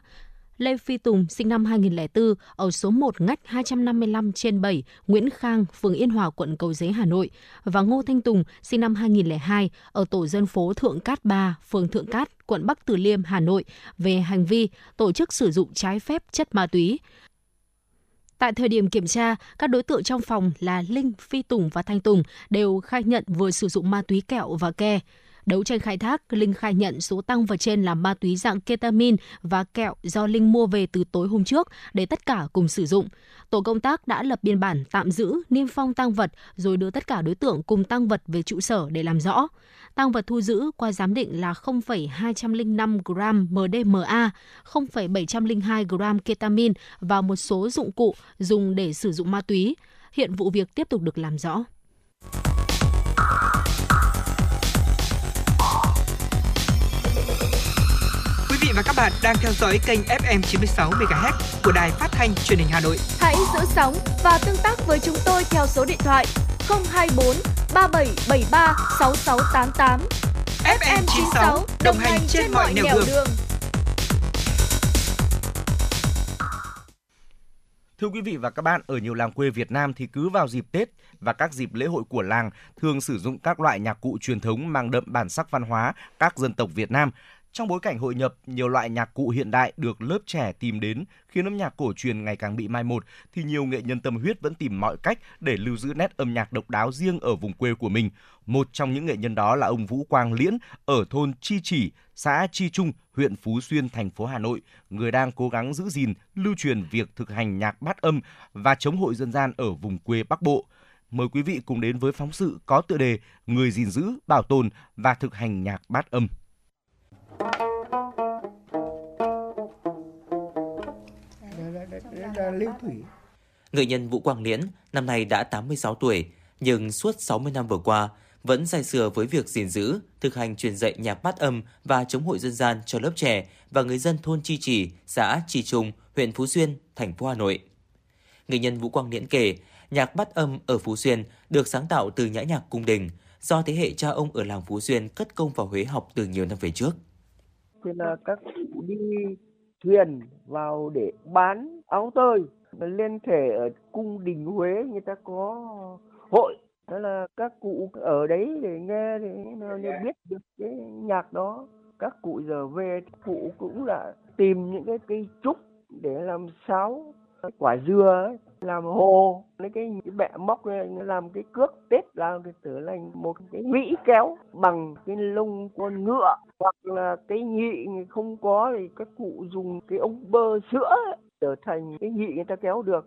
Lê Phi Tùng, sinh năm hai nghìn không trăm lẻ bốn, ở số một ngách hai trăm năm mươi lăm trên bảy, Nguyễn Khang, phường Yên Hòa, quận Cầu Giấy, Hà Nội. Và Ngô Thanh Tùng, sinh năm hai nghìn không trăm lẻ hai, ở tổ dân phố Thượng Cát ba, phường Thượng Cát, quận Bắc Từ Liêm, Hà Nội, về hành vi tổ chức sử dụng trái phép chất ma túy. Tại thời điểm kiểm tra, các đối tượng trong phòng là Linh, Phi Tùng và Thanh Tùng đều khai nhận vừa sử dụng ma túy kẹo và ke. Đấu tranh khai thác, Linh khai nhận số tăng vật trên là ma túy dạng ketamin và kẹo do Linh mua về từ tối hôm trước để tất cả cùng sử dụng. Tổ công tác đã lập biên bản tạm giữ, niêm phong tăng vật rồi đưa tất cả đối tượng cùng tăng vật về trụ sở để làm rõ. Tăng vật thu giữ qua giám định là không phẩy hai không năm gam em đê em a, không phẩy bảy không hai gam ketamin và một số dụng cụ dùng để sử dụng ma túy. Hiện vụ việc tiếp tục được làm rõ. Quý vị và các bạn đang theo dõi kênh ép em chín mươi sáu MHz của Đài Phát thanh Truyền hình Hà Nội. Hãy giữ sóng và tương tác với chúng tôi theo số điện thoại không hai bốn ba bảy bảy ba sáu sáu tám tám. ép em chín sáu đồng hành trên mọi nẻo đường. đường. Thưa quý vị và các bạn, ở nhiều làng quê Việt Nam thì cứ vào dịp Tết và các dịp lễ hội của làng thường sử dụng các loại nhạc cụ truyền thống mang đậm bản sắc văn hóa các dân tộc Việt Nam. Trong bối cảnh hội nhập, nhiều loại nhạc cụ hiện đại được lớp trẻ tìm đến khiến âm nhạc cổ truyền ngày càng bị mai một, thì nhiều nghệ nhân tâm huyết vẫn tìm mọi cách để lưu giữ nét âm nhạc độc đáo riêng ở vùng quê của mình. Một trong những nghệ nhân đó là ông Vũ Quang Liễn ở thôn Chi Chỉ, xã Chi Trung, huyện Phú Xuyên, thành phố Hà Nội, người đang cố gắng giữ gìn, lưu truyền việc thực hành nhạc bát âm và chống hội dân gian ở vùng quê Bắc Bộ. Mời quý vị cùng đến với phóng sự có tựa đề Người gìn giữ, bảo tồn và thực hành nhạc bát âm. Nghệ nhân Vũ Quang Liễn năm nay đã tám mươi sáu tuổi, nhưng suốt sáu mươi năm vừa qua vẫn say sưa với việc gìn giữ, thực hành truyền dạy nhạc bát âm và chống hội dân gian cho lớp trẻ và người dân thôn Chi Chỉ, xã Chi Trung, huyện Phú Xuyên, thành phố Hà Nội. Nghệ nhân Vũ Quang Liễn kể, nhạc bát âm ở Phú Xuyên được sáng tạo từ nhã nhạc cung đình do thế hệ cha ông ở làng Phú Xuyên cất công vào Huế học từ nhiều năm về trước. Thì là các cụ đi thuyền vào để bán áo tơi, liên thể ở cung đình Huế người ta có hội, đó là các cụ ở đấy để nghe thì nó biết được cái nhạc đó. Các cụ giờ về cụ cũng là tìm những cái cây trúc để làm sáo, quả dừa ấy, làm hồ, lấy cái bẹ móc này, làm cái cước tết, làm cái tử lành, một cái vĩ kéo bằng cái lông con ngựa hoặc là cái nhị không có thì các cụ dùng cái ống bơ sữa ấy, trở thành cái nhị người ta kéo được.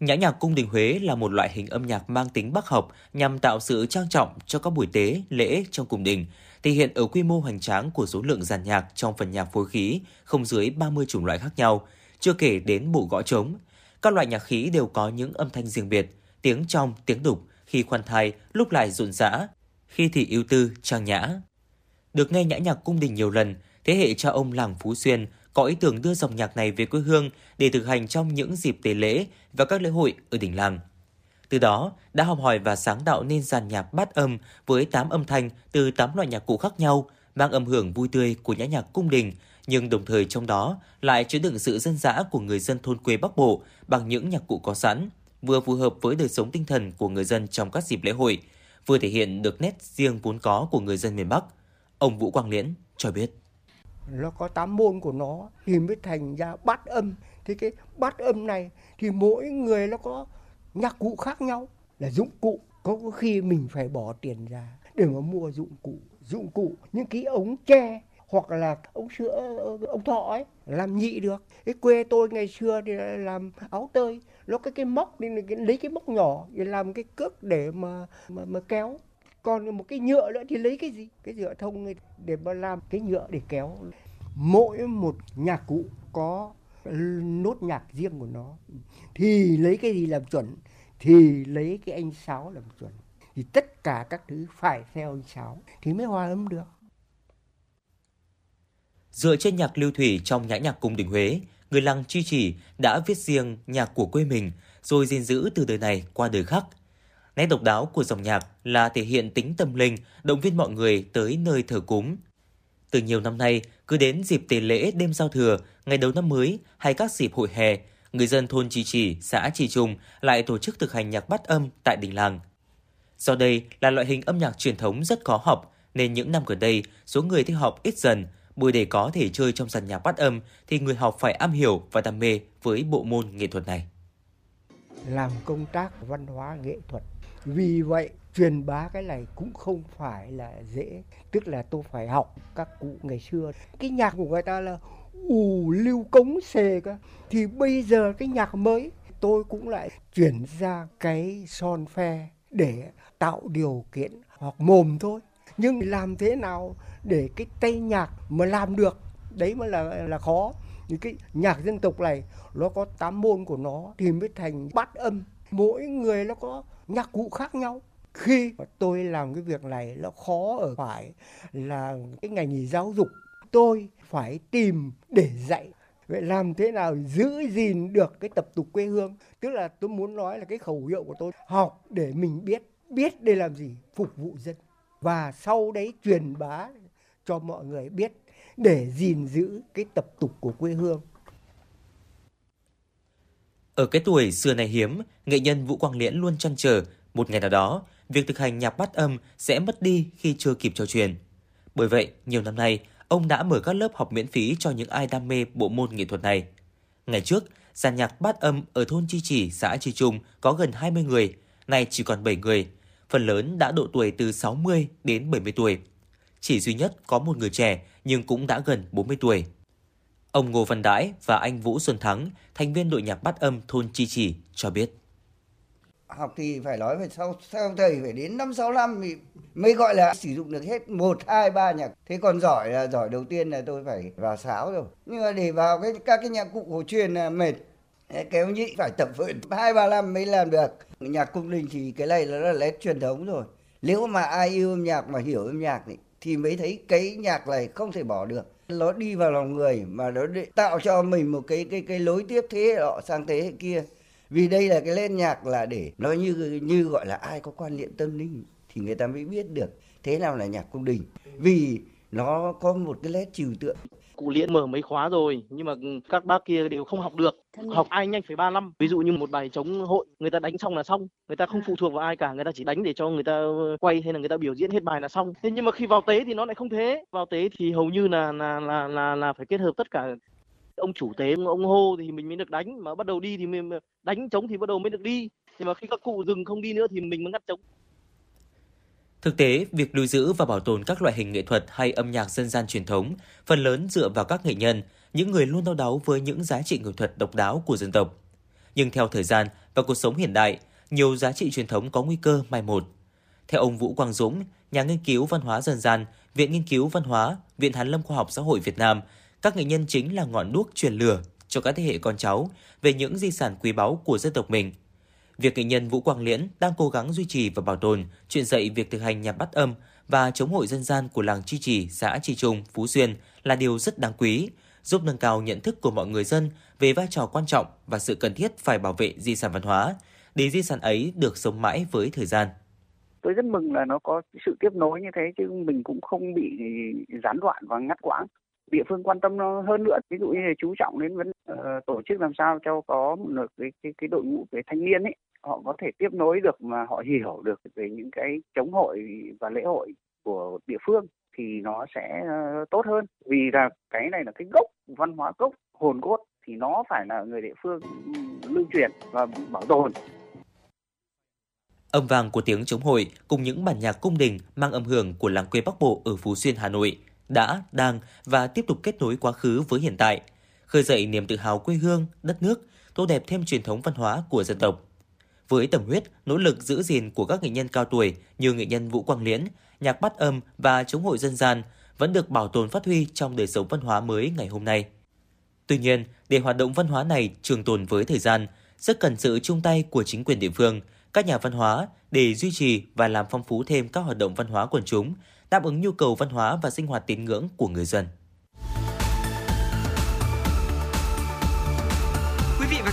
Nhã nhạc cung đình Huế là một loại hình âm nhạc mang tính bác học nhằm tạo sự trang trọng cho các buổi tế, lễ trong cung đình, thể hiện ở quy mô hoành tráng của số lượng dàn nhạc trong phần nhạc phối khí không dưới ba mươi chủng loại khác nhau, chưa kể đến bộ gõ trống. Các loại nhạc khí đều có những âm thanh riêng biệt, tiếng trong, tiếng đục, khi khoan thai, lúc lại rộn rã, khi thì ưu tư, trang nhã. Được nghe nhã nhạc cung đình nhiều lần, thế hệ cha ông làng Phú Xuyên có ý tưởng đưa dòng nhạc này về quê hương để thực hành trong những dịp tế lễ và các lễ hội ở đỉnh làng. Từ đó, đã học hỏi và sáng tạo nên dàn nhạc bát âm với tám âm thanh từ tám loại nhạc cụ khác nhau, mang âm hưởng vui tươi của nhã nhạc cung đình, nhưng đồng thời trong đó lại chứa đựng sự dân dã của người dân thôn quê Bắc Bộ bằng những nhạc cụ có sẵn, vừa phù hợp với đời sống tinh thần của người dân trong các dịp lễ hội, vừa thể hiện được nét riêng vốn có của người dân miền Bắc. Ông Vũ Quang Liễn cho biết. Nó có tám môn của nó thì mới thành ra bát âm. Thế cái bát âm này thì mỗi người nó có nhạc cụ khác nhau, là dụng cụ. Có khi mình phải bỏ tiền ra để mà mua dụng cụ. Dụng cụ, những cái ống tre hoặc là ống sữa, ống thọ ấy, làm nhị được. Cái quê tôi ngày xưa thì làm áo tơi, nó cái cái móc, nên lấy cái móc nhỏ để làm cái cước để mà, mà, mà kéo. Còn một cái nhựa nữa thì lấy cái gì? Cái nhựa thông để mà làm cái nhựa để kéo. Mỗi một nhạc cụ có nốt nhạc riêng của nó. Thì lấy cái gì làm chuẩn? Thì lấy cái anh sáo làm chuẩn. Thì tất cả các thứ phải theo anh sáo thì mới hòa âm được. Dựa trên nhạc lưu thủy trong nhã nhạc cung đình Huế, người làng Chi Chỉ đã viết riêng nhạc của quê mình rồi gìn giữ từ đời này qua đời khác. Nét độc đáo của dòng nhạc là thể hiện tính tâm linh, động viên mọi người tới nơi thờ cúng. Từ nhiều năm nay, cứ đến dịp tế lễ đêm giao thừa, ngày đầu năm mới hay các dịp hội hè, người dân thôn Chi Chỉ, xã Chi Trung lại tổ chức thực hành nhạc bát âm tại đình làng. Do đây là loại hình âm nhạc truyền thống rất khó học nên những năm gần đây số người thích học ít dần. Bởi để có thể chơi trong dàn nhạc bát âm thì người học phải am hiểu và đam mê với bộ môn nghệ thuật này. Làm công tác văn hóa nghệ thuật. Vì vậy truyền bá cái này cũng không phải là dễ, tức là tôi phải học các cụ ngày xưa. Cái nhạc của người ta là ù lưu cống xề cơ, thì bây giờ cái nhạc mới tôi cũng lại chuyển ra cái son phe để tạo điều kiện hoặc mồm thôi. Nhưng làm thế nào để cái tay nhạc mà làm được, đấy mới là, là khó. Thì cái nhạc dân tộc này nó có tám môn của nó thì mới thành bát âm. Mỗi người nó có nhạc cụ khác nhau. Khi mà tôi làm cái việc này nó khó ở phải là cái ngành giáo dục. Tôi phải tìm để dạy. Vậy làm thế nào giữ gìn được cái tập tục quê hương. Tức là tôi muốn nói là cái khẩu hiệu của tôi. Học để mình biết. Biết để làm gì? Phục vụ dân. Và sau đấy truyền bá cho mọi người biết để gìn giữ cái tập tục của quê hương. Ở cái tuổi xưa này hiếm, nghệ nhân Vũ Quang Liễn luôn trăn trở một ngày nào đó, việc thực hành nhạc bát âm sẽ mất đi khi chưa kịp trò truyền. Bởi vậy, nhiều năm nay, ông đã mở các lớp học miễn phí cho những ai đam mê bộ môn nghệ thuật này. Ngày trước, dàn nhạc bát âm ở thôn Chi Chỉ, xã Chi Trung có gần hai mươi người, nay chỉ còn bảy người. Phần lớn đã độ tuổi từ sáu mươi đến bảy mươi tuổi. Chỉ duy nhất có một người trẻ nhưng cũng đã gần bốn mươi tuổi. Ông Ngô Văn Đãi và anh Vũ Xuân Thắng, thành viên đội nhạc bát âm thôn Chi Chỉ cho biết. Học thì phải nói về sau, sau thầy phải đến năm sáu năm thì mới gọi là sử dụng được hết một, hai, ba nhạc. Thế còn giỏi là giỏi đầu tiên là tôi phải vào sáo rồi. Nhưng mà để vào cái, các cái nhạc cụ cổ truyền là mệt. Kéo nhị phải tập vượn hai ba năm mới làm được. Nhạc cung đình thì cái này là lét truyền thống rồi. Nếu mà ai yêu âm nhạc mà hiểu âm nhạc thì, thì mới thấy cái nhạc này không thể bỏ được. Nó đi vào lòng người mà nó tạo cho mình một cái cái cái lối tiếp thế hệ họ sang thế hệ kia. Vì đây là cái lên nhạc là để nó như như gọi là ai có quan niệm tâm linh thì người ta mới biết được thế nào là nhạc cung đình. Vì nó có một cái nét trừu tượng. Cụ Liễn mở mấy khóa rồi nhưng mà các bác kia đều không học được. Học ai nhanh phải ba năm. Ví dụ như một bài trống hội người ta đánh xong là xong. Người ta không phụ thuộc vào ai cả. Người ta chỉ đánh để cho người ta quay hay là người ta biểu diễn hết bài là xong. Thế nhưng mà khi vào tế thì nó lại không thế. Vào tế thì hầu như là là là là, là phải kết hợp tất cả. Ông chủ tế ông hô thì mình mới được đánh. Mà bắt đầu đi thì mình đánh trống thì bắt đầu mới được đi. Nhưng mà khi các cụ dừng không đi nữa thì mình mới ngắt trống. Thực tế, việc lưu giữ và bảo tồn các loại hình nghệ thuật hay âm nhạc dân gian truyền thống phần lớn dựa vào các nghệ nhân, những người luôn đau đáu với những giá trị nghệ thuật độc đáo của dân tộc. Nhưng theo thời gian và cuộc sống hiện đại, nhiều giá trị truyền thống có nguy cơ mai một. Theo ông Vũ Quang Dũng, nhà nghiên cứu văn hóa dân gian, Viện Nghiên cứu Văn hóa, Viện Hàn lâm Khoa học Xã hội Việt Nam, các nghệ nhân chính là ngọn đuốc truyền lửa cho các thế hệ con cháu về những di sản quý báu của dân tộc mình. Việc nghệ nhân Vũ Quang Liễn đang cố gắng duy trì và bảo tồn, truyền dạy việc thực hành nhạc bát âm và chống hội dân gian của làng Chi Chỉ, xã Chi Trung, Phú Xuyên là điều rất đáng quý, giúp nâng cao nhận thức của mọi người dân về vai trò quan trọng và sự cần thiết phải bảo vệ di sản văn hóa, để di sản ấy được sống mãi với thời gian. Tôi rất mừng là nó có sự tiếp nối như thế, chứ mình cũng không bị gián đoạn và ngắt quãng. Địa phương quan tâm nó hơn nữa, ví dụ như là chú trọng đến vấn uh, tổ chức làm sao cho có một cái cái, cái đội ngũ về thanh niên ấy, họ có thể tiếp nối được mà họ hiểu được về những cái chống hội và lễ hội của địa phương thì nó sẽ uh, tốt hơn, vì là cái này là cái gốc văn hóa, gốc hồn cốt thì nó phải là người địa phương lưu truyền và bảo tồn. Âm vang của tiếng chống hội cùng những bản nhạc cung đình mang âm hưởng của làng quê Bắc Bộ ở Phú Xuyên, Hà Nội đã, đang và tiếp tục kết nối quá khứ với hiện tại, khơi dậy niềm tự hào quê hương, đất nước, tô đẹp thêm truyền thống văn hóa của dân tộc. Với tâm huyết, nỗ lực giữ gìn của các nghệ nhân cao tuổi như nghệ nhân Vũ Quang Liễn, nhạc bát âm và chống hội dân gian vẫn được bảo tồn phát huy trong đời sống văn hóa mới ngày hôm nay. Tuy nhiên, để hoạt động văn hóa này trường tồn với thời gian, rất cần sự chung tay của chính quyền địa phương, các nhà văn hóa để duy trì và làm phong phú thêm các hoạt động văn hóa quần chúng, đáp ứng nhu cầu văn hóa và sinh hoạt tín ngưỡng của người dân. Quý vị và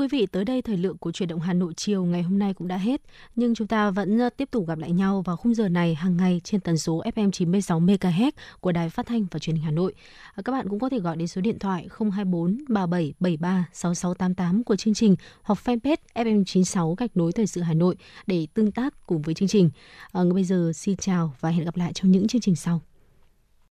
quý vị, tới đây thời lượng của Chuyển động Hà Nội chiều ngày hôm nay cũng đã hết, nhưng chúng ta vẫn tiếp tục gặp lại nhau vào khung giờ này hàng ngày trên tần số ép em chín mươi sáu mê ga héc của Đài Phát thanh và Truyền hình Hà Nội. Các bạn cũng có thể gọi đến số điện thoại không hai bốn ba bảy bảy ba sáu sáu tám tám của chương trình hoặc fanpage ép em chín sáu gạch nối thời sự Hà Nội để tương tác cùng với chương trình. À, bây giờ xin chào và hẹn gặp lại trong những chương trình sau.